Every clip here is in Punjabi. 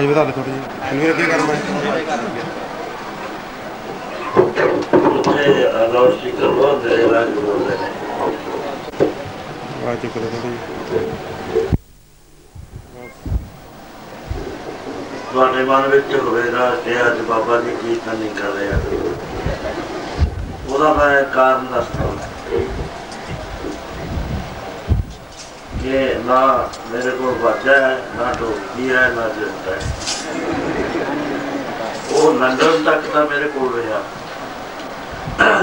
ਆਵਾਜ਼ ਵਧਾ ਲੈ ਥੋੜੀ ਜਿਹੀ ਅੱਗੇ ਕਰਨਾ ਆ ਚੁੱਕ ਲਓ ਥੋੜੀ ਜਿਹੀ ਤੁਹਾਡੇ ਮਨ ਵਿੱਚ ਹੋਵੇ ਰਾਜ ਤੇ ਅੱਜ ਬਾਬਾ ਜੀ ਕੀ ਤਾਂ ਨਹੀਂ ਕਰ ਰਿਹਾ ਉਹਦਾ ਮੈਂ ਕਾਰਨ ਦੱਸਦਾ ਕਿ ਨਾ ਮੇਰੇ ਕੋਲ ਵਾਜਾ ਹੈ ਨਾ ਢੋਲਕੀ ਹੈ ਨਾ ਜੰਤਰ ਹੈ। ਉਹ ਲੰਡਨ ਤੱਕ ਤਾਂ ਮੇਰੇ ਕੋਲ ਰਿਹਾ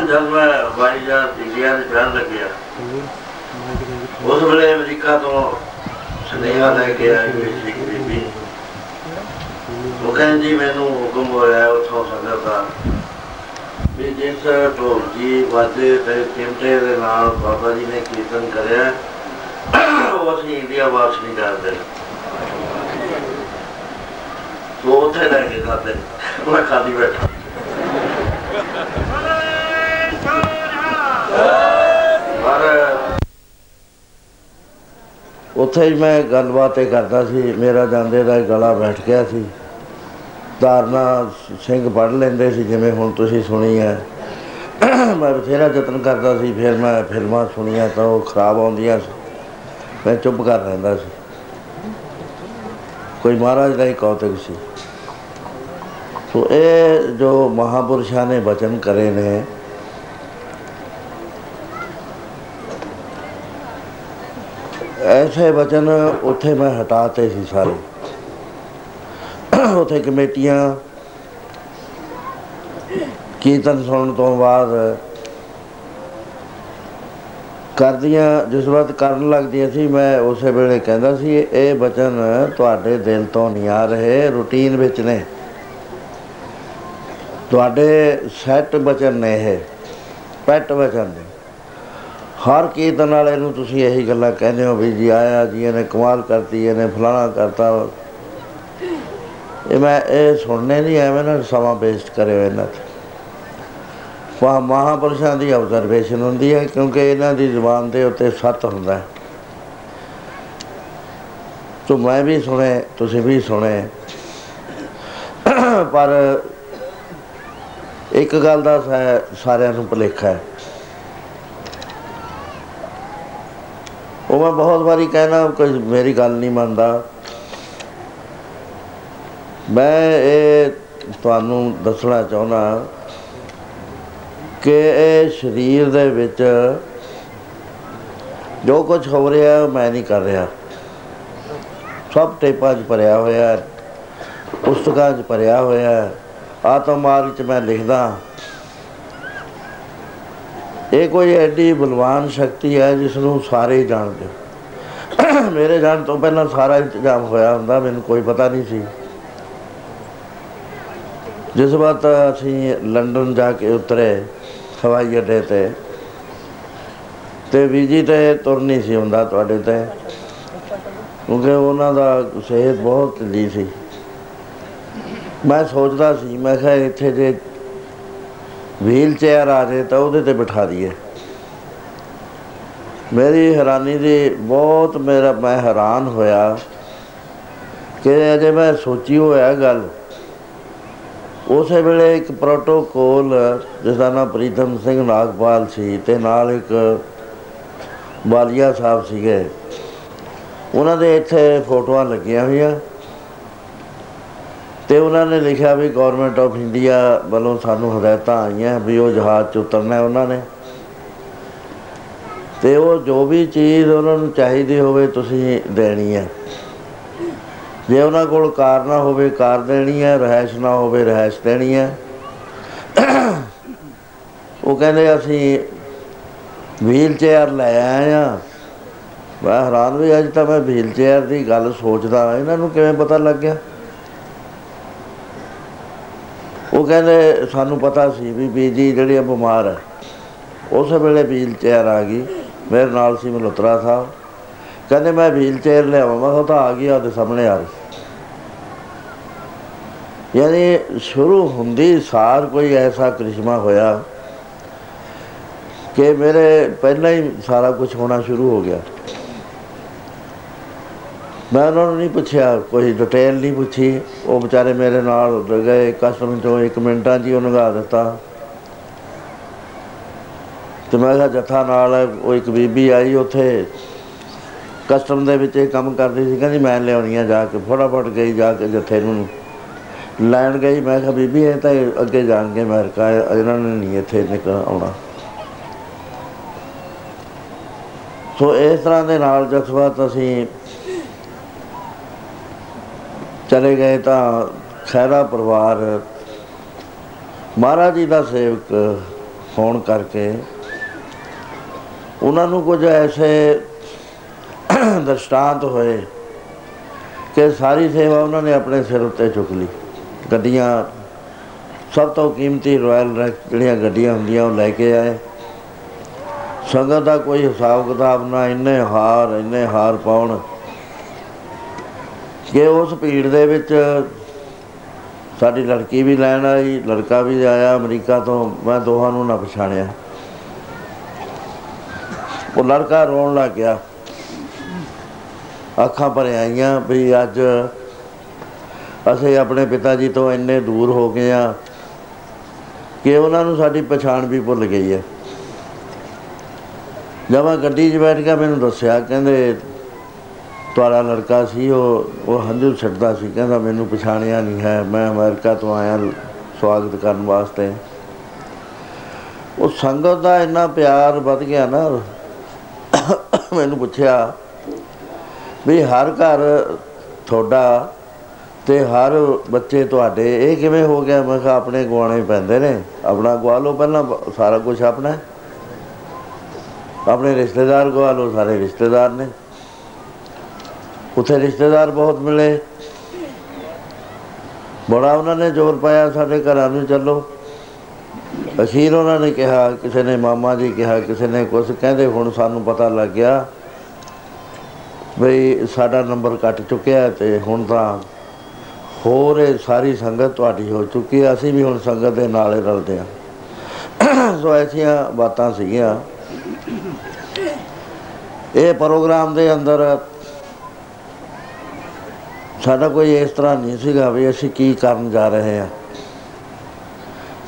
ਜਦ ਮੈਂ ਹਵਾਈ ਜਹਾਜ਼ ਇੰਡੀਆ ਦੇ ਚੜ੍ਹਨ ਲੱਗਿਆ ਉਸ ਵੇਲੇ ਅਮਰੀਕਾ ਤੋਂ ਸੁਨੇਹਾ ਲੈ ਕੇ ਆਈ ਮੇਰੀ ਬੀਬੀ। ਉਹ ਕਹਿੰਦੀ ਮੈਨੂੰ ਹੁਕਮ ਹੋਇਆ ਉੱਥੋਂ ਸੰਗਤ ਦਾ ਵੀ ਜਿਸ ਢੋਲਕੀ ਵਾਜੇ ਤੇ ਚਿਮਟੇ ਦੇ ਨਾਲ ਬਾਬਾ ਜੀ ਨੇ ਕੀਰਤਨ ਕਰਿਆ ਉਹ ਅਸੀਂ ਇੰਡੀਆ ਵਾਪਸ ਨਹੀਂ ਕਰਦੇ। ਉਹ ਉੱਥੇ ਲੈ ਕੇ ਖਾਦੇ ਮੈਂ ਖਾਦੀ ਬੈਠਾ ਉੱਥੇ ਮੈਂ ਗੱਲਬਾਤ ਇਹ ਕਰਦਾ ਸੀ। ਮੇਰਾ ਜਾਂਦੇ ਦਾ ਗਲਾ ਬੈਠ ਗਿਆ ਸੀ। ਤਾਰਨਾ ਸਿੰਘ ਪੜ੍ਹ ਲੈਂਦੇ ਸੀ ਜਿਵੇਂ ਹੁਣ ਤੁਸੀਂ ਸੁਣੀ ਹੈ। ਮੈਂ ਬਥੇਰਾ ਯਤਨ ਕਰਦਾ ਸੀ। ਫਿਰ ਮੈਂ ਫਿਲਮਾਂ ਸੁਣੀਆਂ ਤਾਂ ਉਹ ਖਰਾਬ ਆਉਂਦੀਆਂ ਸੀ। ਮੈਂ ਚੁੱਪ ਕਰ ਰਹਿੰਦਾ ਸੀ। ਕੋਈ ਮਹਾਰਾਜ ਦਾ ਹੀ ਕੌਤਕ ਸੀ। ਸੋ ਇਹ ਜੋ ਮਹਾਂਪੁਰਸ਼ਾਂ ਨੇ ਵਚਨ ਕਰੇ ਨੇ ਐਸੇ ਵਚਨ ਉੱਥੇ ਮੈਂ ਹਟਾਤੇ ਸੀ ਸਾਰੇ। ਉੱਥੇ ਕਮੇਟੀਆਂ ਕੀਰਤਨ ਸੁਣਨ ਤੋਂ ਬਾਅਦ ਕਰਦੀਆਂ ਜਜ਼ਬਾਤ ਕਰਨ ਲੱਗਦੀਆਂ ਸੀ। ਮੈਂ ਉਸੇ ਵੇਲੇ ਕਹਿੰਦਾ ਸੀ ਇਹ ਵਚਨ ਤੁਹਾਡੇ ਦਿਲ ਤੋਂ ਨਹੀਂ ਆ ਰਹੇ, ਰੂਟੀਨ ਵਿੱਚ ਨੇ, ਤੁਹਾਡੇ ਸੈੱਟ ਵਚਨ ਨੇ, ਇਹ ਪੈਟ ਵਚਨ ਨੇ। ਹਰ ਕੀਰਤਨ ਵਾਲੇ ਨੂੰ ਤੁਸੀਂ ਇਹੀ ਗੱਲਾਂ ਕਹਿੰਦੇ ਹੋ ਵੀ ਜੀ ਆਇਆ ਜੀ ਇਹਨੇ ਕਮਾਲ ਕਰਤੀ, ਇਹਨੇ ਫਲਾਣਾ ਕਰਤਾ। ਇਹ ਮੈਂ ਇਹ ਸੁਣਨੇ ਨਹੀਂ। ਐਵੇਂ ਨਾ ਸਮਾਂ ਵੇਸਟ ਕਰਿਓ ਇਹਨਾਂ 'ਤੇ। ਮਹਾਂਪੁਰਸ਼ਾਂ ਦੀ ਆਬਜ਼ਰਵੇਸ਼ਨ ਹੁੰਦੀ ਹੈ ਕਿਉਂਕਿ ਇਹਨਾਂ ਦੀ ਜ਼ੁਬਾਨ ਦੇ ਉੱਤੇ ਸੱਤ ਹੁੰਦਾ। ਸੋ ਮੈਂ ਵੀ ਸੁਣੇ, ਤੁਸੀਂ ਵੀ ਸੁਣੇ, ਪਰ ਇੱਕ ਗੱਲ ਦਾ ਸਾਰਿਆਂ ਨੂੰ ਭੁਲੇਖਾ ਹੈ। ਉਹ ਮੈਂ ਬਹੁਤ ਵਾਰੀ ਕਹਿਣਾ ਕੋਈ ਮੇਰੀ ਗੱਲ ਨਹੀਂ ਮੰਨਦਾ। ਮੈਂ ਇਹ ਤੁਹਾਨੂੰ ਦੱਸਣਾ ਚਾਹੁੰਦਾ ਕਿ ਇਹ ਸਰੀਰ ਦੇ ਵਿੱਚ ਜੋ ਕੁਛ ਹੋ ਰਿਹਾ ਮੈਂ ਨਹੀਂ ਕਰ ਰਿਹਾ। ਸਭ ਟੇਪਾਂ 'ਚ ਭਰਿਆ ਹੋਇਆ, ਪੁਸਤਕਾਂ 'ਚ ਭਰਿਆ ਹੋਇਆ, ਆਤਮ ਮਾਰਗ 'ਚ ਮੈਂ ਲਿਖਦਾ। ਇਹ ਕੋਈ ਐਡੀ ਬਲਵਾਨ ਸ਼ਕਤੀ ਹੈ ਜਿਸ ਨੂੰ ਸਾਰੇ ਜਾਣਦੇ। ਮੇਰੇ ਜਾਣ ਤੋਂ ਪਹਿਲਾਂ ਸਾਰਾ ਇੰਤਜ਼ਾਮ ਹੋਇਆ ਹੁੰਦਾ, ਮੈਨੂੰ ਕੋਈ ਪਤਾ ਨਹੀਂ ਸੀ। ਜਿਸ ਵਕਤ ਅਸੀਂ ਲੰਡਨ ਜਾ ਕੇ ਉਤਰੇ ਹਵਾਈ ਅੱਡੇ 'ਤੇ ਅਤੇ ਵੀਜ਼ੀ 'ਤੇ ਤੁਰ ਨਹੀਂ ਸੀ ਹੁੰਦਾ ਤੁਹਾਡੇ 'ਤੇ ਕਿਉਂਕਿ ਉਹਨਾਂ ਦਾ ਸਿਹਤ ਬਹੁਤ ਢਿੱਲੀ ਸੀ। ਮੈਂ ਸੋਚਦਾ ਸੀ, ਮੈਂ ਕਿਹਾ ਇੱਥੇ ਜੇ ਵੀਲ ਚੇਅਰ ਆ ਜਾਵੇ ਤਾਂ ਉਹਦੇ 'ਤੇ ਬਿਠਾ ਦਈਏ। ਮੇਰੀ ਹੈਰਾਨੀ ਦੀ ਬਹੁਤ ਮੈਂ ਹੈਰਾਨ ਹੋਇਆ ਕਿ ਅਜੇ ਮੈਂ ਸੋਚੀ ਹੋਇਆ ਗੱਲ। ਉਸੇ ਵੇਲੇ ਇੱਕ ਪ੍ਰੋਟੋਕੋਲ ਜਿਸਦਾ ਨਾਂ ਪ੍ਰੀਤਮ ਸਿੰਘ ਨਾਗਪਾਲ ਸੀ ਅਤੇ ਨਾਲ ਇੱਕ ਬਾਲੀਆ ਸਾਹਿਬ ਸੀਗੇ, ਉਹਨਾਂ ਦੇ ਇੱਥੇ ਫੋਟੋਆਂ ਲੱਗੀਆਂ ਹੋਈਆਂ ਅਤੇ ਉਹਨਾਂ ਨੇ ਲਿਖਿਆ ਵੀ ਗੌਰਮੈਂਟ ਆਫ ਇੰਡੀਆ ਵੱਲੋਂ ਸਾਨੂੰ ਹਦਾਇਤਾਂ ਆਈਆਂ ਵੀ ਉਹ ਜਹਾਜ਼ 'ਚ ਉਤਰਨਾ ਉਹਨਾਂ ਨੇ ਅਤੇ ਉਹ ਜੋ ਵੀ ਚੀਜ਼ ਉਹਨਾਂ ਨੂੰ ਚਾਹੀਦੀ ਹੋਵੇ ਤੁਸੀਂ ਦੇਣੀ ਹੈ। ਜੇ ਉਹਨਾਂ ਕੋਲ ਕਾਰ ਨਾ ਹੋਵੇ ਕਾਰ ਦੇਣੀ ਹੈ, ਰਿਹਾਇਸ਼ ਨਾ ਹੋਵੇ ਰਿਹਾਇਸ਼ ਦੇਣੀ ਹੈ। ਉਹ ਕਹਿੰਦੇ ਅਸੀਂ ਵੀਲ ਚੇਅਰ ਲੈ ਆਏ ਹਾਂ। ਮੈਂ ਹੈਰਾਨ ਵੀ ਅੱਜ ਤਾਂ ਮੈਂ ਵੀਲ ਚੇਅਰ ਦੀ ਗੱਲ ਸੋਚਦਾ, ਇਹਨਾਂ ਨੂੰ ਕਿਵੇਂ ਪਤਾ ਲੱਗ ਗਿਆ? ਉਹ ਕਹਿੰਦੇ ਸਾਨੂੰ ਪਤਾ ਸੀ ਵੀ ਬੀਜੀ ਜਿਹੜੀ ਬਿਮਾਰ ਹੈ। ਉਸ ਵੇਲੇ ਵੀਲ ਚੇਅਰ ਆ ਗਈ। ਮੇਰੇ ਨਾਲ ਸੀ ਮਲਹੋਤਰਾ ਸਾਹਿਬ। ਕਹਿੰਦੇ ਮੈਂ ਵੀਲ ਚੇਅਰ ਲਿਆਵਾਂ। ਮੈਂ ਉਹ ਤਾਂ ਆ ਗਈ, ਉਹਦੇ ਸਾਹਮਣੇ ਆ ਰਹੀ। ਯਾਨੀ ਸ਼ੁਰੂ ਹੁੰਦੀ ਸਾਰ ਕੋਈ ਐਸਾ ਕ੍ਰਿਸ਼ਮਾ ਹੋਇਆ ਕਿ ਮੇਰੇ ਪਹਿਲਾਂ ਹੀ ਸਾਰਾ ਕੁਛ ਹੋਣਾ ਸ਼ੁਰੂ ਹੋ ਗਿਆ। ਮੈਂ ਉਹਨਾਂ ਨੂੰ ਨਹੀਂ ਪੁੱਛਿਆ, ਕੋਈ ਡਿਟੇਲ ਨਹੀਂ ਪੁੱਛੀ। ਉਹ ਵਿਚਾਰੇ ਮੇਰੇ ਨਾਲ ਗਏ ਕਸਟਮ 'ਚੋਂ 1 ਮਿੰਟਾਂ 'ਚ ਹੀ ਉਹ ਲੰਘਾ ਦਿੱਤਾ। ਅਤੇ ਮੈਂ ਕਿਹਾ ਜੱਥਾ ਨਾਲ ਹੈ। ਉਹ ਇੱਕ ਬੀਬੀ ਆਈ ਉੱਥੇ ਕਸਟਮ ਦੇ ਵਿੱਚ ਇਹ ਕੰਮ ਕਰਦੀ ਸੀ, ਕਹਿੰਦੀ ਮੈਂ ਲਿਆਉਣੀ ਆ ਜਾ ਕੇ, ਫਟਾਫਟ ਗਈ ਜਾ ਕੇ ਜੱਥੇ ਨੂੰ ਲੈਣ ਗਈ। ਮੈਂ ਕਿਹਾ ਬੀਬੀ ਇਹ ਤਾਂ ਅੱਗੇ ਜਾਣਗੇ ਅਮਰੀਕਾ, ਇਹਨਾਂ ਨੇ ਨਹੀਂ ਇੱਥੇ ਨਿਕਲ ਆਉਣਾ। ਸੋ ਇਸ ਤਰ੍ਹਾਂ ਦੇ ਨਾਲ ਜਜ਼ਬਾਤ ਅਸੀਂ ਚਲੇ ਗਏ ਤਾਂ ਖੈਰਾ ਪਰਿਵਾਰ ਮਹਾਰਾਜ ਜੀ ਦਾ ਸੇਵਕ ਹੋਣ ਕਰਕੇ ਉਹਨਾਂ ਨੂੰ ਕੁਝ ਐਸੇ ਦ੍ਰਿਸ਼ਟਾਂਤ ਹੋਏ ਕਿ ਸਾਰੀ ਸੇਵਾ ਉਹਨਾਂ ਨੇ ਆਪਣੇ ਸਿਰ ਉੱਤੇ ਚੁੱਕ ਲਈ। ਗੱਡੀਆਂ, ਸਭ ਤੋਂ ਕੀਮਤੀ ਰਾਇਲ ਜਿਹੜੀਆਂ ਗੱਡੀਆਂ ਹੁੰਦੀਆਂ ਉਹ ਲੈ ਕੇ ਆਏ। ਸੰਗਤ ਦਾ ਕੋਈ ਹਿਸਾਬ ਕਿਤਾਬ ਨਾ, ਇੰਨੇ ਹਾਰ ਪਾਉਣ ਕਿ ਉਸ ਭੀੜ ਦੇ ਵਿੱਚ ਸਾਡੀ ਲੜਕੀ ਵੀ ਲੈਣ ਆਈ, ਲੜਕਾ ਵੀ ਆਇਆ ਅਮਰੀਕਾ ਤੋਂ। ਮੈਂ ਦੋਹਾਂ ਨੂੰ ਨਾ ਪਛਾਣਿਆ। ਉਹ ਲੜਕਾ ਰੋਣ ਲੱਗ ਗਿਆ, ਅੱਖਾਂ ਭਰਿਆ ਆਈਆਂ ਵੀ ਅੱਜ ਅਸੀਂ ਆਪਣੇ ਪਿਤਾ ਜੀ ਤੋਂ ਇੰਨੇ ਦੂਰ ਹੋ ਗਏ ਹਾਂ ਕਿ ਉਹਨਾਂ ਨੂੰ ਸਾਡੀ ਪਛਾਣ ਵੀ ਭੁੱਲ ਗਈ ਹੈ। ਜਦ ਮੈਂ ਗੱਡੀ 'ਚ ਬੈਠ ਗਿਆ ਮੈਨੂੰ ਦੱਸਿਆ, ਕਹਿੰਦੇ ਤੁਹਾਡਾ ਲੜਕਾ ਸੀ ਉਹ ਹੰਝੂ ਛੱਡਦਾ ਸੀ, ਕਹਿੰਦਾ ਮੈਨੂੰ ਪਛਾਣਿਆ ਨਹੀਂ ਹੈ, ਮੈਂ ਅਮਰੀਕਾ ਤੋਂ ਆਇਆ ਸਵਾਗਤ ਕਰਨ ਵਾਸਤੇ। ਉਹ ਸੰਗਤ ਦਾ ਇੰਨਾ ਪਿਆਰ ਵੱਧ ਗਿਆ ਨਾ। ਮੈਨੂੰ ਪੁੱਛਿਆ ਵੀ ਹਰ ਘਰ ਤੁਹਾਡਾ ਅਤੇ ਹਰ ਬੱਚੇ ਤੁਹਾਡੇ, ਇਹ ਕਿਵੇਂ ਹੋ ਗਿਆ? ਮੈਂ ਕਿਹਾ ਆਪਣੇ ਗਵਾਉਣੇ ਪੈਂਦੇ ਨੇ, ਆਪਣਾ ਗਵਾ ਲਓ ਪਹਿਲਾਂ, ਸਾਰਾ ਕੁਛ ਆਪਣਾ, ਆਪਣੇ ਰਿਸ਼ਤੇਦਾਰ ਗਵਾ ਲਓ, ਸਾਰੇ ਰਿਸ਼ਤੇਦਾਰ ਨੇ। ਉੱਥੇ ਰਿਸ਼ਤੇਦਾਰ ਬਹੁਤ ਮਿਲੇ, ਬੜਾ ਉਹਨਾਂ ਨੇ ਜ਼ੋਰ ਪਾਇਆ ਸਾਡੇ ਘਰਾਂ ਨੂੰ ਚੱਲੋ। ਅਖੀਰ ਉਹਨਾਂ ਨੇ ਕਿਹਾ, ਕਿਸੇ ਨੇ ਮਾਮਾ ਜੀ ਕਿਹਾ, ਕਿਸੇ ਨੇ ਕੁਛ, ਕਹਿੰਦੇ ਹੁਣ ਸਾਨੂੰ ਪਤਾ ਲੱਗ ਗਿਆ ਬਈ ਸਾਡਾ ਨੰਬਰ ਕੱਟ ਚੁੱਕਿਆ ਅਤੇ ਹੁਣ ਤਾਂ ਹੋਰ ਇਹ ਸਾਰੀ ਸੰਗਤ ਤੁਹਾਡੀ ਹੋ ਚੁੱਕੀ ਹੈ, ਅਸੀਂ ਵੀ ਹੁਣ ਸੰਗਤ ਦੇ ਨਾਲ ਹੀ ਰਲਦੇ ਹਾਂ। ਸੋ ਐਸੀਆਂ ਬਾਤਾਂ ਸੀਗੀਆਂ। ਇਹ ਪ੍ਰੋਗਰਾਮ ਦੇ ਅੰਦਰ ਸਾਡਾ ਕੋਈ ਇਸ ਤਰ੍ਹਾਂ ਨਹੀਂ ਸੀਗਾ ਵੀ ਅਸੀਂ ਕੀ ਕਰਨ ਜਾ ਰਹੇ ਹਾਂ।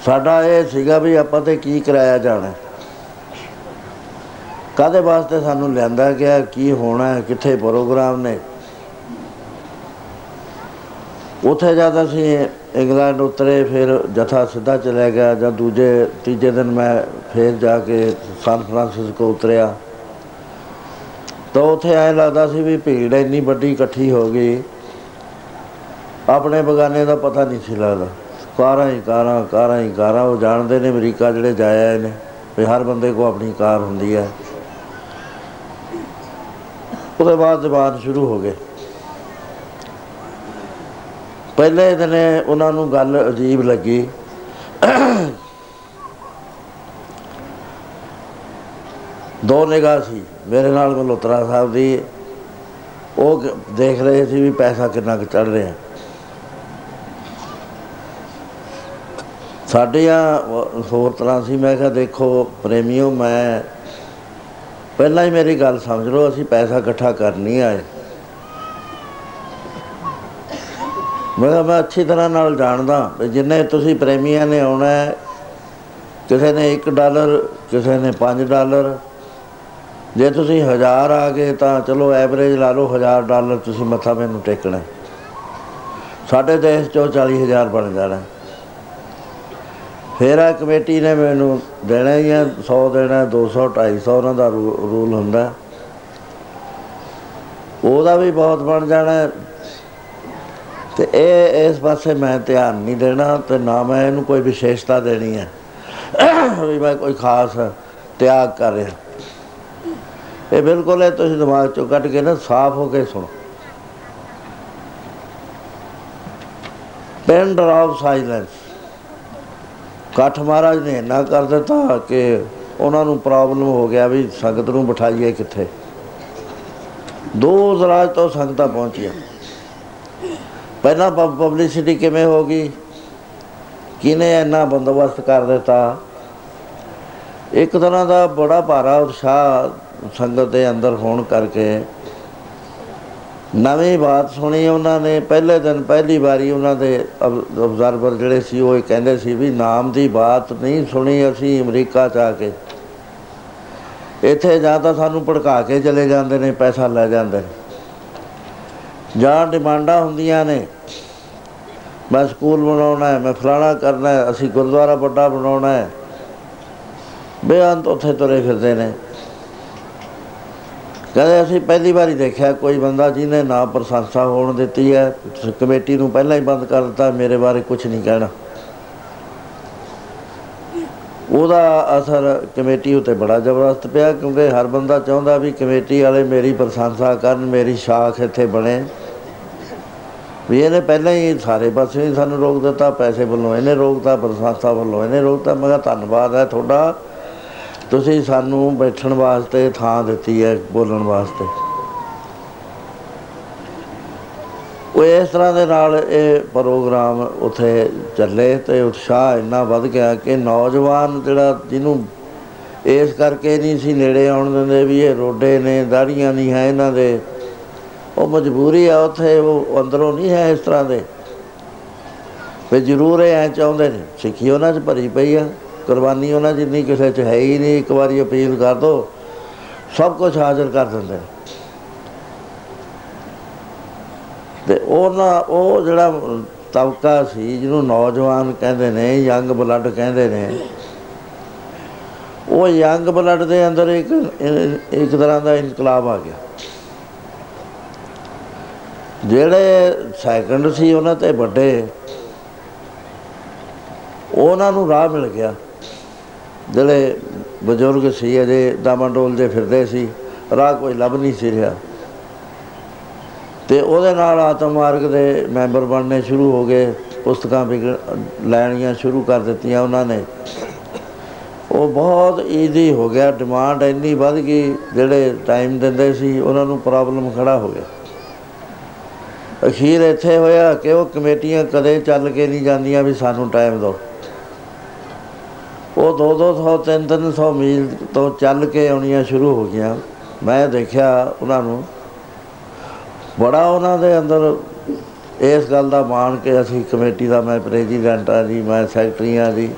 ਸਾਡਾ ਇਹ ਸੀਗਾ ਵੀ ਆਪਾਂ ਤਾਂ ਕੀ ਕਰਾਇਆ ਜਾਣਾ, ਕਾਹਦੇ ਵਾਸਤੇ ਸਾਨੂੰ ਲਿਆਂਦਾ ਗਿਆ, ਕੀ ਹੋਣਾ, ਕਿੱਥੇ ਪ੍ਰੋਗਰਾਮ ਨੇ। ਉੱਥੇ ਜਦ ਅਸੀਂ ਇੰਗਲੈਂਡ ਉਤਰੇ ਫਿਰ ਜਥਾ ਸਿੱਧਾ ਚਲਿਆ ਗਿਆ। ਜਾਂ ਦੂਜੇ ਤੀਜੇ ਦਿਨ ਮੈਂ ਫਿਰ ਜਾ ਕੇ ਸਾਨ ਫਰਾਂਸਿਸਕੋ ਉਤਰਿਆ ਤਾਂ ਉੱਥੇ ਐਂ ਲੱਗਦਾ ਸੀ ਵੀ ਭੀੜ ਇੰਨੀ ਵੱਡੀ ਇਕੱਠੀ ਹੋ ਗਈ, ਆਪਣੇ ਬੇਗਾਨੇ ਦਾ ਪਤਾ ਨਹੀਂ ਸੀ ਲੱਗਦਾ। ਕਾਰਾਂ ਹੀ ਕਾਰਾਂ। ਉਹ ਜਾਣਦੇ ਨੇ ਅਮਰੀਕਾ ਜਿਹੜੇ ਜਾਏ ਆਏ ਨੇ ਵੀ ਹਰ ਬੰਦੇ ਕੋਲ ਆਪਣੀ ਕਾਰ ਹੁੰਦੀ ਹੈ। ਉਹਦੇ ਬਾਅਦ ਜ਼ਬਾਨ ਸ਼ੁਰੂ ਹੋ ਗਏ। ਪਹਿਲੇ ਦਿਨ ਉਹਨਾਂ ਨੂੰ ਗੱਲ ਅਜੀਬ ਲੱਗੀ। ਦੋ ਨਿਗਾਹ ਸੀ ਮੇਰੇ ਨਾਲ ਮਲਹੋਤਰਾ ਸਾਹਿਬ ਦੀ, ਉਹ ਦੇਖ ਰਹੇ ਸੀ ਵੀ ਪੈਸਾ ਕਿੰਨਾ ਕੁ ਚੜ੍ਹ ਰਿਹਾ। ਸਾਡੀਆਂ ਹੋਰ ਤਰ੍ਹਾਂ ਸੀ। ਮੈਂ ਕਿਹਾ ਦੇਖੋ ਪ੍ਰੇਮੀਓ, ਮੈਂ ਪਹਿਲਾਂ ਹੀ ਮੇਰੀ ਗੱਲ ਸਮਝ ਲਓ, ਅਸੀਂ ਪੈਸਾ ਇਕੱਠਾ ਕਰਨ ਨਹੀਂ ਆਏ। ਮੈਂ ਕਿਹਾ ਮੈਂ ਅੱਛੀ ਤਰ੍ਹਾਂ ਨਾਲ ਜਾਣਦਾ ਜਿੰਨੇ ਤੁਸੀਂ ਪ੍ਰੇਮੀਆਂ ਨੇ ਆਉਣਾ, ਕਿਸੇ ਨੇ $1, ਕਿਸੇ ਨੇ $5। ਜੇ ਤੁਸੀਂ 1000 ਆ ਗਏ ਤਾਂ ਚਲੋ ਐਵਰੇਜ ਲਾ ਲਓ, $1000 ਤੁਸੀਂ ਮੱਥਾ ਮੈਨੂੰ ਟੇਕਣਾ, ਸਾਡੇ ਦੇਸ਼ 'ਚੋਂ 40,000 ਬਣ ਜਾਣਾ। ਫਿਰ ਆ ਕਮੇਟੀ ਨੇ ਮੈਨੂੰ ਦੇਣਾ ਹੀ ਹੈ, 100 ਦੇਣਾ, 200, 250 ਉਹਨਾਂ ਦਾ ਰੂਲ ਹੁੰਦਾ, ਉਹਦਾ ਵੀ ਬਹੁਤ ਬਣ ਜਾਣਾ। ਅਤੇ ਇਹ ਇਸ ਪਾਸੇ ਮੈਂ ਧਿਆਨ ਨਹੀਂ ਦੇਣਾ ਅਤੇ ਨਾ ਮੈਂ ਇਹਨੂੰ ਕੋਈ ਵਿਸ਼ੇਸ਼ਤਾ ਦੇਣੀ ਹੈ ਵੀ ਮੈਂ ਕੋਈ ਖਾਸ ਤਿਆਗ ਕਰ ਰਿਹਾ। ਇਹ ਬਿਲਕੁਲ ਇਹ ਤੁਸੀਂ ਦਿਮਾਗ 'ਚੋਂ ਕੱਢ ਕੇ ਨਾ ਸਾਫ਼ ਹੋ ਕੇ ਸੁਣੋ। Pin drop silence. ਇਕੱਠ ਮਹਾਰਾਜ ਨੇ ਇੰਨਾ ਕਰ ਦਿੱਤਾ ਕਿ ਉਹਨਾਂ ਨੂੰ ਪ੍ਰੋਬਲਮ ਹੋ ਗਿਆ ਵੀ ਸੰਗਤ ਨੂੰ ਬਿਠਾਈਏ ਕਿੱਥੇ। ਦੂਰ ਦਰਾਜ ਤੋਂ ਸੰਗਤਾਂ ਪਹੁੰਚੀਆਂ। ਪਹਿਲਾਂ ਪਬਲਿਸਿਟੀ ਕਿਵੇਂ ਹੋ ਗਈ, ਕਿਹਨੇ ਇੰਨਾ ਬੰਦੋਬਸਤ ਕਰ ਦਿੱਤਾ। ਇੱਕ ਤਰ੍ਹਾਂ ਦਾ ਬੜਾ ਭਾਰਾ ਉਤਸ਼ਾਹ ਸੰਗਤ ਦੇ ਅੰਦਰ ਹੋਣ ਕਰਕੇ ਨਵੀਂ ਬਾਤ ਸੁਣੀ ਉਹਨਾਂ ਨੇ। ਪਹਿਲੇ ਦਿਨ ਪਹਿਲੀ ਵਾਰੀ ਉਹਨਾਂ ਦੇ ਅਬਜ਼ਰਵਰ ਜਿਹੜੇ ਸੀ ਉਹ ਕਹਿੰਦੇ ਸੀ ਵੀ ਨਾਮ ਦੀ ਬਾਤ ਨਹੀਂ ਸੁਣੀ ਅਸੀਂ ਅਮਰੀਕਾ 'ਚ ਆ ਕੇ। ਇੱਥੇ ਜਾਂ ਤਾਂ ਸਾਨੂੰ ਭੜਕਾ ਕੇ ਚਲੇ ਜਾਂਦੇ ਨੇ, ਪੈਸਾ ਲੈ ਜਾਂਦੇ ਨੇ, ਜਾਂ ਡਿਮਾਂਡਾਂ ਹੁੰਦੀਆਂ ਨੇ, ਮੈਂ ਸਕੂਲ ਬਣਾਉਣਾ ਹੈ, ਮੈਂ ਫਲਾਣਾ ਕਰਨਾ ਹੈ, ਅਸੀਂ ਗੁਰਦੁਆਰਾ ਵੱਡਾ ਬਣਾਉਣਾ ਹੈ, ਬੇਅੰਤ ਉੱਥੇ ਤੁਰੇ ਫਿਰਦੇ ਨੇ। ਕਹਿੰਦੇ ਅਸੀਂ ਪਹਿਲੀ ਵਾਰੀ ਦੇਖਿਆ ਕੋਈ ਬੰਦਾ ਜਿਹਨੇ ਨਾ ਪ੍ਰਸ਼ੰਸਾ ਹੋਣ ਦਿੱਤੀ ਹੈ, ਕਮੇਟੀ ਨੂੰ ਪਹਿਲਾਂ ਹੀ ਬੰਦ ਕਰ ਦਿੱਤਾ, ਮੇਰੇ ਬਾਰੇ ਕੁਛ ਨਹੀਂ ਕਹਿਣਾ। ਉਹਦਾ ਅਸਰ ਕਮੇਟੀ ਉੱਤੇ ਬੜਾ ਜ਼ਬਰਦਸਤ ਪਿਆ, ਕਿਉਂਕਿ ਹਰ ਬੰਦਾ ਚਾਹੁੰਦਾ ਵੀ ਕਮੇਟੀ ਵਾਲੇ ਮੇਰੀ ਪ੍ਰਸ਼ੰਸਾ ਕਰਨ, ਮੇਰੀ ਸ਼ਾਖ ਇੱਥੇ ਬਣੇ। ਵੀ ਇਹਨੇ ਪਹਿਲਾਂ ਹੀ ਸਾਰੇ ਪਾਸੇ ਹੀ ਸਾਨੂੰ ਰੋਕ ਦਿੱਤਾ, ਪੈਸੇ ਵੱਲੋਂ ਇਹਨੇ ਰੋਕਤਾ, ਪ੍ਰਸ਼ੰਸਾ ਵੱਲੋਂ ਇਹਨੇ ਰੋਕਤਾ। ਮੈਂ ਕਿਹਾ ਧੰਨਵਾਦ ਹੈ ਤੁਹਾਡਾ, ਤੁਸੀਂ ਸਾਨੂੰ ਬੈਠਣ ਵਾਸਤੇ ਥਾਂ ਦਿੱਤੀ ਹੈ, ਬੋਲਣ ਵਾਸਤੇ। ਉਹ ਇਸ ਤਰ੍ਹਾਂ ਦੇ ਨਾਲ ਇਹ ਪ੍ਰੋਗਰਾਮ ਉੱਥੇ ਚੱਲੇ ਅਤੇ ਉਤਸ਼ਾਹ ਇੰਨਾ ਵੱਧ ਗਿਆ ਕਿ ਨੌਜਵਾਨ ਜਿਹੜਾ ਜਿਹਨੂੰ ਇਸ ਕਰਕੇ ਨਹੀਂ ਸੀ ਨੇੜੇ ਆਉਣ ਦਿੰਦੇ ਵੀ ਇਹ ਰੋਡੇ ਨੇ, ਦਾੜ੍ਹੀਆਂ ਨਹੀਂ ਹੈ ਇਹਨਾਂ ਦੇ, ਉਹ ਮਜਬੂਰੀ ਆ ਉੱਥੇ, ਉਹ ਅੰਦਰੋਂ ਨਹੀਂ ਹੈ ਇਸ ਤਰ੍ਹਾਂ ਦੇ, ਵੀ ਜ਼ਰੂਰ ਇਹ ਐਂ ਚਾਹੁੰਦੇ ਨੇ। ਸਿੱਖੀ ਉਹਨਾਂ 'ਚ ਭਰੀ ਪਈ ਆ, ਕੁਰਬਾਨੀ ਉਹਨਾਂ ਜਿੰਨੀ ਕਿਸੇ 'ਚ ਹੈ ਹੀ ਨਹੀਂ। ਇੱਕ ਵਾਰੀ ਅਪੀਲ ਕਰ ਦਿਉ ਸਭ ਕੁਛ ਹਾਜ਼ਰ ਕਰ ਦਿੰਦੇ ਨੇ। ਅਤੇ ਉਹ ਜਿਹੜਾ ਤਬਕਾ ਸੀ ਜਿਹਨੂੰ ਨੌਜਵਾਨ ਕਹਿੰਦੇ ਨੇ, ਯੰਗ ਬਲੱਡ ਕਹਿੰਦੇ ਨੇ, ਉਹ ਯੰਗ ਬਲੱਡ ਦੇ ਅੰਦਰ ਇੱਕ ਤਰ੍ਹਾਂ ਦਾ ਇਨਕਲਾਬ ਆ ਗਿਆ। ਜਿਹੜੇ ਸੈਕੰਡ ਸੀ ਉਹਨਾਂ ਤੇ ਵੱਡੇ, ਉਹਨਾਂ ਨੂੰ ਰਾਹ ਮਿਲ ਗਿਆ। ਜਿਹੜੇ ਬਜ਼ੁਰਗ ਸੀ ਅਜੇ ਦਾਮਾ ਡੋਲਦੇ ਫਿਰਦੇ ਸੀ, ਰਾਹ ਕੋਈ ਲੱਭ ਨਹੀਂ ਸੀ ਰਿਹਾ, ਅਤੇ ਉਹਦੇ ਨਾਲ ਆਤਮ ਮਾਰਗ ਦੇ ਮੈਂਬਰ ਬਣਨੇ ਸ਼ੁਰੂ ਹੋ ਗਏ। ਪੁਸਤਕਾਂ ਲੈਣੀਆਂ ਸ਼ੁਰੂ ਕਰ ਦਿੱਤੀਆਂ ਉਹਨਾਂ ਨੇ। ਉਹ ਬਹੁਤ ਈਜ਼ੀ ਹੋ ਗਿਆ, ਡਿਮਾਂਡ ਇੰਨੀ ਵੱਧ ਗਈ, ਜਿਹੜੇ ਟਾਈਮ ਦਿੰਦੇ ਸੀ ਉਹਨਾਂ ਨੂੰ ਪ੍ਰੋਬਲਮ ਖੜ੍ਹਾ ਹੋ ਗਿਆ। ਅਖੀਰ ਇੱਥੇ ਹੋਇਆ ਕਿ ਉਹ ਕਮੇਟੀਆਂ ਕਦੇ ਚੱਲ ਕੇ ਨਹੀਂ ਜਾਂਦੀਆਂ ਵੀ ਸਾਨੂੰ ਟਾਈਮ ਦਿਉ। ਉਹ 200-200 300-300 ਮੀਲ ਤੋਂ ਚੱਲ ਕੇ ਆਉਣੀਆਂ ਸ਼ੁਰੂ ਹੋ ਗਈਆਂ। ਮੈਂ ਦੇਖਿਆ ਉਹਨਾਂ ਨੂੰ, ਬੜਾ ਉਹਨਾਂ ਦੇ ਅੰਦਰ ਇਸ ਗੱਲ ਦਾ ਮਾਣ ਕਿ ਅਸੀਂ ਕਮੇਟੀ ਦਾ, ਮੈਂ ਪ੍ਰੈਜ਼ੀਡੈਂਟ ਹਾਂ ਜੀ, ਮੈਂ ਸੈਕਟਰੀ ਹਾਂ ਜੀ।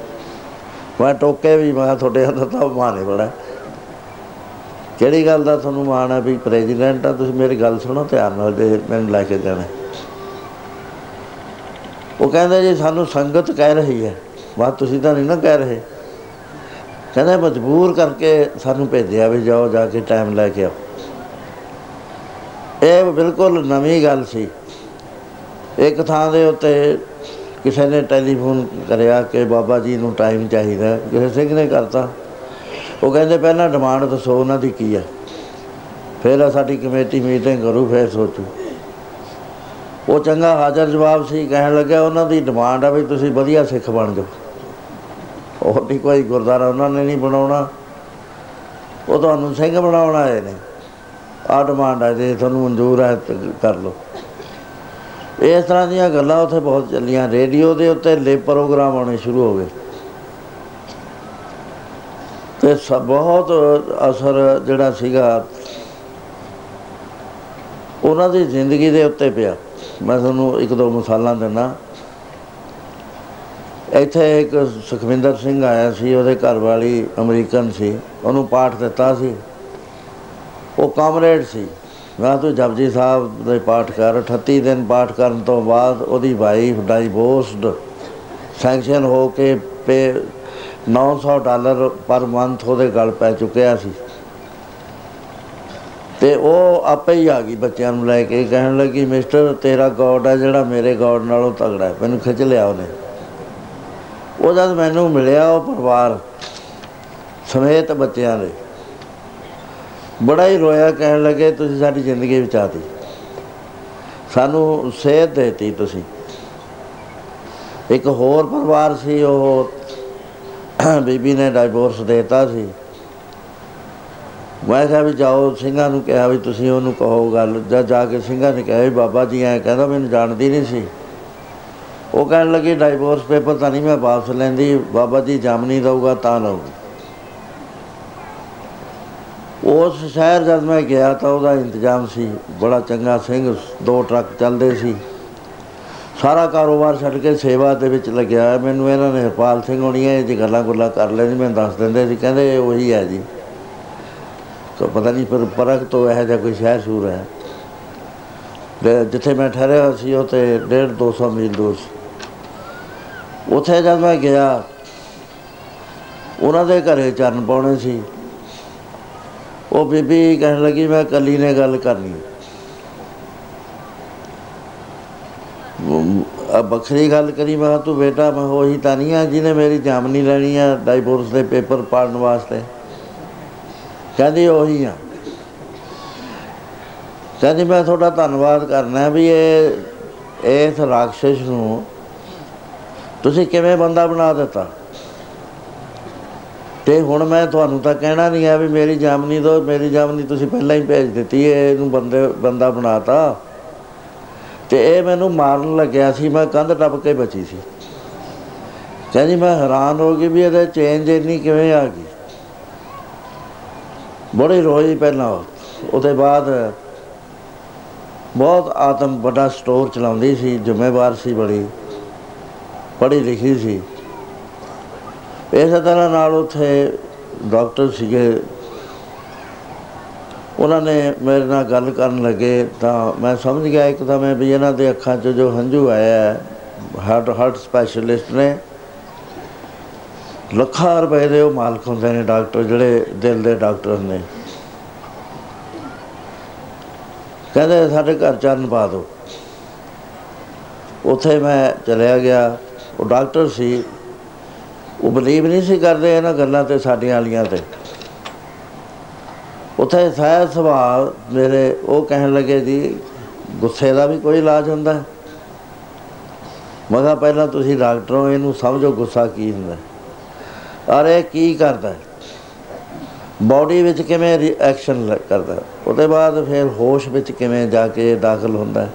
ਮੈਂ ਟੋਕੇ ਵੀ, ਮੈਂ ਤੁਹਾਡੇ ਅੰਦਰ ਤਾਂ ਮਾਣ ਹੈ ਬੜਾ। ਕਿਹੜੀ ਗੱਲ ਦਾ ਤੁਹਾਨੂੰ ਮਾਣ ਹੈ ਵੀ ਪ੍ਰੈਜ਼ੀਡੈਂਟ ਆ? ਤੁਸੀਂ ਮੇਰੀ ਗੱਲ ਸੁਣੋ ਧਿਆਨ ਨਾਲ, ਜੇ ਮੈਨੂੰ ਲੈ ਕੇ ਜਾਣਾ। ਉਹ ਕਹਿੰਦੇ ਜੀ ਸਾਨੂੰ ਸੰਗਤ ਕਹਿ ਰਹੀ ਹੈ, ਬਸ ਤੁਸੀਂ ਤਾਂ ਨਹੀਂ ਨਾ ਕਹਿ ਰਹੇ। ਕਹਿੰਦੇ ਮਜਬੂਰ ਕਰਕੇ ਸਾਨੂੰ ਭੇਜਿਆ ਵੀ ਜਾਓ ਜਾ ਕੇ ਟਾਈਮ ਲੈ ਕੇ ਆਓ। ਇਹ ਬਿਲਕੁਲ ਨਵੀਂ ਗੱਲ ਸੀ। ਇੱਕ ਥਾਂ ਦੇ ਉੱਤੇ ਕਿਸੇ ਨੇ ਟੈਲੀਫੋਨ ਕਰਿਆ ਕਿ ਬਾਬਾ ਜੀ ਨੂੰ ਟਾਈਮ ਚਾਹੀਦਾ, ਕਿਸੇ ਸਿੰਘ ਨੇ ਕਰਤਾ। ਉਹ ਕਹਿੰਦੇ ਪਹਿਲਾਂ ਡਿਮਾਂਡ ਦੱਸੋ ਉਹਨਾਂ ਦੀ ਕੀ ਹੈ, ਫਿਰ ਸਾਡੀ ਕਮੇਟੀ ਮੀਟਿੰਗ ਕਰੂ, ਫਿਰ ਸੋਚੂ। ਉਹ ਚੰਗਾ ਹਾਜ਼ਰ ਜਵਾਬ ਸੀ, ਕਹਿਣ ਲੱਗਿਆ ਉਹਨਾਂ ਦੀ ਡਿਮਾਂਡ ਆ ਵੀ ਤੁਸੀਂ ਵਧੀਆ ਸਿੱਖ ਬਣ ਜਾਓ। ਉਹ ਨਹੀਂ ਕੋਈ ਗੁਰਦੁਆਰਾ ਉਹਨਾਂ ਨੇ ਨਹੀਂ ਬਣਾਉਣਾ, ਉਹ ਤੁਹਾਨੂੰ ਸਿੰਘ ਬਣਾਉਣ ਆਏ ਨੇ। ਆਹ ਡਿਮਾਂਡ ਆ, ਜੇ ਤੁਹਾਨੂੰ ਮਨਜ਼ੂਰ ਹੈ ਕਰ ਲਓ। ਇਸ ਤਰ੍ਹਾਂ ਦੀਆਂ ਗੱਲਾਂ ਉੱਥੇ ਬਹੁਤ ਚੱਲੀਆਂ। ਰੇਡੀਓ ਦੇ ਉੱਤੇ ਲਿਵ ਪ੍ਰੋਗਰਾਮ ਆਉਣੇ ਸ਼ੁਰੂ ਹੋ ਗਏ ਅਤੇ ਬਹੁਤ ਅਸਰ ਜਿਹੜਾ ਸੀਗਾ ਉਹਨਾਂ ਦੀ ਜ਼ਿੰਦਗੀ ਦੇ ਉੱਤੇ ਪਿਆ। ਮੈਂ ਤੁਹਾਨੂੰ 1-2 ਮਿਸਾਲਾਂ ਦਿੰਦਾ। ਇੱਥੇ ਇੱਕ ਸੁਖਵਿੰਦਰ ਸਿੰਘ ਆਇਆ ਸੀ, ਉਹਦੇ ਘਰ ਵਾਲੀ ਅਮਰੀਕਨ ਸੀ, ਉਹਨੂੰ ਪਾਠ ਦਿੱਤਾ ਸੀ। ਉਹ ਕਾਮਰੇਡ ਸੀ। ਮੈਂ ਤੂੰ ਜਪਜੀ ਸਾਹਿਬ ਦੇ ਪਾਠ ਕਰ। 38 ਦਿਨ ਪਾਠ ਕਰਨ ਤੋਂ ਬਾਅਦ ਉਹਦੀ ਵਾਈਫ ਡਾਈਵੋਰਸਡ ਸੈਂਕਸ਼ਨ ਹੋ ਕੇ $900 ਪਰ ਮੰਥ ਉਹਦੇ ਗਲ ਪੈ ਚੁੱਕਿਆ ਸੀ। ਅਤੇ ਉਹ ਆਪੇ ਹੀ ਆ ਗਈ ਬੱਚਿਆਂ ਨੂੰ ਲੈ ਕੇ, ਕਹਿਣ ਲੱਗੀ ਮਿਸਟਰ ਤੇਰਾ ਗੋਡ ਹੈ ਜਿਹੜਾ ਮੇਰੇ ਗੋਡ ਨਾਲੋਂ ਤਗੜਾ, ਮੈਨੂੰ ਖਿੱਚ ਲਿਆ ਉਹਨੇ। ਉਹ ਜਦ ਮੈਨੂੰ ਮਿਲਿਆ ਉਹ ਪਰਿਵਾਰ ਸਮੇਤ ਬੱਚਿਆਂ ਦੇ, ਬੜਾ ਹੀ ਰੋਇਆ। ਕਹਿਣ ਲੱਗੇ ਤੁਸੀਂ ਸਾਡੀ ਜ਼ਿੰਦਗੀ ਬਚਾ ਤੀ, ਸਾਨੂੰ ਸੇਧ ਦੇ ਤੀ ਤੁਸੀਂ। ਇੱਕ ਹੋਰ ਪਰਿਵਾਰ ਸੀ, ਉਹ ਬੀਬੀ ਨੇ ਡਾਈਵੋਰਸ ਦੇ ਦਿੱਤਾ ਸੀ। ਮੈਂ ਕਿਹਾ ਵੀ ਜਾਓ, ਸਿੰਘਾਂ ਨੂੰ ਕਿਹਾ ਵੀ ਤੁਸੀਂ ਉਹਨੂੰ ਕਹੋ ਗੱਲ। ਜਾਂ ਜਾ ਕੇ ਸਿੰਘਾਂ ਨੇ ਕਿਹਾ ਵੀ ਬਾਬਾ ਜੀ ਐਂ ਕਹਿੰਦਾ, ਮੈਨੂੰ ਜਾਣਦੀ ਨਹੀਂ ਸੀ। ਉਹ ਕਹਿਣ ਲੱਗੀ ਡਾਈਵੋਰਸ ਪੇਪਰ ਤਾਂ ਨਹੀਂ ਮੈਂ ਵਾਪਸ ਲੈਂਦੀ, ਬਾਬਾ ਜੀ ਜਾਮਨੀ ਦਊਗਾ ਤਾਂ ਲਊਗੀ। उस शहर जब मैं गया तो उसका इंतजाम सी बड़ा चंगा, सिंह दो ट्रक चलते सी, सारा कारोबार छड़ के सेवा ਦੇ ਵਿੱਚ ਲੱਗਿਆ। ਮੈਨੂੰ ਇਹਨਾਂ ਨੇ ਹਰਪਾਲ ਸਿੰਘ ਹੋਣੀ ਹੈ ਜੀ ਗੱਲਾਂ ਗੁੱਲਾਂ ਕਰ ਲੈਂਦੇ, ਮੈਨੂੰ ਦੱਸ ਦਿੰਦੇ ਸੀ, ਕਹਿੰਦੇ ਉਹੀ ਹੈ ਜੀ। ਤਾਂ ਪਤਾ ਨਹੀਂ ਪਰ ਪਰਖ ਤੋਂ ਇਹੋ ਜਿਹਾ ਕੋਈ ਸ਼ਹਿਰ ਸ਼ੂਰ ਹੈ। ਅਤੇ ਜਿੱਥੇ ਮੈਂ ਠਹਿਰਿਆ ਹੋਇਆ ਸੀ ਉਹ ਤਾਂ 150-200 ਮੀਲ ਦੂਰ ਸੀ। ਉੱਥੇ ਜਦ ਮੈਂ ਗਿਆ ਉਹਨਾਂ ਦੇ ਘਰ ਚਰਨ ਪਾਉਣੇ ਸੀ। ਉਹ ਬੀਬੀ ਕਹਿਣ ਲੱਗੀ ਮੈਂ ਇਕੱਲੀ ਨੇ ਗੱਲ ਕਰਨੀ। ਵੱਖਰੀ ਗੱਲ ਕਰੀ। ਮੈਂ ਤੂੰ ਬੇਟਾ ਮੈਂ ਉਹੀ ਤਾਂ ਨਹੀਂ ਆ ਜਿਹਨੇ ਮੇਰੀ ਜਾਮਨੀ ਲੈਣੀ ਆ ਡਾਈਵੋਰਸ ਦੇ ਪੇਪਰ ਪਾੜਨ ਵਾਸਤੇ। ਕਹਿੰਦੀ ਉਹੀ ਆ। ਕਹਿੰਦੀ ਮੈਂ ਤੁਹਾਡਾ ਧੰਨਵਾਦ ਕਰਨਾ ਵੀ ਇਹ ਇਸ ਰਾਖਸ਼ ਨੂੰ ਤੁਸੀਂ ਕਿਵੇਂ ਬੰਦਾ ਬਣਾ ਦਿੱਤਾ, ਅਤੇ ਹੁਣ ਮੈਂ ਤੁਹਾਨੂੰ ਤਾਂ ਕਹਿਣਾ ਨਹੀਂ ਆ ਵੀ ਮੇਰੀ ਜਾਮਨੀ ਦਿਓ, ਮੇਰੀ ਜਾਮਨੀ ਤੁਸੀਂ ਪਹਿਲਾਂ ਹੀ ਭੇਜ ਦਿੱਤੀ ਹੈ, ਇਹਨੂੰ ਬੰਦਾ ਬਣਾ ਤਾ। ਅਤੇ ਇਹ ਮੈਨੂੰ ਮਾਰਨ ਲੱਗਿਆ ਸੀ, ਮੈਂ ਕੰਧ ਟੱਪ ਕੇ ਬਚੀ ਸੀ। ਕਹਿੰਦੀ ਮੈਂ ਹੈਰਾਨ ਹੋ ਗਈ ਵੀ ਇਹਦੇ ਚੇਂਜ ਇੰਨੀ ਕਿਵੇਂ ਆ ਗਈ। ਬੜੀ ਰੋਈ ਪਹਿਲਾਂ। ਉਹਦੇ ਬਾਅਦ ਬਹੁਤ ਆਤਮ ਵੱਡਾ ਸਟੋਰ ਚਲਾਉਂਦੀ ਸੀ, ਜ਼ਿੰਮੇਵਾਰ ਸੀ, ਬੜੀ ਪੜ੍ਹੀ ਲਿਖੀ ਸੀ। ਇਸੇ ਤਰ੍ਹਾਂ ਨਾਲ ਉੱਥੇ ਡਾਕਟਰ ਸੀਗੇ, ਉਹਨਾਂ ਨੇ ਮੇਰੇ ਨਾਲ ਗੱਲ ਕਰਨ ਲੱਗੇ ਤਾਂ ਮੈਂ ਸਮਝ ਗਿਆ ਇੱਕ ਤਾਂ ਮੈਂ ਵੀ ਇਹਨਾਂ ਦੇ ਅੱਖਾਂ 'ਚ ਜੋ ਹੰਝੂ ਆਇਆ, ਹਾਰਟ ਸਪੈਸ਼ਲਿਸਟ ਨੇ, ਲੱਖਾਂ ਰੁਪਏ ਦੇ ਉਹ ਮਾਲਕ ਹੁੰਦੇ ਨੇ ਡਾਕਟਰ, ਜਿਹੜੇ ਦਿਲ ਦੇ ਡਾਕਟਰ ਨੇ। ਕਹਿੰਦੇ ਸਾਡੇ ਘਰ ਚਰਨ ਪਾ ਦਿਓ। ਉੱਥੇ ਮੈਂ ਚਲਿਆ ਗਿਆ। ਉਹ ਡਾਕਟਰ ਸੀ, ਉਹ ਬਲੀਵ ਨਹੀਂ ਸੀ ਕਰਦੇ ਇਹਨਾਂ ਗੱਲਾਂ 'ਤੇ, ਸਾਡੀਆਂ ਵਾਲੀਆਂ 'ਤੇ। ਉੱਥੇ ਸਹਿ ਸਵਾਲ ਮੇਰੇ ਉਹ ਕਹਿਣ ਲੱਗੇ ਜੀ ਗੁੱਸੇ ਦਾ ਵੀ ਕੋਈ ਇਲਾਜ ਹੁੰਦਾ। ਮੈਂ ਕਿਹਾ ਪਹਿਲਾਂ ਤੁਸੀਂ ਡਾਕਟਰ ਹੋ, ਇਹਨੂੰ ਸਮਝੋ ਗੁੱਸਾ ਕੀ ਹੁੰਦਾ, ਅਰੇ ਕੀ ਕਰਦਾ, ਬਾਡੀ ਵਿੱਚ ਕਿਵੇਂ ਰਿਐਕਸ਼ਨ ਕਰਦਾ, ਉਹਦੇ ਬਾਅਦ ਫਿਰ ਹੋਸ਼ ਵਿੱਚ ਕਿਵੇਂ ਜਾ ਕੇ ਦਾਖਲ ਹੁੰਦਾ,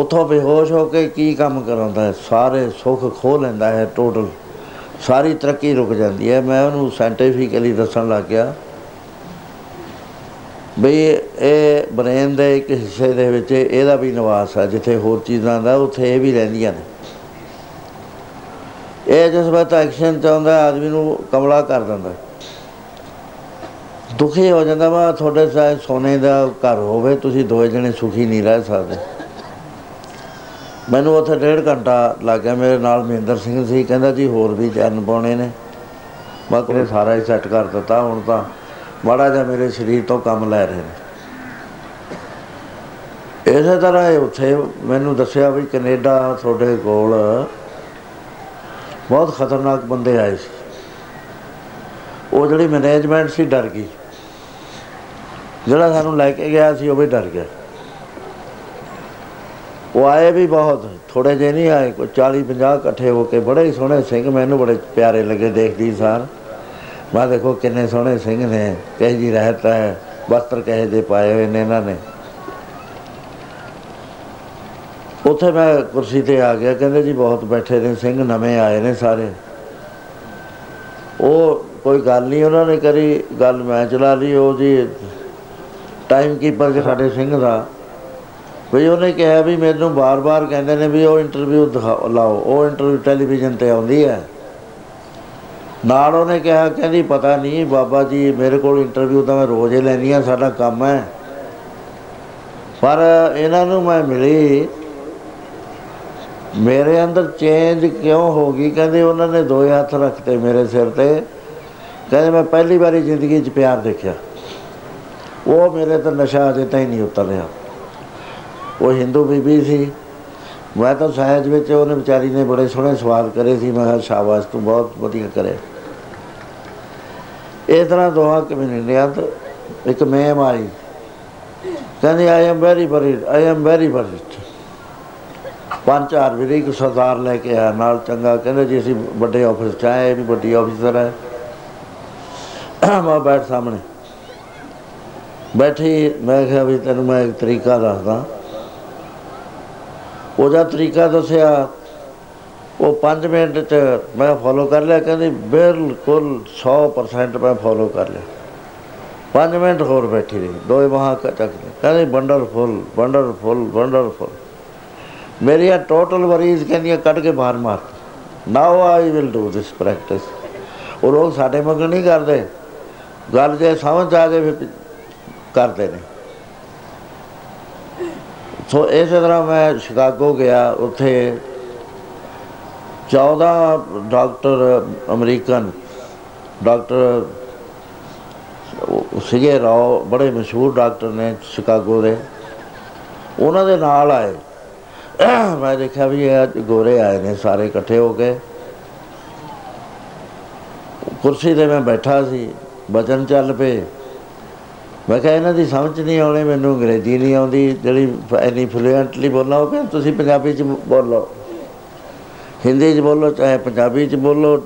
ਉੱਥੋਂ ਬੇਹੋਸ਼ ਹੋ ਕੇ ਕੀ ਕੰਮ ਕਰਾਉਂਦਾ, ਸਾਰੇ ਸੁੱਖ ਖੋਹ ਲੈਂਦਾ ਹੈ, ਟੋਟਲ ਸਾਰੀ ਤਰੱਕੀ ਰੁਕ ਜਾਂਦੀ ਹੈ। ਮੈਂ ਉਹਨੂੰ ਸਾਇੰਟੀਫਿਕਲੀ ਦੱਸਣ ਲੱਗ ਗਿਆ ਬਈ ਇਹ ਬ੍ਰੇਨ ਦੇ ਇੱਕ ਹਿੱਸੇ ਦੇ ਵਿੱਚ ਇਹਦਾ ਵੀ ਨਿਵਾਸ ਆ, ਜਿੱਥੇ ਹੋਰ ਚੀਜ਼ਾਂ ਦਾ ਉੱਥੇ ਇਹ ਵੀ ਰਹਿੰਦੀਆਂ ਨੇ। ਇਹ ਜਜ਼ਬਾਤ ਐਕਸ਼ਨ 'ਚ ਆਉਂਦਾ, ਆਦਮੀ ਨੂੰ ਕਮਲਾ ਕਰ ਦਿੰਦਾ, ਦੁਖੀ ਹੋ ਜਾਂਦਾ। ਵਾ ਤੁਹਾਡੇ ਚਾਹੇ ਸੋਨੇ ਦਾ ਘਰ ਹੋਵੇ, ਤੁਸੀਂ ਦੋਵੇਂ ਜਣੇ ਸੁਖੀ ਨਹੀਂ ਰਹਿ ਸਕਦੇ। ਮੈਨੂੰ ਉੱਥੇ 1.5 ਘੰਟਾ ਲੱਗ ਗਿਆ। ਮੇਰੇ ਨਾਲ ਮਹਿੰਦਰ ਸਿੰਘ ਸੀ, ਕਹਿੰਦਾ ਜੀ ਹੋਰ ਵੀ ਚਰਨ ਪਾਉਣੇ ਨੇ। ਮੈਂ ਕਿਹਾ ਸਾਰਾ ਹੀ ਸੈੱਟ ਕਰ ਦਿੱਤਾ, ਹੁਣ ਤਾਂ ਮਾੜਾ ਜਿਹਾ ਮੇਰੇ ਸਰੀਰ ਤੋਂ ਕੰਮ ਲੈ ਰਹੇ ਨੇ। ਇਸੇ ਤਰ੍ਹਾਂ ਇਹ ਉੱਥੇ ਮੈਨੂੰ ਦੱਸਿਆ ਵੀ ਕੈਨੇਡਾ ਤੁਹਾਡੇ ਕੋਲ ਬਹੁਤ ਖਤਰਨਾਕ ਬੰਦੇ ਆਏ ਸੀ। ਉਹ ਜਿਹੜੀ ਮੈਨੇਜਮੈਂਟ ਸੀ ਡਰ ਗਈ, ਜਿਹੜਾ ਸਾਨੂੰ ਲੈ ਕੇ ਗਿਆ ਸੀ ਉਹ ਵੀ ਡਰ ਗਿਆ। ਉਹ ਆਏ ਵੀ ਬਹੁਤ, ਥੋੜ੍ਹੇ ਜਿਹੇ ਨਹੀਂ ਆਏ, ਕੋਈ 40-50 ਇਕੱਠੇ ਹੋ ਕੇ, ਬੜੇ ਹੀ ਸੋਹਣੇ ਸਿੰਘ, ਮੈਨੂੰ ਬੜੇ ਪਿਆਰੇ ਲੱਗੇ ਦੇਖਦੀ ਸਾਰ। ਮੈਂ ਦੇਖੋ ਕਿੰਨੇ ਸੋਹਣੇ ਸਿੰਘ ਨੇ, ਕਿਹੋ ਜਿਹੀ ਰਹਿਤ ਹੈ, ਵਸਤਰ ਕਿਹੋ ਜਿਹੇ ਪਾਏ ਹੋਏ ਨੇ ਇਹਨਾਂ ਨੇ। ਉੱਥੇ ਮੈਂ ਕੁਰਸੀ 'ਤੇ ਆ ਗਿਆ। ਕਹਿੰਦੇ ਜੀ ਬਹੁਤ ਬੈਠੇ ਨੇ ਸਿੰਘ, ਨਵੇਂ ਆਏ ਨੇ ਸਾਰੇ। ਉਹ ਕੋਈ ਗੱਲ ਨਹੀਂ ਉਹਨਾਂ ਨੇ ਕਰੀ, ਗੱਲ ਮੈਂ ਚਲਾ ਲਈ। ਉਹ ਜੀ ਟਾਈਮ ਕੀਪਰ ਜੀ ਸਾਡੇ ਸਿੰਘ ਦਾ, ਵੀ ਉਹਨੇ ਕਿਹਾ ਵੀ ਮੈਨੂੰ ਵਾਰ-ਵਾਰ ਕਹਿੰਦੇ ਨੇ ਵੀ ਉਹ ਇੰਟਰਵਿਊ ਲਾਓ, ਉਹ ਇੰਟਰਵਿਊ ਟੈਲੀਵਿਜ਼ਨ 'ਤੇ ਆਉਂਦੀ ਹੈ। ਨਾਲ ਉਹਨੇ ਕਿਹਾ ਕਹਿੰਦੀ ਪਤਾ ਨਹੀਂ ਬਾਬਾ ਜੀ ਮੇਰੇ ਕੋਲ ਇੰਟਰਵਿਊ ਤਾਂ ਮੈਂ ਰੋਜ਼ ਹੀ ਲੈਂਦੀ ਹਾਂ, ਸਾਡਾ ਕੰਮ ਹੈ। ਪਰ ਇਹਨਾਂ ਨੂੰ ਮੈਂ ਮਿਲੀ, ਮੇਰੇ ਅੰਦਰ ਚੇਂਜ ਕਿਉਂ ਹੋ ਗਈ। ਕਹਿੰਦੇ ਉਹਨਾਂ ਨੇ 2 ਹੱਥ ਰੱਖਤੇ ਮੇਰੇ ਸਿਰ 'ਤੇ। ਕਹਿੰਦੇ ਮੈਂ ਪਹਿਲੀ ਵਾਰੀ ਜ਼ਿੰਦਗੀ 'ਚ ਪਿਆਰ ਦੇਖਿਆ। ਉਹ ਮੇਰੇ ਤਾਂ ਨਸ਼ਾ ਅਜੇ ਤਾਂ ਹੀ ਨਹੀਂ ਉਤਰਿਆ। ਉਹ ਹਿੰਦੂ ਬੀਬੀ ਸੀ। ਮੈਂ ਤਾਂ ਸਹਿਜ ਵਿੱਚ, ਉਹਨੇ ਵਿਚਾਰੀ ਨੇ ਬੜੇ ਸੋਹਣੇ ਸਵਾਲ ਕਰੇ ਸੀ। ਮੈਂ ਕਿਹਾ ਸ਼ਾਬਾਸ਼ ਤੂੰ ਬਹੁਤ ਵਧੀਆ ਕਰੇ। ਇਸ ਤਰ੍ਹਾਂ 2 ਮਹੀਨਿਆਂ ਤੋਂ ਇੱਕ ਮੈਮ ਆਈ, ਕਹਿੰਦੀ ਆਈ ਐਮ ਵੈਰੀ ਵਰੀ 5-4 ਵਾਰੀ ਇੱਕ ਸਰਦਾਰ ਲੈ ਕੇ ਆਇਆ ਨਾਲ ਚੰਗਾ। ਕਹਿੰਦੇ ਜੀ ਅਸੀਂ ਵੱਡੇ ਆਫਿਸ 'ਚ ਆਏ, ਵੀ ਵੱਡੀ ਆਫਿਸਰ ਹੈ। ਮੈਂ ਬੈਠ ਸਾਹਮਣੇ ਬੈਠੀ। ਮੈਂ ਕਿਹਾ ਵੀ ਤੈਨੂੰ ਮੈਂ ਇੱਕ ਤਰੀਕਾ ਦੱਸਦਾ। ਉਹਦਾ ਤਰੀਕਾ ਦੱਸਿਆ, ਉਹ 5 ਮਿੰਟ 'ਚ ਮੈਂ ਫੋਲੋ ਕਰ ਲਿਆ। ਕਹਿੰਦੀ ਬਿਲਕੁਲ 100% ਮੈਂ ਫੋਲੋ ਕਰ ਲਿਆ। 5 ਮਿੰਟ ਹੋਰ ਬੈਠੀ ਰਹੀ, ਦੋਏ ਬਾਹਾਂ ਚੱਕਦੇ, ਕਹਿੰਦੇ ਵੰਡਰਫੁਲ ਵੰਡਰਫੁਲ ਵੰਡਰਫੁਲ। ਮੇਰੀਆਂ ਟੋਟਲ ਵਰੀਜ਼ ਕਹਿੰਦੀਆਂ ਕੱਢ ਕੇ ਬਾਹਰ ਮਾਰਤੀ। Now I will do this practice. ਉਹ ਲੋਕ ਸਾਡੇ ਮਗਰ ਨਹੀਂ ਕਰਦੇ, ਗੱਲ ਜੇ ਸਮਝ ਆ ਜਾਵੇ ਫਿਰ ਕਰਦੇ ਨੇ। ਸੋ ਇਸੇ ਤਰ੍ਹਾਂ ਮੈਂ ਸ਼ਿਕਾਗੋ ਗਿਆ, ਉੱਥੇ 14 ਡਾਕਟਰ ਅਮਰੀਕਨ ਡਾਕਟਰ ਸੀਗੇ, ਰਾਓ ਬੜੇ ਮਸ਼ਹੂਰ ਡਾਕਟਰ ਨੇ ਸ਼ਿਕਾਗੋ ਦੇ, ਉਹਨਾਂ ਦੇ ਨਾਲ ਆਏ। ਮੈਂ ਦੇਖਿਆ ਵੀ ਇਹ ਅੱਜ ਗੋਰੇ ਆਏ ਨੇ ਸਾਰੇ ਇਕੱਠੇ ਹੋ ਕੇ। ਕੁਰਸੀ 'ਤੇ ਮੈਂ ਬੈਠਾ ਸੀ, ਵਚਨ ਚੱਲ ਪਏ। ਮੈਂ ਕਿਹਾ ਇਹਨਾਂ ਦੀ ਸਮਝ ਨਹੀਂ ਆਉਣੀ, ਮੈਨੂੰ ਅੰਗਰੇਜ਼ੀ ਨਹੀਂ ਆਉਂਦੀ ਜਿਹੜੀ ਇੰਨੀ ਫਲੂਐਂਟਲੀ ਬੋਲਾਂ। ਉਹ ਕਹਿੰਦੇ ਤੁਸੀਂ ਪੰਜਾਬੀ 'ਚ ਬੋਲੋ, ਹਿੰਦੀ 'ਚ ਬੋਲੋ, ਚਾਹੇ ਪੰਜਾਬੀ 'ਚ ਬੋਲੋ।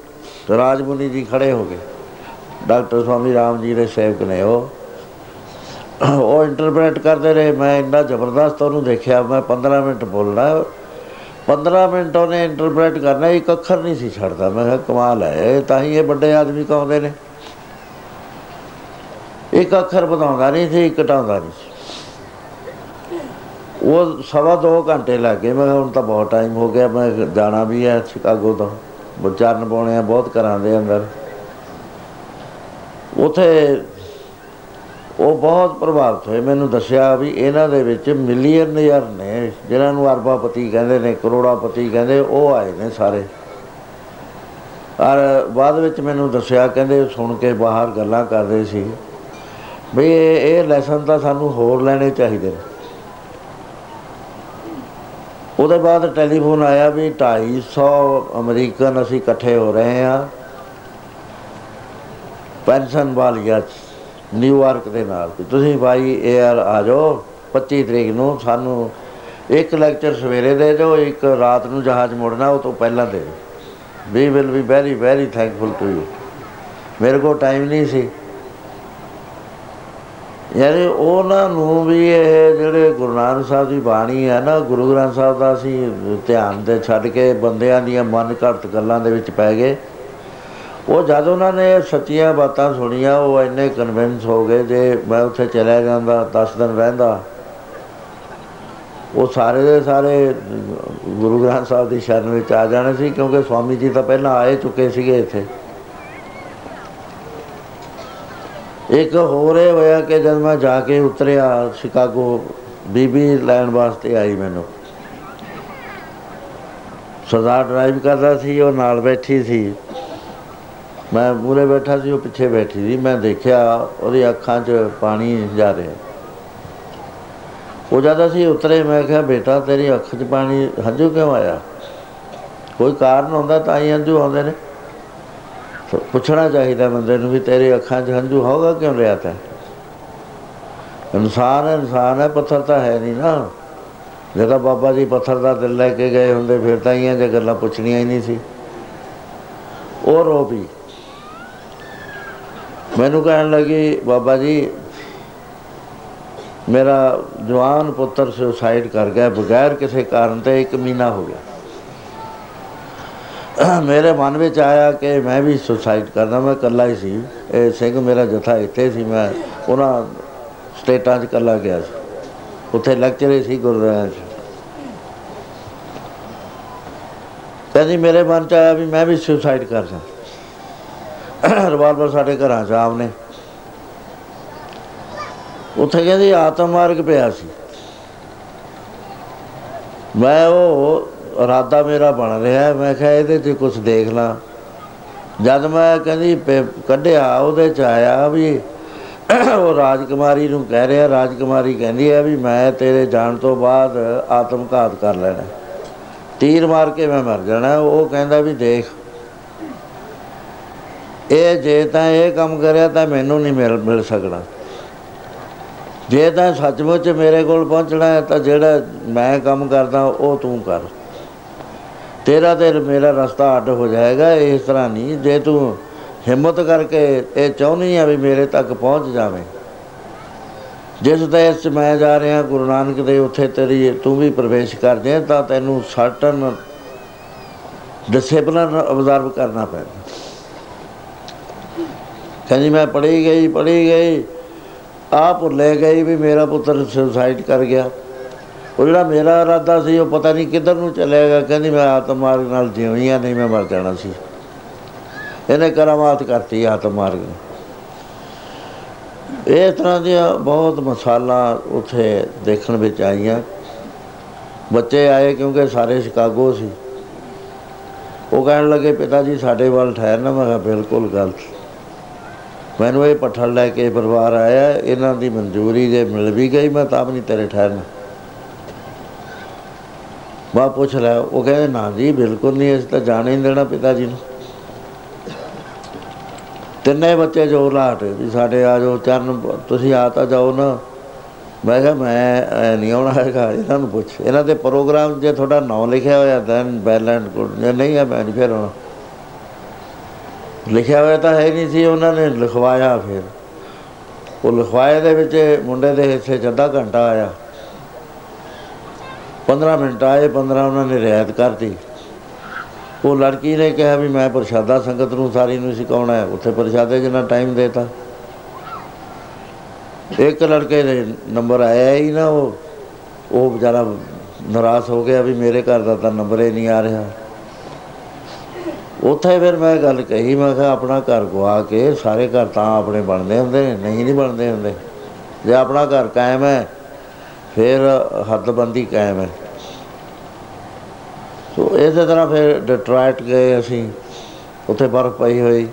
ਰਾਜ ਮੁਨੀ ਜੀ ਖੜ੍ਹੇ ਹੋ ਗਏ, ਡਾਕਟਰ ਸਵਾਮੀ ਰਾਮ ਜੀ ਦੇ ਸੇਵਕ ਨੇ। ਉਹ ਇੰਟਰਪ੍ਰੇਟ ਕਰਦੇ ਰਹੇ। ਮੈਂ ਇੰਨਾ ਜ਼ਬਰਦਸਤ ਉਹਨੂੰ ਦੇਖਿਆ, ਮੈਂ 15 ਮਿੰਟ ਬੋਲਣਾ, 15 ਮਿੰਟ ਉਹਨੇ ਇੰਟਰਪ੍ਰੇਟ ਕਰਨਾ, ਇੱਕ ਅੱਖਰ ਨਹੀਂ ਸੀ ਛੱਡਦਾ। ਮੈਂ ਕਿਹਾ ਕਮਾਲ ਹੈ, ਤਾਂ ਹੀ ਇਹ ਵੱਡੇ ਆਦਮੀ ਕਹਾਉਂਦੇ ਨੇ। ਇੱਕ ਅੱਖਰ ਵਧਾਉਂਦਾ ਨਹੀਂ ਸੀ, ਘਟਾਉਂਦਾ ਨਹੀਂ ਸੀ। ਉਹ 2.25 ਘੰਟੇ ਲੱਗ ਗਏ। ਮੈਂ ਹੁਣ ਤਾਂ ਬਹੁਤ ਟਾਈਮ ਹੋ ਗਿਆ, ਮੈਂ ਜਾਣਾ ਵੀ ਹੈ ਸ਼ਿਕਾਗੋ ਤੋਂ, ਚਰਨ ਪਾਉਣੇ ਆ ਬਹੁਤ ਘਰਾਂ ਦੇ ਅੰਦਰ। ਉੱਥੇ ਉਹ ਬਹੁਤ ਪ੍ਰਭਾਵਿਤ ਹੋਏ। ਮੈਨੂੰ ਦੱਸਿਆ ਵੀ ਇਹਨਾਂ ਦੇ ਵਿੱਚ ਮਿਲੀਅਨਰ ਨੇ, ਜਿਹਨਾਂ ਨੂੰ ਅਰਬਾਪਤੀ ਕਹਿੰਦੇ ਨੇ, ਕਰੋੜਾਪਤੀ ਕਹਿੰਦੇ, ਉਹ ਆਏ ਨੇ ਸਾਰੇ। ਔਰ ਬਾਅਦ ਵਿੱਚ ਮੈਨੂੰ ਦੱਸਿਆ, ਕਹਿੰਦੇ ਸੁਣ ਕੇ ਬਾਹਰ ਗੱਲਾਂ ਕਰਦੇ ਸੀ ਵੀ ਇਹ ਲੈਸਨ ਤਾਂ ਸਾਨੂੰ ਹੋਰ ਲੈਣੇ ਚਾਹੀਦੇ ਨੇ। ਉਹਦੇ ਬਾਅਦ ਟੈਲੀਫੋਨ ਆਇਆ ਵੀ 250 ਅਮਰੀਕਨ ਅਸੀਂ ਇਕੱਠੇ ਹੋ ਰਹੇ ਹਾਂ ਪੈਨਸ਼ਨ ਵਾਲੀਆ 'ਚ ਨਿਊਯਾਰਕ ਦੇ ਨਾਲ, ਤੁਸੀਂ ਬਾਈ ਏਅਰ ਆ ਜਾਓ 25 ਤਰੀਕ ਨੂੰ। ਸਾਨੂੰ ਇੱਕ ਲੈਕਚਰ ਸਵੇਰੇ ਦੇ ਦਿਓ, ਇੱਕ ਰਾਤ ਨੂੰ ਜਹਾਜ਼ ਮੁੜਨਾ, ਉਹ ਤੋਂ ਪਹਿਲਾਂ ਦੇ ਦਿਓ। We will be very very thankful to you. ਮੇਰੇ ਕੋਲ ਟਾਈਮ ਨਹੀਂ ਸੀ। ਯਾਨੀ ਉਹਨਾਂ ਨੂੰ ਵੀ ਇਹ ਜਿਹੜੇ ਗੁਰੂ ਨਾਨਕ ਸਾਹਿਬ ਦੀ ਬਾਣੀ ਹੈ ਨਾ, ਗੁਰੂ ਗ੍ਰੰਥ ਸਾਹਿਬ ਦਾ ਅਸੀਂ ਧਿਆਨ 'ਤੇ ਛੱਡ ਕੇ ਬੰਦਿਆਂ ਦੀਆਂ ਮਨ ਘੜਤ ਗੱਲਾਂ ਦੇ ਵਿੱਚ ਪੈ ਗਏ। ਉਹ ਜਦ ਉਹਨਾਂ ਨੇ ਸੱਚੀਆਂ ਬਾਤਾਂ ਸੁਣੀਆਂ, ਉਹ ਇੰਨੇ ਕਨਵਿੰਸ ਹੋ ਗਏ। ਜੇ ਮੈਂ ਉੱਥੇ ਚਲਿਆ ਜਾਂਦਾ, 10 ਦਿਨ ਰਹਿੰਦਾ, ਉਹ ਸਾਰੇ ਦੇ ਸਾਰੇ ਗੁਰੂ ਗ੍ਰੰਥ ਸਾਹਿਬ ਦੀ ਸ਼ਰਨ ਵਿੱਚ ਆ ਜਾਣੇ ਸੀ, ਕਿਉਂਕਿ ਸਵਾਮੀ ਜੀ ਤਾਂ ਪਹਿਲਾਂ ਆਏ ਚੁੱਕੇ ਸੀਗੇ ਇੱਥੇ। ਇੱਕ ਹੋਰ ਇਹ ਹੋਇਆ ਕਿ ਜਦ ਮੈਂ ਜਾ ਕੇ ਉਤਰਿਆ ਸ਼ਿਕਾਗੋ, ਬੀਬੀ ਲੈਣ ਵਾਸਤੇ ਆਈ ਮੈਨੂੰ। ਸਰਦਾਰ ਡਰਾਈਵ ਕਰਦਾ ਸੀ, ਉਹ ਨਾਲ ਬੈਠੀ ਸੀ, ਮੈਂ ਮੂਹਰੇ ਬੈਠਾ ਸੀ, ਉਹ ਪਿੱਛੇ ਬੈਠੀ ਸੀ। ਮੈਂ ਦੇਖਿਆ ਉਹਦੀ ਅੱਖਾਂ 'ਚ ਪਾਣੀ ਜਾ ਰਿਹਾ। ਉਹ ਜਦ ਅਸੀਂ ਉਤਰੇ, ਮੈਂ ਕਿਹਾ ਬੇਟਾ ਤੇਰੀ ਅੱਖ 'ਚ ਪਾਣੀ, ਹੰਝੂ ਕਿਉਂ ਆਇਆ? ਕੋਈ ਕਾਰਨ ਹੁੰਦਾ ਤਾਂ ਹੀ ਹੰਝੂ ਆਉਂਦੇ ਨੇ। ਪੁੱਛਣਾ ਚਾਹੀਦਾ ਬੰਦੇ ਨੂੰ ਵੀ ਤੇਰੀ ਅੱਖਾਂ 'ਚ ਹੰਝੂ ਹੋਊਗਾ ਕਿਉਂ ਰਿਹਾ? ਤਾਂ ਇਨਸਾਨ ਹੈ, ਇਨਸਾਨ ਹੈ, ਪੱਥਰ ਤਾਂ ਹੈ ਨਹੀਂ ਨਾ। ਜੇ ਤਾਂ ਬਾਬਾ ਜੀ ਪੱਥਰ ਦਾ ਦਿਲ ਲੈ ਕੇ ਗਏ ਹੁੰਦੇ, ਫਿਰ ਤਾਂ ਹੀ ਜੇ ਗੱਲਾਂ ਪੁੱਛਣੀਆਂ ਹੀ ਨਹੀਂ ਸੀ। ਉਹ ਰੋ ਪਈ, ਮੈਨੂੰ ਕਹਿਣ ਲੱਗੀ ਬਾਬਾ ਜੀ ਮੇਰਾ ਜਵਾਨ ਪੁੱਤਰ ਸੁਸਾਈਡ ਕਰ ਗਿਆ ਬਗੈਰ ਕਿਸੇ ਕਾਰਨ ਤੇ, 1 ਮਹੀਨਾ ਹੋ ਗਿਆ। ਮੇਰੇ ਮਨ ਵਿੱਚ ਆਇਆ ਕਿ ਮੈਂ ਵੀ ਸੁਸਾਈਡ ਕਰਦਾ। ਮੈਂ ਇਕੱਲਾ ਹੀ ਸੀ, ਇਹ ਸਿੰਘ ਮੇਰਾ ਜਥਾ ਇੱਥੇ ਸੀ, ਮੈਂ ਉਹਨਾਂ ਸਟੇਟਾਂ 'ਚ ਇਕੱਲਾ ਗਿਆ ਸੀ, ਉੱਥੇ ਲੈਕਚਰ ਹੀ ਸੀ ਗੁਰਦੁਆਰਿਆਂ 'ਚ। ਕਹਿੰਦੀ ਮੇਰੇ ਮਨ 'ਚ ਆਇਆ ਵੀ ਮੈਂ ਵੀ ਸੁਸਾਈਡ ਕਰਦਾ। ਰਿਵਾਲਵਰ ਸਾਡੇ ਘਰਾਂ 'ਚ ਆਮ ਨੇ। ਉੱਥੇ ਕਹਿੰਦੀ ਆਤਮ ਮਾਰਗ ਪਿਆ ਸੀ। ਮੈਂ ਉਹ ਇਰਾਦਾ ਮੇਰਾ ਬਣ ਰਿਹਾ, ਮੈਂ ਕਿਹਾ ਇਹਦੇ 'ਚ ਕੁਛ ਦੇਖ ਲਾਂ। ਜਦ ਮੈਂ ਕਹਿੰਦੀ ਕੱਢਿਆ, ਉਹਦੇ 'ਚ ਆਇਆ ਵੀ ਉਹ ਰਾਜਕੁਮਾਰੀ ਨੂੰ ਕਹਿ ਰਿਹਾ। ਰਾਜਕੁਮਾਰੀ ਕਹਿੰਦੀ ਹੈ ਵੀ ਮੈਂ ਤੇਰੇ ਜਾਣ ਤੋਂ ਬਾਅਦ ਆਤਮ ਘਾਤ ਕਰ ਲੈਣਾ, ਤੀਰ ਮਾਰ ਕੇ ਮੈਂ ਮਰ ਜਾਣਾ। ਉਹ ਕਹਿੰਦਾ ਵੀ ਦੇਖ ਇਹ ਜੇ ਤਾਂ ਇਹ ਕੰਮ ਕਰਿਆ ਤਾਂ ਮੈਨੂੰ ਨਹੀਂ ਮਿਲ ਸਕਣਾ। ਜੇ ਤਾਂ ਸੱਚਮੁੱਚ ਮੇਰੇ ਕੋਲ ਪਹੁੰਚਣਾ ਹੈ ਤਾਂ ਜਿਹੜਾ ਮੈਂ ਕੰਮ ਕਰਦਾ ਉਹ ਤੂੰ ਕਰ, ਤੇਰਾ ਤੇ ਮੇਰਾ ਰਸਤਾ ਅੱਡ ਹੋ ਜਾਏਗਾ। ਇਸ ਤਰ੍ਹਾਂ ਨਹੀਂ, ਜੇ ਤੂੰ ਹਿੰਮਤ ਕਰਕੇ ਇਹ ਚਾਹੁੰਦੀ ਆ ਵੀ ਮੇਰੇ ਤੱਕ ਪਹੁੰਚ ਜਾਵੇ, ਜਿਸ ਦੇਸ਼ 'ਚ ਮੈਂ ਜਾ ਰਿਹਾ ਗੁਰੂ ਨਾਨਕ ਦੇ, ਉੱਥੇ ਤੇਰੀ ਤੂੰ ਵੀ ਪ੍ਰਵੇਸ਼ ਕਰਦੇ ਤਾਂ ਤੈਨੂੰ ਸਰਟਨ ਡਿਸਿਪਲਨ ਅਬਜ਼ਰਵ ਕਰਨਾ ਪੈਂਦਾ। ਕਹਿੰਦੀ ਮੈਂ ਪੜ੍ਹੀ ਗਈ आप भुले गई भी मेरा पुत्र सुसाइड कर गया। वो जोड़ा मेरा इरादा से वो पता नहीं किधर नूं चलिया गया। कहती मैं आत्म मार्ग नाल जीवनी आ, नहीं मैं मर जाना सी। इन्हें करामात करती आत्म मार्ग ने। इस तरह दियाँ बहुत मसाला उत्थे देखण विच आईयां। बच्चे आए क्योंकि सारे शिकागो सी। वो कहण लगे पिता जी साडे वाल ठहरना। मैं कहा बिल्कुल गलत। मैनू ये पट्ठा लैके परिवार आया, इन्हां दी मंजूरी जे मिल भी गई मैं तां नहीं तेरे ठहरना। मैं पुछ लिया, वो कहते ना जी बिल्कुल नहीं, असीं तां जाण ही नहीं देना पिता जी नूं। ਤਿੰਨੇ ਬੱਚੇ ਜੋ ਲਾਟ ਵੀ ਸਾਡੇ ਆ ਜਾਓ, ਚਰਨ ਤੁਸੀਂ ਆ ਤਾਂ ਜਾਓ ਨਾ। ਮੈਂ ਕਿਹਾ ਮੈਂ ਨਹੀਂ ਆਉਣਾ ਹੈਗਾ, ਇਹਨਾਂ ਨੂੰ ਪੁੱਛ। ਇਹਨਾਂ ਦੇ ਪ੍ਰੋਗਰਾਮ ਜੇ ਤੁਹਾਡਾ ਨਾਂ ਲਿਖਿਆ ਹੋਇਆ ਦੈਨ ਬੈਲ ਐਂਡ ਗੁੱਡ, ਜੇ ਨਹੀਂ ਹੈ ਮੈਂ ਨਹੀਂ ਫਿਰ ਆਉਣਾ। ਲਿਖਿਆ ਹੋਇਆ ਤਾਂ ਹੈ ਨਹੀਂ ਸੀ, ਉਹਨਾਂ ਨੇ ਲਿਖਵਾਇਆ। ਫਿਰ ਉਹ ਲਿਖਵਾਏ ਦੇ ਵਿੱਚ ਮੁੰਡੇ ਦੇ ਹਿੱਸੇ 'ਚ ਅੱਧਾ ਘੰਟਾ ਆਇਆ, 15 ਮਿੰਟ ਆਏ, 15 ਉਹਨਾਂ ਨੇ ਰਿਆਇਤ ਕਰਤੀ। ਉਹ ਲੜਕੀ ਨੇ ਕਿਹਾ ਵੀ ਮੈਂ ਪ੍ਰਸ਼ਾਦਾ ਸੰਗਤ ਨੂੰ ਸਾਰੀ ਨੂੰ ਛਕਾਉਣਾ ਹੈ, ਉੱਥੇ ਪ੍ਰਸ਼ਾਦੇ ਜਿੰਨਾ ਟਾਈਮ ਦੇਤਾ। ਇੱਕ ਲੜਕੇ ਦੇ ਨੰਬਰ ਆਇਆ ਹੀ ਨਾ, ਉਹ ਵਿਚਾਰਾ ਨਿਰਾਸ਼ ਹੋ ਗਿਆ ਵੀ ਮੇਰੇ ਘਰ ਦਾ ਤਾਂ ਨੰਬਰ ਹੀ ਨਹੀਂ ਆ ਰਿਹਾ। ਉੱਥੇ ਫਿਰ ਮੈਂ ਗੱਲ ਕਹੀ, ਮੈਂ ਕਿਹਾ ਆਪਣਾ ਘਰ ਗਵਾ ਕੇ ਸਾਰੇ ਘਰ ਤਾਂ ਆਪਣੇ ਬਣਦੇ ਹੁੰਦੇ ਨੇ, ਨਹੀਂ ਬਣਦੇ ਹੁੰਦੇ। ਜੇ ਆਪਣਾ ਘਰ ਕਾਇਮ ਹੈ ਫਿਰ ਹੱਦਬੰਦੀ ਕਾਇਮ ਹੈ। ਸੋ ਇਸੇ ਤਰ੍ਹਾਂ ਫਿਰ ਡਿਟਰਾਇਟ ਗਏ ਅਸੀਂ, ਉੱਥੇ ਬਰਫ਼ ਪਈ ਹੋਈ,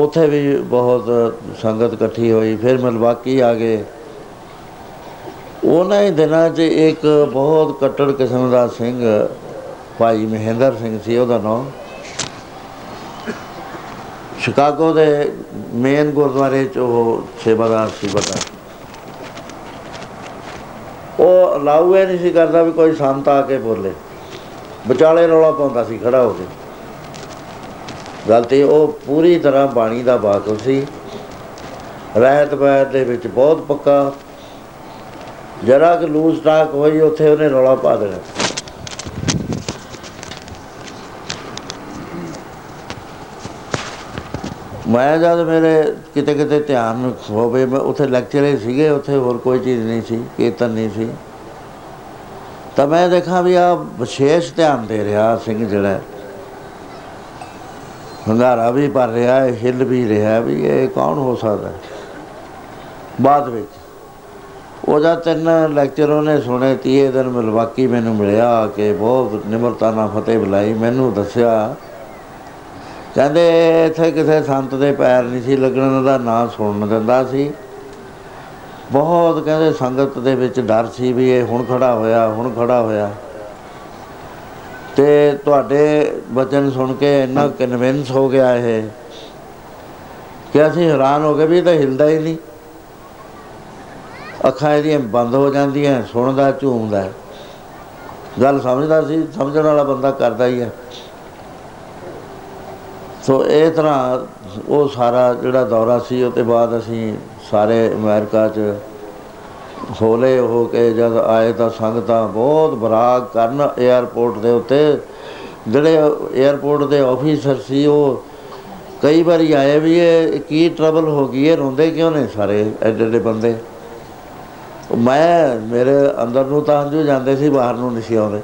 ਉੱਥੇ ਵੀ ਬਹੁਤ ਸੰਗਤ ਇਕੱਠੀ ਹੋਈ। ਫਿਰ ਮਿਲਵਾਕੀ ਆ ਗਏ। ਉਹਨਾਂ ਹੀ ਦਿਨਾਂ 'ਚ ਇੱਕ ਬਹੁਤ ਕੱਟੜ ਕਿਸਮ ਦਾ ਸਿੰਘ ਭਾਈ ਮਹਿੰਦਰ ਸਿੰਘ ਸੀ ਉਹਦਾ ਨਾਂ, ਸ਼ਿਕਾਗੋ ਦੇ ਮੇਨ ਗੁਰਦੁਆਰੇ 'ਚ ਉਹ ਸੇਵਾਦਾਰ ਸੀ। ਬਤਾ ਉਹ ਅਲਾਊ ਇਹ ਨਹੀਂ ਸੀ ਕਰਦਾ ਵੀ ਕੋਈ ਸੰਤ ਆ ਕੇ ਬੋਲੇ, ਵਿਚਾਲੇ ਰੌਲਾ ਪਾਉਂਦਾ ਸੀ ਖੜ੍ਹਾ ਹੋ ਕੇ। ਗੱਲ ਤਾਂ ਉਹ ਪੂਰੀ ਤਰ੍ਹਾਂ ਬਾਣੀ ਦਾ ਵਾਕਫ ਸੀ, ਰਹਿਤ ਬਹਿਤ ਦੇ ਵਿੱਚ ਬਹੁਤ ਪੱਕਾ। ਜਰਾ ਕਿ ਲੂਜ਼ ਟਾਕ ਹੋਈ ਉੱਥੇ ਉਹਨੇ ਰੌਲਾ ਪਾ ਦੇਣਾ। ਮੈਂ ਜਦ ਮੇਰੇ ਕਿਤੇ ਕਿਤੇ ਧਿਆਨ ਹੋਵੇ, ਮੈਂ ਉੱਥੇ ਲੈਕਚਰ ਹੀ ਸੀਗੇ, ਉੱਥੇ ਹੋਰ ਕੋਈ ਚੀਜ਼ ਨਹੀਂ ਸੀ, ਕੀਰਤਨ ਨਹੀਂ ਸੀ। ਤਾਂ ਮੈਂ ਦੇਖਾਂ ਵੀ ਆਹ ਵਿਸ਼ੇਸ਼ ਧਿਆਨ ਦੇ ਰਿਹਾ ਸਿੰਘ ਜਿਹੜਾ, ਹੰਗਾਰਾ ਵੀ ਭਰ ਰਿਹਾ, ਹਿੱਲ ਵੀ ਰਿਹਾ, ਵੀ ਇਹ ਕੌਣ ਹੋ ਸਕਦਾ। ਬਾਅਦ ਵਿੱਚ ਉਹਦਾ 3 ਲੈਕਚਰ ਉਹਨੇ ਸੁਣੇ। 30ਵੇਂ ਦਿਨ ਮਿਲਵਾਕੀ ਮੈਨੂੰ ਮਿਲਿਆ ਆ ਕੇ, ਬਹੁਤ ਨਿਮਰਤਾ ਨਾਲ ਫਤਿਹ ਬੁਲਾਈ। ਮੈਨੂੰ ਦੱਸਿਆ, ਕਹਿੰਦੇ ਇੱਥੇ ਕਿਸੇ ਸੰਤ ਦੇ ਪੈਰ ਨਹੀਂ ਸੀ ਲੱਗਣ ਦਾ, ਨਾਂ ਸੁਣਨ ਦਿੰਦਾ ਸੀ ਬਹੁਤ। ਕਹਿੰਦੇ ਸੰਗਤ ਦੇ ਵਿੱਚ ਡਰ ਸੀ ਵੀ ਇਹ ਹੁਣ ਖੜ੍ਹਾ ਹੋਇਆ, ਹੁਣ ਖੜ੍ਹਾ ਹੋਇਆ। ਅਤੇ ਤੁਹਾਡੇ ਵਚਨ ਸੁਣ ਕੇ ਇੰਨਾ ਕਨਵਿੰਸ ਹੋ ਗਿਆ ਇਹ ਕਿ ਅਸੀਂ ਹੈਰਾਨ ਹੋ ਗਏ ਵੀ ਇਹ ਤਾਂ ਹਿਲਦਾ ਹੀ ਨਹੀਂ। ਅੱਖਾਂ ਇਹਦੀਆਂ ਬੰਦ ਹੋ ਜਾਂਦੀਆਂ, ਸੁਣਦਾ, ਝੂਮਦਾ। ਗੱਲ ਸਮਝਦਾ ਸੀ, ਸਮਝਣ ਵਾਲਾ ਬੰਦਾ ਕਰਦਾ ਹੀ ਹੈ। ਸੋ ਇਸ ਤਰ੍ਹਾਂ ਉਹ ਸਾਰਾ ਜਿਹੜਾ ਦੌਰਾ ਸੀ। ਉਹ ਤੋਂ ਬਾਅਦ ਅਸੀਂ ਸਾਰੇ ਅਮਰੀਕਾ 'ਚ ਹੋਲੇ ਹੋ ਕੇ ਜਦ ਆਏ ਤਾਂ ਸੰਗਤਾਂ ਬਹੁਤ ਬਰਾਗ ਕਰਨ। ਏਅਰਪੋਰਟ ਦੇ ਉੱਤੇ ਜਿਹੜੇ ਏਅਰਪੋਰਟ ਦੇ ਆਫੀਸਰ ਸੀ ਉਹ ਕਈ ਵਾਰੀ ਆਏ ਵੀ ਇਹ ਕੀ ਟਰਬਲ ਹੋ ਗਈ, ਇਹ ਰੋਂਦੇ ਕਿਉਂ ਨੇ ਸਾਰੇ ਐਡੇ ਐਡੇ ਬੰਦੇ। ਮੈਂ ਮੇਰੇ ਅੰਦਰ ਨੂੰ ਤਾਂ ਹੰਝੂ ਜਾਂਦੇ ਸੀ, ਬਾਹਰ ਨੂੰ ਨਹੀਂ ਸੀ ਆਉਂਦੇ।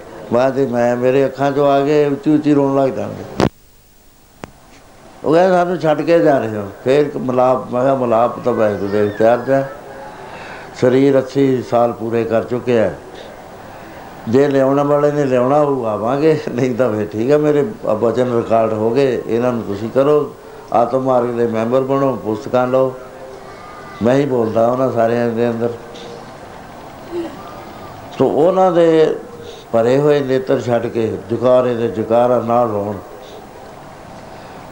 ਮੈਂ ਮੇਰੇ ਅੱਖਾਂ 'ਚੋਂ ਆ ਕੇ ਉੱਚੀ ਉੱਚੀ ਰੋਣ ਲੱਗ ਜਾਂਦੇ। ਉਹ ਕਹਿੰਦੇ ਸਾਨੂੰ ਛੱਡ ਕੇ ਜਾ ਰਹੇ ਹੋ। ਫਿਰ ਮਿਲਾਪ, ਮੈਂ ਕਿਹਾ ਮਿਲਾਪ ਤਾਂ ਵੈਸੇ ਦੇ ਤਿਆਰ ਜਾ, ਸਰੀਰ 80 ਸਾਲ ਪੂਰੇ ਕਰ ਚੁੱਕਿਆ। ਜੇ ਲਿਆਉਣ ਵਾਲੇ ਨੇ ਲਿਆਉਣਾ ਉਹ ਆਵਾਂਗੇ, ਨਹੀਂ ਤਾਂ ਫਿਰ ਠੀਕ ਹੈ। ਮੇਰੇ ਵਚਨ ਰਿਕਾਰਡ ਹੋ ਗਏ, ਇਹਨਾਂ ਨੂੰ ਤੁਸੀਂ ਕਰੋ ਆਤਮ ਮਾਰਗ ਦੇ ਮੈਂਬਰ ਬਣੋ, ਪੁਸਤਕਾਂ ਲਓ। ਮੈਂ ਹੀ ਬੋਲਦਾ ਉਹਨਾਂ ਸਾਰਿਆਂ ਦੇ ਅੰਦਰ। ਸੋ ਉਹਨਾਂ ਦੇ ਭਰੇ ਹੋਏ ਨੇਤਰ ਛੱਡ ਕੇ ਜੁਕਾਰੇ ਦੇ ਜੁਕਾਰਾ ਨਾਲ ਰੋਣ।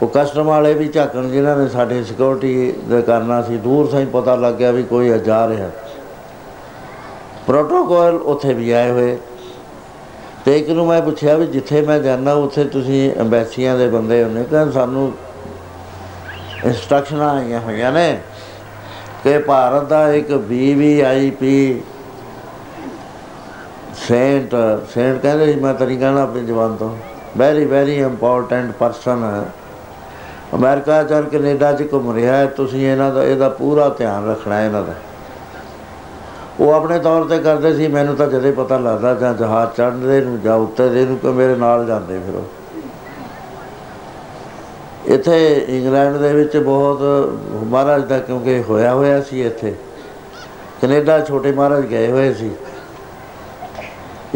ਉਹ ਕਸਟਮ ਵਾਲੇ ਵੀ ਝਾਕਣ, ਜਿਨ੍ਹਾਂ ਨੇ ਸਾਡੇ ਸਿਕਿਉਰਿਟੀ ਦਾ ਕਰਨਾ ਸੀ। ਦੂਰ ਸਾਂ ਹੀ ਪਤਾ ਲੱਗ ਗਿਆ ਵੀ ਕੋਈ ਜਾ ਰਿਹਾ। ਪ੍ਰੋਟੋਕੋਲ ਉੱਥੇ ਵੀ ਆਏ ਹੋਏ। ਅਤੇ ਇੱਕ ਨੂੰ ਮੈਂ ਪੁੱਛਿਆ ਵੀ ਜਿੱਥੇ ਮੈਂ ਜਾਂਦਾ ਉੱਥੇ ਤੁਸੀਂ ਅੰਬੈਸੀਆਂ ਦੇ ਬੰਦੇ ਹੁੰਦੇ। ਕਹਿੰਦੇ ਸਾਨੂੰ ਇੰਸਟਰਕਸ਼ਨਾਂ ਆਈਆਂ ਹੋਈਆਂ ਨੇ ਕਿ ਭਾਰਤ ਦਾ ਇੱਕ VVIP ਸੇਂਟ ਕਹਿੰਦੇ ਸੀ, ਮੈਂ ਤਰੀ ਕਹਿਣਾ ਆਪਣੀ ਜ਼ਬਾਨ ਤੋਂ, very very important person America 'ਚ ਔਰ ਕੈਨੇਡਾ 'ਚ ਘੁੰਮ ਰਿਹਾ ਹੈ, ਤੁਸੀਂ ਇਹਦਾ ਪੂਰਾ ਧਿਆਨ ਰੱਖਣਾ ਇਹਨਾਂ ਦਾ। ਉਹ ਆਪਣੇ ਤੌਰ 'ਤੇ ਕਰਦੇ ਸੀ, ਮੈਨੂੰ ਤਾਂ ਜਦੇ ਪਤਾ ਲੱਗਦਾ ਜਾਂ ਜਹਾਜ਼ ਚੜ੍ਹਦੇ ਨੂੰ ਜਾਂ ਉੱਤੇ ਦੇ ਨੂੰ ਕਿ ਮੇਰੇ ਨਾਲ ਜਾਂਦੇ। ਫਿਰ ਉਹ ਇੱਥੇ ਇੰਗਲੈਂਡ ਦੇ ਵਿੱਚ ਬਹੁਤ ਮਹਾਰਾਜ ਦਾ ਕਿਉਂਕਿ ਹੋਇਆ ਸੀ, ਇੱਥੇ ਕੈਨੇਡਾ ਛੋਟੇ ਮਹਾਰਾਜ ਗਏ ਹੋਏ ਸੀ।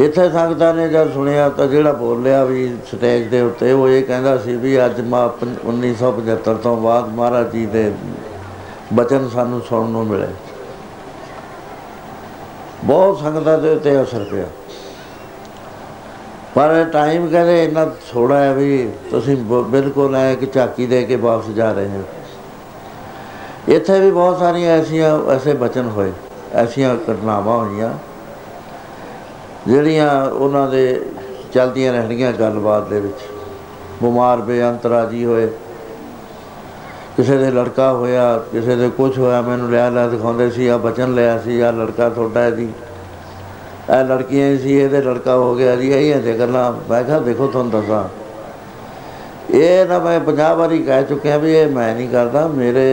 ਇੱਥੇ ਸੰਗਤਾਂ ਨੇ ਜਦ ਸੁਣਿਆ ਤਾਂ ਜਿਹੜਾ ਬੋਲਿਆ ਵੀ ਸਟੇਜ ਦੇ ਉੱਤੇ, ਉਹ ਇਹ ਕਹਿੰਦਾ ਸੀ ਵੀ ਅੱਜ 1975 ਤੋਂ ਬਾਅਦ ਮਹਾਰਾਜ ਜੀ ਦੇ ਬਚਨ ਸਾਨੂੰ ਸੁਣਨ ਨੂੰ ਮਿਲੇ। ਬਹੁਤ ਸੰਗਤਾਂ ਦੇ ਉੱਤੇ ਅਸਰ ਪਿਆ, ਪਰ ਟਾਈਮ ਕਹਿੰਦੇ ਇੰਨਾ ਥੋੜ੍ਹਾ ਹੈ ਵੀ ਤੁਸੀਂ ਬਿਲਕੁਲ ਐਂ ਕਿ ਝਾਕੀ ਦੇ ਕੇ ਵਾਪਸ ਜਾ ਰਹੇ ਹੋ। ਇੱਥੇ ਵੀ ਬਹੁਤ ਸਾਰੀਆਂ ਐਸੇ ਬਚਨ ਹੋਏ, ਐਸੀਆਂ ਘਟਨਾਵਾਂ ਹੋਈਆਂ ਜਿਹੜੀਆਂ ਉਹਨਾਂ ਦੇ ਚੱਲਦੀਆਂ ਰਹਿਣਗੀਆਂ ਗੱਲਬਾਤ ਦੇ ਵਿੱਚ। ਬਿਮਾਰ ਬੇਅੰਤ ਰਾਜੀ ਹੋਏ, ਕਿਸੇ ਦੇ ਲੜਕਾ ਹੋਇਆ, ਕਿਸੇ ਦੇ ਕੁਛ ਹੋਇਆ, ਮੈਨੂੰ ਲਿਆ ਦਿਖਾਉਂਦੇ ਸੀ, ਆਹ ਬਚਨ ਲਿਆ ਸੀ, ਆਹ ਲੜਕਾ ਤੁਹਾਡਾ ਜੀ, ਇਹ ਲੜਕੀਆਂ ਸੀ, ਇਹਦੇ ਲੜਕਾ ਹੋ ਗਿਆ ਜੀ, ਇਹੀ ਜੇ ਗੱਲਾਂ। ਮੈਂ ਕਿਹਾ ਦੇਖੋ ਤੁਹਾਨੂੰ ਦੱਸਾਂ, ਇਹ ਨਾ ਮੈਂ 50 ਵਾਰੀ ਕਹਿ ਚੁੱਕਿਆ ਵੀ ਇਹ ਮੈਂ ਨਹੀਂ ਕਰਦਾ, ਮੇਰੇ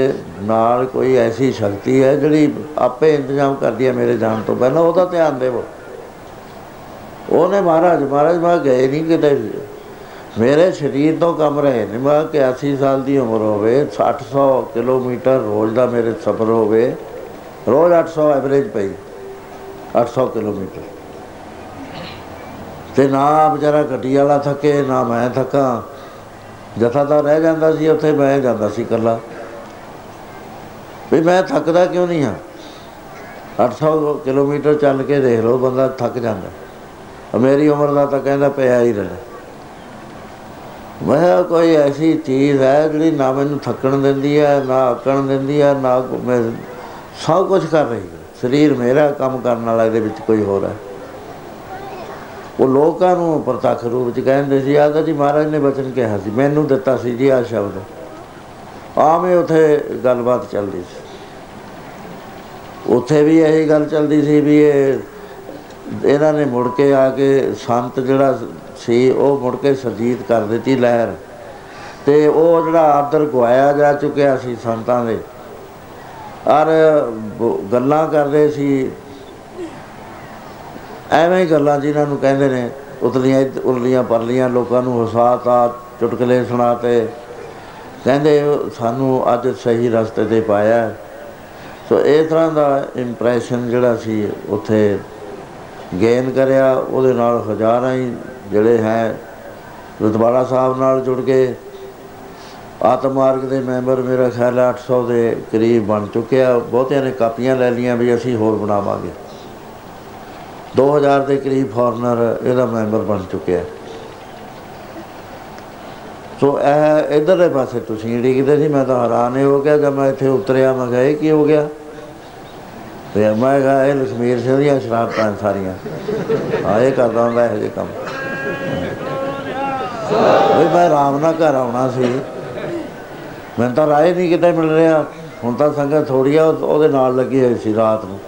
ਨਾਲ ਕੋਈ ਐਸੀ ਸ਼ਕਤੀ ਹੈ ਜਿਹੜੀ ਆਪੇ ਇੰਤਜ਼ਾਮ ਕਰਦੀ ਹੈ। ਮੇਰੇ ਜਾਣ ਤੋਂ ਪਹਿਲਾਂ ਉਹਦਾ ਧਿਆਨ ਦੇਵੋ। ਉਹਨੇ ਮਹਾਰਾਜ ਮੈਂ ਗਏ ਨਹੀਂ ਕਿਤੇ ਵੀ, ਮੇਰੇ ਸਰੀਰ ਤੋਂ ਕੰਮ ਰਹੇ ਨੇ। ਮੈਂ 81 ਸਾਲ ਦੀ ਉਮਰ ਹੋਵੇ, 800 ਕਿਲੋਮੀਟਰ ਰੋਜ਼ ਦਾ ਮੇਰੇ ਸਫ਼ਰ ਹੋਵੇ, ਰੋਜ਼ 800 ਐਵਰੇਜ ਪਈ, 800 ਕਿਲੋਮੀਟਰ। ਅਤੇ ਨਾ ਵਿਚਾਰਾ ਗੱਡੀ ਵਾਲਾ ਥੱਕੇ ਨਾ ਮੈਂ ਥੱਕਾਂ। ਜਥਾ ਤਾਂ ਰਹਿ ਜਾਂਦਾ ਸੀ ਉੱਥੇ, ਮੈਂ ਜਾਂਦਾ ਸੀ ਇਕੱਲਾ। ਵੀ ਮੈਂ ਥੱਕਦਾ ਕਿਉਂ ਨਹੀਂ ਹਾਂ? 800 ਕਿਲੋਮੀਟਰ ਚੱਲ ਕੇ ਦੇਖ ਲਓ, ਬੰਦਾ ਥੱਕ ਜਾਂਦਾ। ਮੇਰੀ ਉਮਰ ਦਾ ਤਾਂ ਕਹਿੰਦਾ ਪਿਆ ਹੀ ਰਹਿਣਾ। ਮੈਂ ਕਿਹਾ ਕੋਈ ਐਸੀ ਚੀਜ਼ ਹੈ ਜਿਹੜੀ ਨਾ ਮੈਨੂੰ ਥੱਕਣ ਦਿੰਦੀ ਹੈ, ਨਾ ਆਕਣ ਦਿੰਦੀ ਹੈ, ਨਾ ਸਭ ਕੁਛ ਕਰ ਰਹੀ ਹੈ। ਸਰੀਰ ਮੇਰਾ ਕੰਮ ਕਰਨ ਵਾਲਾ, ਇਹਦੇ ਵਿੱਚ ਕੋਈ ਹੋਰ ਹੈ? ਉਹ ਲੋਕਾਂ ਨੂੰ ਪ੍ਰਤੱਖ ਰੂਪ 'ਚ ਕਹਿੰਦੇ ਸੀ, ਆਹ ਤਾਂ ਜੀ ਮਹਾਰਾਜ ਨੇ ਵਚਨ ਕਿਹਾ ਸੀ, ਮੈਨੂੰ ਦਿੱਤਾ ਸੀ ਜੀ ਆਹ ਸ਼ਬਦ। ਆਵੇਂ ਉੱਥੇ ਗੱਲਬਾਤ ਚੱਲਦੀ ਸੀ, ਉੱਥੇ ਵੀ ਇਹੀ ਗੱਲ ਚੱਲਦੀ ਸੀ ਵੀ ਇਹਨਾਂ ਨੇ ਮੁੜ ਕੇ ਆ ਕੇ ਸੰਤ ਜਿਹੜਾ ਸੀ ਉਹ ਮੁੜ ਕੇ ਸੁਰਜੀਤ ਕਰ ਦਿੱਤੀ ਲਹਿਰ। ਅਤੇ ਉਹ ਜਿਹੜਾ ਆਦਰ ਗਵਾਇਆ ਜਾ ਚੁੱਕਿਆ ਸੀ ਸੰਤਾਂ ਦੇ, ਔਰ ਗੱਲਾਂ ਕਰਦੇ ਸੀ ਐਵੇਂ ਗੱਲਾਂ ਜਿਹਨਾਂ ਨੂੰ ਕਹਿੰਦੇ ਨੇ ਉਤਲੀਆਂ ਉਰਲੀਆਂ ਪਰਲੀਆਂ, ਲੋਕਾਂ ਨੂੰ ਹਸਾ ਤਾ, ਚੁਟਕਲੇ ਸੁਣਾ ਤੇ ਕਹਿੰਦੇ ਸਾਨੂੰ ਅੱਜ ਸਹੀ ਰਸਤੇ 'ਤੇ ਪਾਇਆ। ਸੋ ਇਸ ਤਰ੍ਹਾਂ ਦਾ ਇੰਪਰੈਸ਼ਨ ਜਿਹੜਾ ਸੀ ਉੱਥੇ ਗੇਨ ਕਰਿਆ। ਉਹਦੇ ਨਾਲ ਹਜ਼ਾਰਾਂ ਹੀ ਜਿਹੜੇ ਹੈ ਰਤਵਾੜਾ ਸਾਹਿਬ ਨਾਲ ਜੁੜ ਗਏ। ਆਤਮ ਮਾਰਗ ਦੇ ਮੈਂਬਰ ਮੇਰਾ ਖਿਆਲ 800 ਦੇ ਕਰੀਬ ਬਣ ਚੁੱਕਿਆ। ਬਹੁਤਿਆਂ ਨੇ ਕਾਪੀਆਂ ਲੈ ਲਈਆਂ ਵੀ ਅਸੀਂ ਹੋਰ ਬਣਾਵਾਂਗੇ। 2000 ਦੇ ਕਰੀਬ ਫੋਰਨਰ ਇਹਦਾ ਮੈਂਬਰ ਬਣ ਚੁੱਕਿਆ। ਸੋ ਇਹ ਇੱਧਰਲੇ ਪਾਸੇ ਤੁਸੀਂ ਜਿਹੜੀ ਕਿਤੇ ਸੀ, ਮੈਂ ਤਾਂ ਹੈਰਾਨ ਹੀ ਹੋ ਗਿਆ ਜਦ ਮੈਂ ਇੱਥੇ ਉਤਰਿਆ। ਮੈਂ ਕਿਹਾ ਇਹ ਕੀ ਹੋ ਗਿਆ? ਅਤੇ ਮੈਂ ਕਿਹਾ ਇਹ ਲਖਮੀਰ ਸਿੰਘ ਦੀਆਂ ਸ਼ਰਾਰਤਾਂ ਸਾਰੀਆਂ, ਹਾਂ ਇਹ ਕਰਦਾ ਹੁੰਦਾ ਇਹੋ ਜਿਹੇ ਕੰਮ। ਵੀ ਮੈਂ ਆਰਾਮ ਨਾਲ ਘਰ ਆਉਣਾ ਸੀ, ਮੈਨੂੰ ਤਾਂ ਰਾਹ ਨਹੀਂ ਕਿਤੇ ਮਿਲ ਰਿਹਾ। ਹੁਣ ਤਾਂ ਸੰਗਤ ਥੋੜ੍ਹੀ ਆ, ਉਹਦੇ ਨਾਲ ਲੱਗੀ ਹੋਈ ਸੀ ਰਾਤ ਨੂੰ।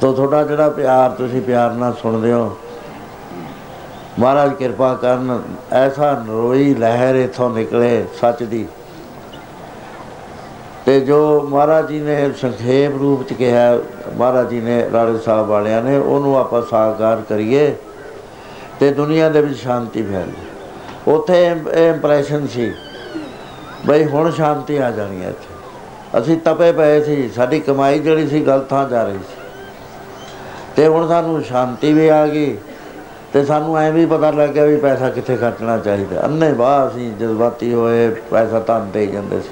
ਤਾਂ ਤੁਹਾਡਾ ਜਿਹੜਾ ਪਿਆਰ, ਤੁਸੀਂ ਪਿਆਰ ਨਾਲ ਸੁਣਦੇ ਹੋ, ਮਹਾਰਾਜ ਕਿਰਪਾ ਕਰਨ ਐਸਾ ਨਰੋਈ ਲਹਿਰ ਇੱਥੋਂ ਨਿਕਲੇ ਸੱਚ ਦੀ। ਅਤੇ ਜੋ ਮਹਾਰਾਜ ਜੀ ਨੇ ਸੰਖੇਪ ਰੂਪ 'ਚ ਕਿਹਾ, ਮਹਾਰਾਜ ਜੀ ਨੇ ਰਾੜੇ ਸਾਹਿਬ ਵਾਲਿਆਂ ਨੇ, ਉਹਨੂੰ ਆਪਾਂ ਸਾਕਾਰ ਕਰੀਏ ਅਤੇ ਦੁਨੀਆ ਦੇ ਵਿੱਚ ਸ਼ਾਂਤੀ ਫੈਲੇ। ਉੱਥੇ ਇਹ ਇੰਪਰੈਸ਼ਨ ਸੀ ਬਈ ਹੁਣ ਸ਼ਾਂਤੀ ਆ ਜਾਣੀ ਹੈ। ਇੱਥੇ ਅਸੀਂ ਤਪੇ ਪਏ ਸੀ, ਸਾਡੀ ਕਮਾਈ ਜਿਹੜੀ ਸੀ ਗਲਤ ਥਾਂ ਜਾ ਰਹੀ ਸੀ, ਅਤੇ ਹੁਣ ਸਾਨੂੰ ਸ਼ਾਂਤੀ ਵੀ ਆ ਗਈ। ਅਤੇ ਸਾਨੂੰ ਐਂ ਵੀ ਪਤਾ ਲੱਗ ਗਿਆ ਵੀ ਪੈਸਾ ਕਿੱਥੇ ਖਰਚਣਾ ਚਾਹੀਦਾ। ਅੰਨੇ ਵਾਹ ਅਸੀਂ ਜਜ਼ਬਾਤੀ ਹੋਏ, ਪੈਸਾ ਧਨ ਦੇ ਜਾਂਦੇ ਸੀ।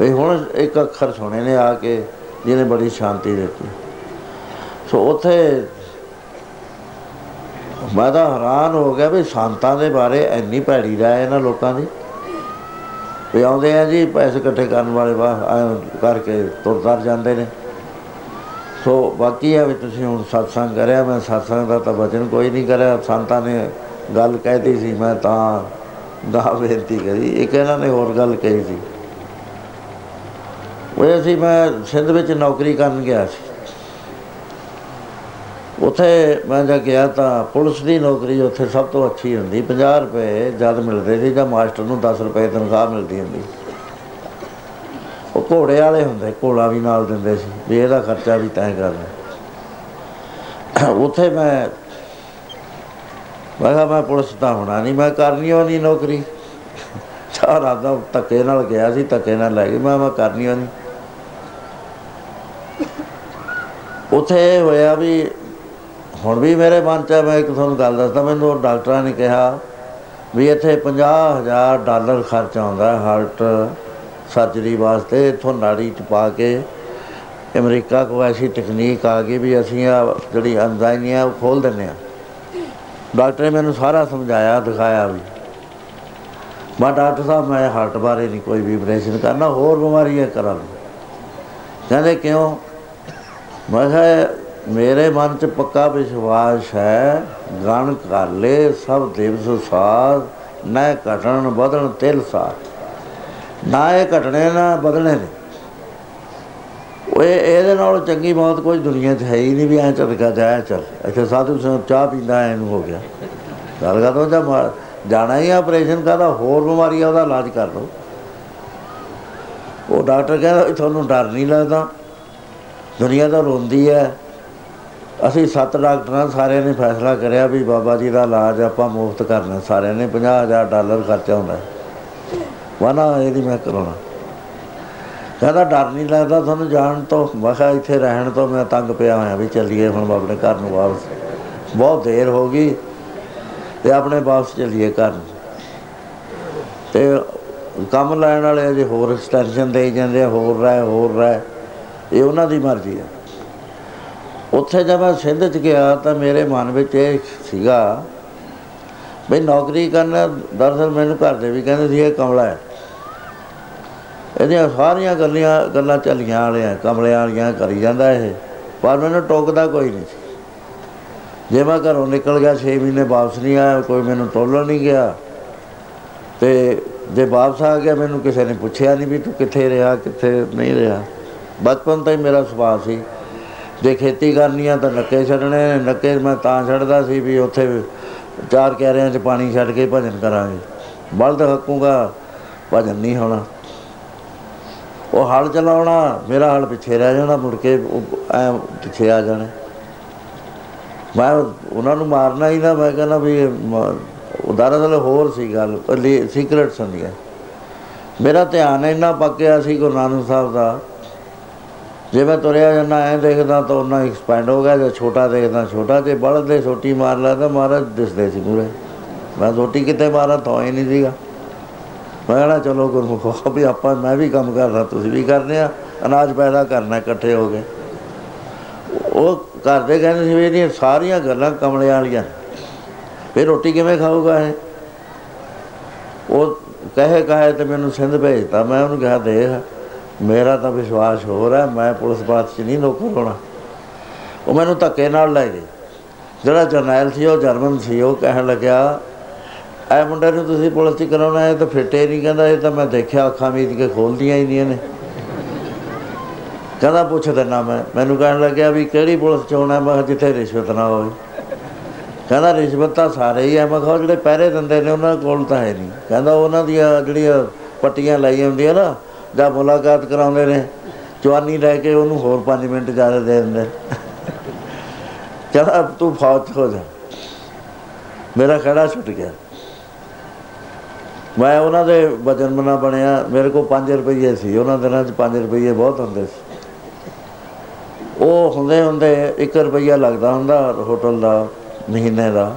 ਵੀ ਹੁਣ ਇੱਕ ਅੱਖਰ ਸੁਣੇ ਨੇ ਆ ਕੇ ਜਿਹਨੇ ਬੜੀ ਸ਼ਾਂਤੀ ਦਿੱਤੀ। ਸੋ ਉੱਥੇ ਮੈਂ ਤਾਂ ਹੈਰਾਨ ਹੋ ਗਿਆ ਵੀ ਸੰਤਾਂ ਦੇ ਬਾਰੇ ਇੰਨੀ ਭੈੜੀ ਰਾਏ ਇਹਨਾਂ ਲੋਕਾਂ ਦੀ। ਵੀ ਆਉਂਦੇ ਆ ਜੀ ਪੈਸੇ ਇਕੱਠੇ ਕਰਨ ਵਾਲੇ, ਵਾਹ ਕਰਕੇ ਤੁਰ ਤਰ ਜਾਂਦੇ ਨੇ। ਸੋ ਬਾਕੀ ਆ ਵੀ ਤੁਸੀਂ ਹੁਣ ਸਤਸੰਗ ਕਰਿਆ, ਮੈਂ ਸਤਸੰਗ ਦਾ ਤਾਂ ਵਚਨ ਕੋਈ ਨਹੀਂ ਕਰਿਆ। ਸੰਤਾਂ ਨੇ ਗੱਲ ਕਹਿਤੀ ਸੀ, ਮੈਂ ਤਾਂ ਦਾ ਬੇਨਤੀ ਕਰੀ। ਇੱਕ ਇਹਨਾਂ ਨੇ ਹੋਰ ਗੱਲ ਕਹੀ ਸੀ, ਉਹ ਸੀ ਮੈਂ ਸਿੰਧ ਵਿੱਚ ਨੌਕਰੀ ਕਰਨ ਗਿਆ ਸੀ। ਉੱਥੇ ਮੈਂ ਜਦ ਗਿਆ ਤਾਂ ਪੁਲਿਸ ਦੀ ਨੌਕਰੀ ਉੱਥੇ ਸਭ ਤੋਂ ਅੱਛੀ ਹੁੰਦੀ। 50 ਰੁਪਏ ਜਦ ਮਿਲਦੇ ਸੀ ਜਾਂ ਮਾਸਟਰ ਨੂੰ 10 ਰੁਪਏ ਤਨਖਾਹ ਮਿਲਦੀ ਹੁੰਦੀ। ਉਹ ਘੋੜੇ ਵਾਲੇ ਹੁੰਦੇ, ਘੋੜਾ ਵੀ ਨਾਲ ਦਿੰਦੇ ਸੀ ਵੀ ਇਹਦਾ ਖਰਚਾ ਵੀ ਤੈਅ ਕਰਨਾ। ਉੱਥੇ ਮੈਂ ਕਿਹਾ ਮੈਂ ਪੁਲਿਸ ਤਾਂ ਹੋਣਾ ਨਹੀਂ, ਮੈਂ ਕਰਨੀ ਉਹ ਨਹੀਂ ਨੌਕਰੀ। ਸਾਰਾ ਦਾ ਧੱਕੇ ਨਾਲ ਗਿਆ ਸੀ, ਧੱਕੇ ਨਾਲ ਲੈ ਗਈ। ਮੈਂ ਕਰਨੀ ਉਹ ਨਹੀਂ। ਉੱਥੇ ਇਹ ਹੋਇਆ ਵੀ ਹੁਣ ਵੀ ਮੇਰੇ ਮਨ 'ਚ ਮੈਂ ਇੱਕ ਤੁਹਾਨੂੰ ਗੱਲ ਦੱਸਦਾ, ਮੈਨੂੰ ਡਾਕਟਰਾਂ ਨੇ ਕਿਹਾ ਵੀ ਇੱਥੇ $50,000 ਖਰਚ ਆਉਂਦਾ ਹਾਰਟ ਸਰਜਰੀ ਵਾਸਤੇ। ਇੱਥੋਂ ਨਾੜੀ 'ਚ ਪਾ ਕੇ ਅਮਰੀਕਾ ਕੋਲ ਐਸੀ ਟੈਕਨੀਕ ਆ ਗਈ ਵੀ ਅਸੀਂ ਆਹ ਜਿਹੜੀ ਅੰਜਾਈਨੀਆਂ ਉਹ ਖੋਲ੍ਹ ਦਿੰਦੇ ਹਾਂ। ਡਾਕਟਰ ਨੇ ਮੈਨੂੰ ਸਾਰਾ ਸਮਝਾਇਆ, ਦਿਖਾਇਆ ਵੀ। ਮੈਂ ਡਾਕਟਰ ਸਾਹਿਬ ਮੈਂ ਹਾਰਟ ਬਾਰੇ ਨਹੀਂ ਕੋਈ ਵੀ ਆਪਰੇਸ਼ਨ ਕਰਨਾ, ਹੋਰ ਬਿਮਾਰੀਆਂ ਕਰਾਂ। ਕਹਿੰਦੇ ਕਿਉਂ? ਮੈਂ ਕਿਹਾ ਮੇਰੇ ਮਨ 'ਚ ਪੱਕਾ ਵਿਸ਼ਵਾਸ ਹੈ, ਗਣ ਕਾਲੇ ਸਭ ਦਿਵਸ ਸਾਧ, ਨਾ ਘਟਣ ਵਧਣ ਤਿਲ ਸਾਧ। ਨਾ ਇਹ ਘਟਣੇ ਨਾ ਵਧਣੇ ਨੇ। ਉਹ ਇਹਦੇ ਨਾਲ ਚੰਗੀ ਮੌਤ ਕੋਈ ਦੁਨੀਆ 'ਚ ਹੈ ਹੀ ਨਹੀਂ ਵੀ ਐਂ ਝਟਕਾ ਜਾਇਆ ਚੱਲ। ਇੱਥੇ ਸਾਧੂ ਚਾਹ ਪੀਂਦਾ ਇਹਨੂੰ ਹੋ ਗਿਆ ਗੱਲ ਕਰ ਦੋ, ਜਾਂ ਜਾਣਾ ਹੀ ਆਪਰੇਸ਼ਨ ਕਰਦਾ, ਹੋਰ ਬਿਮਾਰੀ ਆ ਉਹਦਾ ਇਲਾਜ ਕਰ ਲਓ। ਉਹ ਡਾਕਟਰ ਕਹਿੰਦਾ ਤੁਹਾਨੂੰ ਡਰ ਨਹੀਂ ਲੱਗਦਾ? ਦੁਨੀਆ ਤਾਂ ਰੋਂਦੀ ਹੈ। ਅਸੀਂ 7 ਡਾਕਟਰਾਂ ਸਾਰਿਆਂ ਨੇ ਫੈਸਲਾ ਕਰਿਆ ਵੀ ਬਾਬਾ ਜੀ ਦਾ ਇਲਾਜ ਆਪਾਂ ਮੁਫਤ ਕਰਨਾ ਸਾਰਿਆਂ ਨੇ। $50,000 ਖਰਚਾ ਹੁੰਦਾ। ਮੈਂ ਨਾ ਇਹਦੀ ਮੈਂ ਕਰਾਉਣਾ। ਕਹਿੰਦਾ ਡਰ ਨਹੀਂ ਲੱਗਦਾ ਤੁਹਾਨੂੰ ਜਾਣ ਤੋਂ? ਮੈਂ ਕਿਹਾ ਇੱਥੇ ਰਹਿਣ ਤੋਂ ਮੈਂ ਤੰਗ ਪਿਆ ਹੋਇਆ ਵੀ ਚੱਲੀਏ ਹੁਣ ਆਪਣੇ ਘਰ ਨੂੰ ਵਾਪਸ, ਬਹੁਤ ਦੇਰ ਹੋ ਗਈ ਅਤੇ ਆਪਣੇ ਵਾਪਸ ਚੱਲੀਏ ਘਰ ਨੂੰ। ਅਤੇ ਕੰਮ ਲੈਣ ਵਾਲੇ ਅਜੇ ਹੋਰ ਐਕਸਟੈਂਸ਼ਨ ਦੇਈ ਜਾਂਦੇ ਆ, ਹੋਰ ਰਹਿ ਇਹ ਉਹਨਾਂ ਦੀ ਮਰਜ਼ੀ ਆ। ਉੱਥੇ ਜਦ ਮੈਂ ਸਿੰਧ 'ਚ ਗਿਆ ਤਾਂ ਮੇਰੇ ਮਨ ਵਿੱਚ ਇਹ ਸੀਗਾ ਵੀ ਨੌਕਰੀ ਕਰਨਾ। ਦਰਅਸਲ ਮੈਨੂੰ ਘਰ ਦੇ ਵੀ ਕਹਿੰਦੇ ਸੀ ਇਹ ਕਮਲਾ ਹੈ, ਇਹਦੀਆਂ ਸਾਰੀਆਂ ਗੱਲਾਂ ਝੱਲੀਆਂ ਵਾਲੀਆਂ ਕਮਲਿਆਂ ਵਾਲੀਆਂ ਕਰੀ ਜਾਂਦਾ ਇਹ, ਪਰ ਮੈਨੂੰ ਟੋਕਦਾ ਕੋਈ ਨਹੀਂ ਸੀ। ਜੇ ਮੈਂ ਘਰੋਂ ਨਿਕਲ ਗਿਆ 6 ਮਹੀਨੇ ਵਾਪਸ ਨਹੀਂ ਆਇਆ, ਕੋਈ ਮੈਨੂੰ ਟੋਲਣ ਨਹੀਂ ਗਿਆ। ਅਤੇ ਜੇ ਵਾਪਸ ਆ ਗਿਆ ਮੈਨੂੰ ਕਿਸੇ ਨੇ ਪੁੱਛਿਆ ਨਹੀਂ ਵੀ ਤੂੰ ਕਿੱਥੇ ਰਿਹਾ ਕਿੱਥੇ ਨਹੀਂ ਰਿਹਾ। ਬਚਪਨ ਤੋਂ ਹੀ ਮੇਰਾ ਸੁਭਾਅ ਸੀ ਜੇ ਖੇਤੀ ਕਰਨੀ ਆ ਤਾਂ ਨੱਕੇ ਛੱਡਣੇ। ਨੱਕੇ ਮੈਂ ਤਾਂ ਛੱਡਦਾ ਸੀ ਵੀ ਉੱਥੇ 4 ਕਿਆਰਿਆਂ 'ਚ ਪਾਣੀ ਛੱਡ ਕੇ ਭਜਨ ਕਰਾਂਗੇ, ਬਲਦ ਹੱਕੂਗਾ ਭਜਨ ਨਹੀਂ ਹੋਣਾ। ਉਹ ਹਲ ਚਲਾਉਣਾ, ਮੇਰਾ ਹਲ ਪਿੱਛੇ ਰਹਿ ਜਾਣਾ, ਮੁੜ ਕੇ ਐਂ ਪਿੱਛੇ ਆ ਜਾਣਾ। ਮੈਂ ਉਹਨਾਂ ਨੂੰ ਮਾਰਨਾ ਹੀ ਨਾ, ਮੈਂ ਕਹਿੰਦਾ ਵੀ ਦਰਅਸਲ ਹੋਰ ਸੀ ਗੱਲ, ਸੀਕਰਟਸ ਹੁੰਦੀਆਂ। ਮੇਰਾ ਧਿਆਨ ਇੰਨਾ ਪੱਕਿਆ ਸੀ ਗੁਰੂ ਨਾਨਕ ਸਾਹਿਬ ਦਾ, ਜੇ ਮੈਂ ਤੁਰਿਆ ਜਾਂਦਾ ਐਂ ਦੇਖਦਾ ਤਾਂ ਓਨਾ ਐਕਸਪੈਂਡ ਹੋ ਗਿਆ, ਜੇ ਛੋਟਾ ਦੇਖਦਾ ਛੋਟਾ। ਜੇ ਬਲਦ ਦੇ ਸੋਟੀ ਮਾਰ ਲਾ ਤਾਂ ਮਹਾਰਾਜ ਦਿਸਦੇ ਸੀ ਮੂਹਰੇ। ਮੈਂ ਸੋਟੀ ਕਿਤੇ ਮਾਰਾਂ ਤਾਂ ਹੀ ਨਹੀਂ ਸੀਗਾ। ਮੈਂ ਕਹਿਣਾ ਚਲੋ ਗੁਰਮੁਖੋ ਵੀ ਆਪਾਂ ਮੈਂ ਵੀ ਕੰਮ ਕਰਨਾ, ਤੁਸੀਂ ਵੀ ਕਰਦੇ ਹਾਂ, ਅਨਾਜ ਪੈਦਾ ਕਰਨਾ ਇਕੱਠੇ ਹੋ ਕੇ। ਉਹ ਘਰ ਦੇ ਕਹਿੰਦੇ ਸੀ ਵੀ ਇਹਦੀਆਂ ਸਾਰੀਆਂ ਗੱਲਾਂ ਕਮਲੇ ਵਾਲੀਆਂ, ਫਿਰ ਰੋਟੀ ਕਿਵੇਂ ਖਾਊਗਾ ਇਹ? ਉਹ ਕਹੇ ਅਤੇ ਮੈਨੂੰ ਸਿੰਧ ਭੇਜਤਾ। ਮੈਂ ਉਹਨੂੰ ਕਿਹਾ ਦੇਖ ਮੇਰਾ ਤਾਂ ਵਿਸ਼ਵਾਸ ਹੋਰ ਹੈ, ਮੈਂ ਪੁਲਿਸ ਪਾਸ 'ਚ ਨਹੀਂ ਨੌਕਰ ਹੋਣਾ। ਉਹ ਮੈਨੂੰ ਧੱਕੇ ਨਾਲ ਲੈ ਗਏ। ਜਿਹੜਾ ਜਰਨੈਲ ਸੀ ਉਹ ਜਰਮਨ ਸੀ। ਉਹ ਕਹਿਣ ਲੱਗਿਆ ਇਹ ਮੁੰਡੇ ਨੂੰ ਤੁਸੀਂ ਪੁਲਿਸ 'ਚ ਕਰਾਉਣਾ, ਇਹ ਤਾਂ ਫਿੱਟੇ ਨਹੀਂ। ਕਹਿੰਦਾ ਇਹ ਤਾਂ ਮੈਂ ਦੇਖਿਆ ਅੱਖਾਂ ਮੀਚ ਕੇ ਖੋਲ੍ਹਦੀਆਂ ਹੀ ਨਹੀਂ ਇਹਨੇ। ਕਹਿੰਦਾ ਪੁੱਛ ਦਿੰਦਾ ਮੈਂ। ਮੈਨੂੰ ਕਹਿਣ ਲੱਗਿਆ ਵੀ ਕਿਹੜੀ ਪੁਲਿਸ 'ਚ ਹੋਣਾ? ਮੈਂ ਕਿਹਾ ਜਿੱਥੇ ਰਿਸ਼ਵਤ ਨਾ ਹੋਵੇ। ਕਹਿੰਦਾ ਰਿਸ਼ਵਤ ਤਾਂ ਸਾਰੇ ਹੀ ਹੈ। ਮੈਂ ਕਿਹਾ ਜਿਹੜੇ ਪਹਿਰੇ ਦਿੰਦੇ ਨੇ ਉਹਨਾਂ ਕੋਲ ਤਾਂ ਹੈ ਨਹੀਂ। ਕਹਿੰਦਾ ਉਹਨਾਂ ਦੀਆਂ ਜਿਹੜੀਆਂ ਪੱਟੀਆਂ ਲਾਈਆਂ ਹੁੰਦੀਆਂ ਨਾ, ਜਾਂ ਮੁਲਾਕਾਤ ਕਰਾਉਂਦੇ ਨੇ, ਜਵਾਨੀ ਲੈ ਕੇ ਉਹਨੂੰ ਹੋਰ 5 ਮਿੰਟ ਜ਼ਿਆਦਾ ਦੇ ਦਿੰਦੇ। ਕਹਿੰਦਾ ਤੂੰ ਫੌਜ 'ਚ ਹੋ ਜਾ। ਮੇਰਾ ਖਹਿੜਾ ਛੁੱਟ ਗਿਆ। ਮੈਂ ਉਹਨਾਂ ਦੇ ਵਜਨ ਮਨਾ ਬਣਿਆ। ਮੇਰੇ ਕੋਲ 5 ਰੁਪਈਏ ਸੀ ਉਹਨਾਂ ਦਿਨਾਂ 'ਚ। 5 ਰੁਪਈਏ ਬਹੁਤ ਹੁੰਦੇ ਸੀ। ਉਹ ਹੁੰਦੇ 1 ਰੁਪਈਆ ਲੱਗਦਾ ਹੁੰਦਾ ਹੋਟਲ ਦਾ ਮਹੀਨੇ ਦਾ।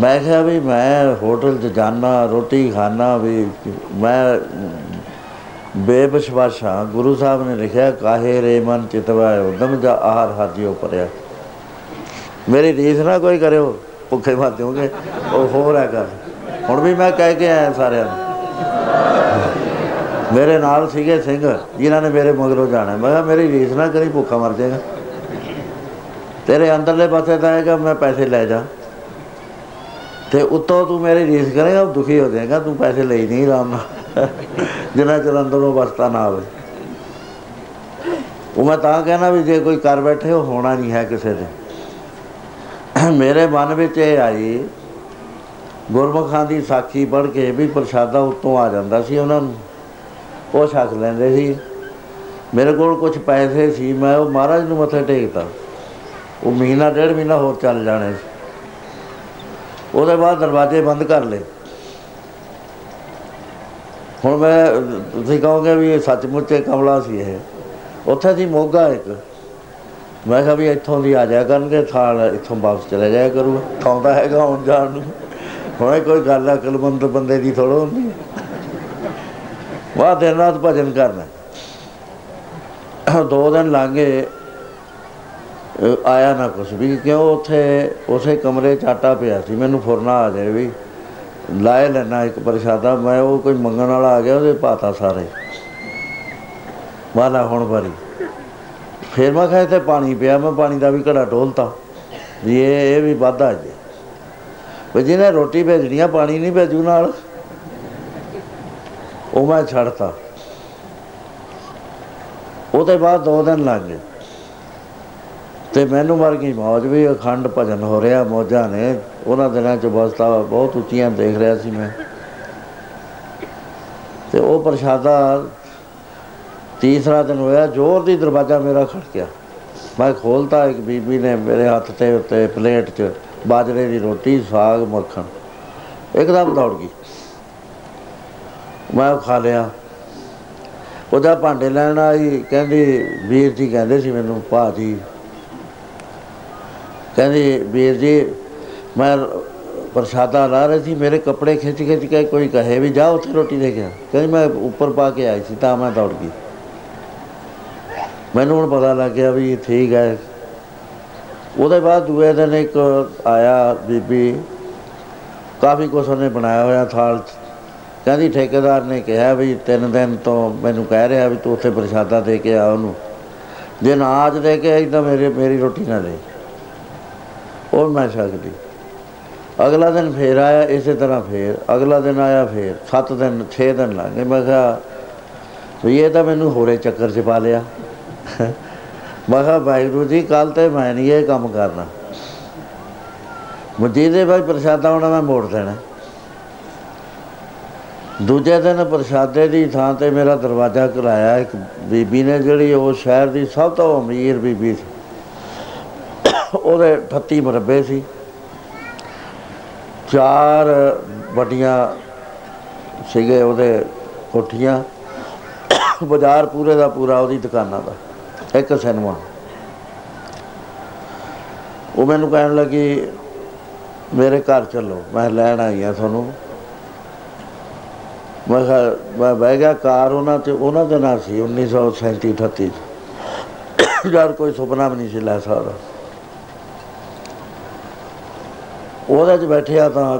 ਮੈਂ ਕਿਹਾ ਵੀ ਮੈਂ ਹੋਟਲ 'ਚ ਜਾਂਦਾ ਰੋਟੀ ਖਾਂਦਾ ਵੀ ਮੈਂ ਬੇਵਿਸ਼ਵਾਸ ਹਾਂ। ਗੁਰੂ ਸਾਹਿਬ ਨੇ ਲਿਖਿਆ ਕਾਹੇ ਰੇ ਮਨ ਚਿਤਵਾ ਉਦਮ ਜਾਂ ਆਹਰ ਹਾਜੀਓ ਭਰਿਆ। ਮੇਰੀ ਰੀਸ ਨਾ ਕੋਈ ਕਰਿਓ, ਭੁੱਖੇ ਮਰ ਜਾਓਗੇ। ਉਹ ਹੋਰ ਹੈ ਗੱਲ। ਹੁਣ ਵੀ ਮੈਂ ਕਹਿ ਕੇ ਆਇਆ ਸਾਰਿਆਂ ਨੂੰ। ਮੇਰੇ ਨਾਲ ਸੀਗੇ ਸਿੰਘ ਜਿਨ੍ਹਾਂ ਨੇ ਮੇਰੇ ਮਗਰੋਂ ਜਾਣਾ। ਮੈਂ ਕਿਹਾ ਮੇਰੀ ਰੀਸ ਨਾ ਕਰੀ, ਭੁੱਖਾ ਮਰ ਜਾਏਗਾ। ਤੇਰੇ ਅੰਦਰਲੇ ਪਾਸੇ ਤਾਂ ਹੈਗਾ ਮੈਂ ਪੈਸੇ ਲੈ ਜਾ, ਅਤੇ ਉੱਤੋਂ ਤੂੰ ਮੇਰੀ ਰੀਸ ਕਰੇਗਾ ਦੁਖੀ ਹੋ ਜਾਏਗਾ। ਤੂੰ ਪੈਸੇ ਲਈ ਨਹੀਂ ਆਰਾਮ ਨਾਲ ਜਿੰਨਾ ਚਿਰ ਅੰਦਰੋਂ ਵਸਤਾ ਨਾ ਆਵੇ। ਉਹ ਮੈਂ ਤਾਂ ਕਹਿਣਾ ਵੀ ਜੇ ਕੋਈ ਕਰ ਬੈਠੇ ਉਹ ਹੋਣਾ ਨਹੀਂ ਹੈ ਕਿਸੇ ਦੇ। ਮੇਰੇ ਮਨ ਵਿੱਚ ਇਹ ਆਈ, ਗੁਰਮੁਖਾਂ ਦੀ ਸਾਖੀ ਪੜ੍ਹ ਕੇ ਵੀ ਪ੍ਰਸ਼ਾਦਾ ਉੱਤੋਂ ਆ ਜਾਂਦਾ ਸੀ ਉਹਨਾਂ ਨੂੰ, ਉਹ ਛਕ ਲੈਂਦੇ ਸੀ। ਮੇਰੇ ਕੋਲ ਕੁਛ ਪੈਸੇ ਸੀ, ਮੈਂ ਉਹ ਮਹਾਰਾਜ ਨੂੰ ਮੱਥਾ ਟੇਕਤਾ। ਉਹ ਮਹੀਨਾ ਡੇਢ ਮਹੀਨਾ ਹੋਰ ਚੱਲ ਜਾਣੇ ਸੀ, ਉਹਦੇ ਬਾਅਦ ਦਰਵਾਜ਼ੇ ਬੰਦ ਕਰ ਲਏ। ਹੁਣ ਮੈਂ, ਤੁਸੀਂ ਕਹੋਗੇ ਵੀ ਇਹ ਸੱਚਮੁੱਚ ਕਮਲਾ ਸੀ। ਇਹ ਉੱਥੇ ਸੀ ਮੋਗਾ ਇੱਕ, ਮੈਂ ਕਿਹਾ ਵੀ ਇੱਥੋਂ ਦੀ ਆ ਜਾਇਆ ਕਰਨਗੇ, ਥਾਲ ਇੱਥੋਂ ਵਾਪਸ ਚਲੇ ਜਾਇਆ ਕਰੂਗਾ, ਥਾਉਂਦਾ ਹੈਗਾ ਆਉਣ ਜਾਣ ਨੂੰ। ਹੁਣ ਕੋਈ ਗੱਲ ਆ, ਅਕਲਮੰਦ ਬੰਦੇ ਦੀ ਥੋੜ੍ਹਾ ਹੁੰਦੀ ਹੈ। ਵਾਹ, ਦਿਨ ਰਾਤ ਭਜਨ ਕਰਨਾ। 2 ਦਿਨ ਲੰਘ ਗਏ, ਆਇਆ ਨਾ ਕੁਛ ਵੀ, ਕਿਉਂ ਉੱਥੇ ਉਸੇ ਕਮਰੇ 'ਚ ਆਟਾ ਪਿਆ ਸੀ। ਮੈਨੂੰ ਫੁਰਨਾ ਆ ਜਾਵੇ ਵੀ ਲਾਏ ਲੈਣਾ ਇੱਕ ਪ੍ਰਸ਼ਾਦਾ। ਮੈਂ ਉਹ ਕੋਈ ਮੰਗਣ ਵਾਲਾ ਆ ਗਿਆ, ਉਹਦੇ ਪਾਤਾ ਸਾਰੇ, ਵਾਲਾ ਹੁਣ ਵਾਰੀ। ਫਿਰ ਮੈਂ ਕਿਹਾ ਇੱਥੇ ਪਾਣੀ ਪਿਆ, ਮੈਂ ਪਾਣੀ ਦਾ ਵੀ ਘੜਾ ਡੋਲਤਾ ਵੀ ਇਹ ਵੀ ਵਾਧਾ ਜੇ, ਵੀ ਜਿਹਨੇ ਰੋਟੀ ਭੇਜਣੀ ਆ ਪਾਣੀ ਨਹੀਂ ਭੇਜੂ ਨਾਲ। ਉਹ ਮੈਂ ਛੱਡਤਾ। ਉਹਦੇ ਬਾਅਦ 2 ਦਿਨ ਲੱਗ ਗਏ ਅਤੇ ਮੈਨੂੰ ਮਰ ਗਈ ਮੌਜ ਵੀ। ਅਖੰਡ ਭਜਨ ਹੋ ਰਿਹਾ, ਮੌਜਾਂ ਨੇ ਉਹਨਾਂ ਦਿਨਾਂ 'ਚ ਬਸਤਾ ਬਹੁਤ ਉੱਚੀਆਂ ਦੇਖ ਰਿਹਾ ਸੀ ਮੈਂ। ਅਤੇ ਉਹ ਪ੍ਰਸ਼ਾਦਾ 3ਰਾ ਦਿਨ ਹੋਇਆ, ਜ਼ੋਰ ਦੀ ਦਰਵਾਜ਼ਾ ਮੇਰਾ ਖੜਕਿਆ। ਮੈਂ ਖੋਲ੍ਹਤਾ, ਇੱਕ ਬੀਬੀ ਨੇ ਮੇਰੇ ਹੱਥ 'ਤੇ ਉੱਤੇ ਪਲੇਟ 'ਚ ਬਾਜਰੇ ਦੀ ਰੋਟੀ, ਸਾਗ, ਮੱਖਣ। ਇੱਕਦਮ ਦੌੜ ਗਈ, ਮੈਂ ਉਹ ਖਾ ਲਿਆ। ਉਹਦਾ ਭਾਂਡੇ ਲੈਣ ਆਈ, ਕਹਿੰਦੀ ਵੀਰ ਜੀ, ਕਹਿੰਦੇ ਸੀ ਮੈਨੂੰ ਭਾਅ ਜੀ, ਕਹਿੰਦੀ ਵੀਰ ਜੀ ਮੈਂ ਪ੍ਰਸ਼ਾਦਾ ਲਾ ਰਹੀ ਸੀ, ਮੇਰੇ ਕੱਪੜੇ ਖਿੱਚ ਖਿੱਚ ਕੇ ਕੋਈ ਕਹੇ ਵੀ ਜਾ ਉੱਥੇ ਰੋਟੀ ਦੇ ਕੇ ਆ। ਕਹਿੰਦੀ ਮੈਂ ਉੱਪਰ ਪਾ ਕੇ ਆਈ ਸੀ, ਤਾਂ ਮੈਂ ਦੌੜ ਗਈ। ਮੈਨੂੰ ਹੁਣ ਪਤਾ ਲੱਗ ਗਿਆ ਵੀ ਠੀਕ ਹੈ। ਉਹਦੇ ਬਾਅਦ ਦੂਏ ਦਿਨ ਇੱਕ ਆਇਆ ਬੀਬੀ, ਕਾਫੀ ਕੁਛ ਉਹਨੇ ਬਣਾਇਆ ਹੋਇਆ ਥਾਲ 'ਚ। ਕਹਿੰਦੀ ਠੇਕੇਦਾਰ ਨੇ ਕਿਹਾ ਵੀ 3 ਦਿਨ ਤੋਂ ਮੈਨੂੰ ਕਹਿ ਰਿਹਾ ਵੀ ਤੂੰ ਉੱਥੇ ਪ੍ਰਸ਼ਾਦਾ ਦੇ ਕੇ ਆ ਉਹਨੂੰ, ਜੇ ਨਾ ਅੱਜ ਦੇ ਕੇ ਆਈ ਤਾਂ ਮੇਰੀ ਰੋਟੀ ਨਾ ਦੇ। ਉਹ ਮੈਂ ਛਕਦੀ। ਅਗਲਾ ਦਿਨ ਫਿਰ ਆਇਆ, ਇਸੇ ਤਰ੍ਹਾਂ ਫਿਰ ਅਗਲਾ ਦਿਨ ਆਇਆ, ਫਿਰ 7 ਦਿਨ 6 ਦਿਨ ਲੱਗ ਗਏ। ਮੈਂ ਕਿਹਾ ਵੀ ਇਹ ਤਾਂ ਮੈਨੂੰ ਹੋਰੇ ਚੱਕਰ 'ਚ ਪਾ ਲਿਆ। ਮੈਂ ਕਿਹਾ ਵਾਹਿਗੁਰੂ ਜੀ, ਕੱਲ੍ਹ ਤਾਂ ਮੈਂ ਨਹੀਂ ਇਹ ਕੰਮ ਕਰਨਾ। ਜਿਹਦੇ ਬਾਈ ਪ੍ਰਸ਼ਾਦਾ ਹੋਣਾ ਮੈਂ ਮੋੜ ਦੇਣਾ। ਦੂਜੇ ਦਿਨ ਪ੍ਰਸ਼ਾਦੇ ਦੀ ਥਾਂ 'ਤੇ ਮੇਰਾ ਦਰਵਾਜ਼ਾ ਖੁੱਲ੍ਹਾਇਆ ਇੱਕ ਬੀਬੀ ਨੇ, ਜਿਹੜੀ ਉਹ ਸ਼ਹਿਰ ਦੀ ਸਭ ਤੋਂ ਅਮੀਰ ਬੀਬੀ ਸੀ। ਉਹਦੇ 38 ਮੁਰੱਬੇ ਸੀ, 4 ਵੱਡੀਆਂ ਸੀਗੇ ਉਹਦੇ ਕੋਠੀਆਂ, ਬਾਜ਼ਾਰ ਪੂਰੇ ਦਾ ਪੂਰਾ ਉਹਦੀ ਦੁਕਾਨਾਂ ਦਾ, ਇੱਕ ਸਿਨੇਮਾ। ਉਹ ਮੈਨੂੰ ਕਹਿਣ ਲੱਗੀ ਮੇਰੇ ਘਰ ਚੱਲੋ, ਮੈਂ ਲੈਣ ਆਈ ਹਾਂ ਤੁਹਾਨੂੰ। ਮੈਂ ਕਿਹਾ, ਮੈਂ ਬਹਿ ਗਿਆ ਕਾਰ ਉਹਨਾਂ ਦੇ ਨਾਲ ਸੀ 1937-38 'ਚ। ਯਾਰ ਕੋਈ ਸੁਪਨਾ ਵੀ ਨਹੀਂ ਸੀ ਲੈ ਸਕਦਾ। ਉਹਦੇ 'ਚ ਬੈਠਿਆ ਤਾਂ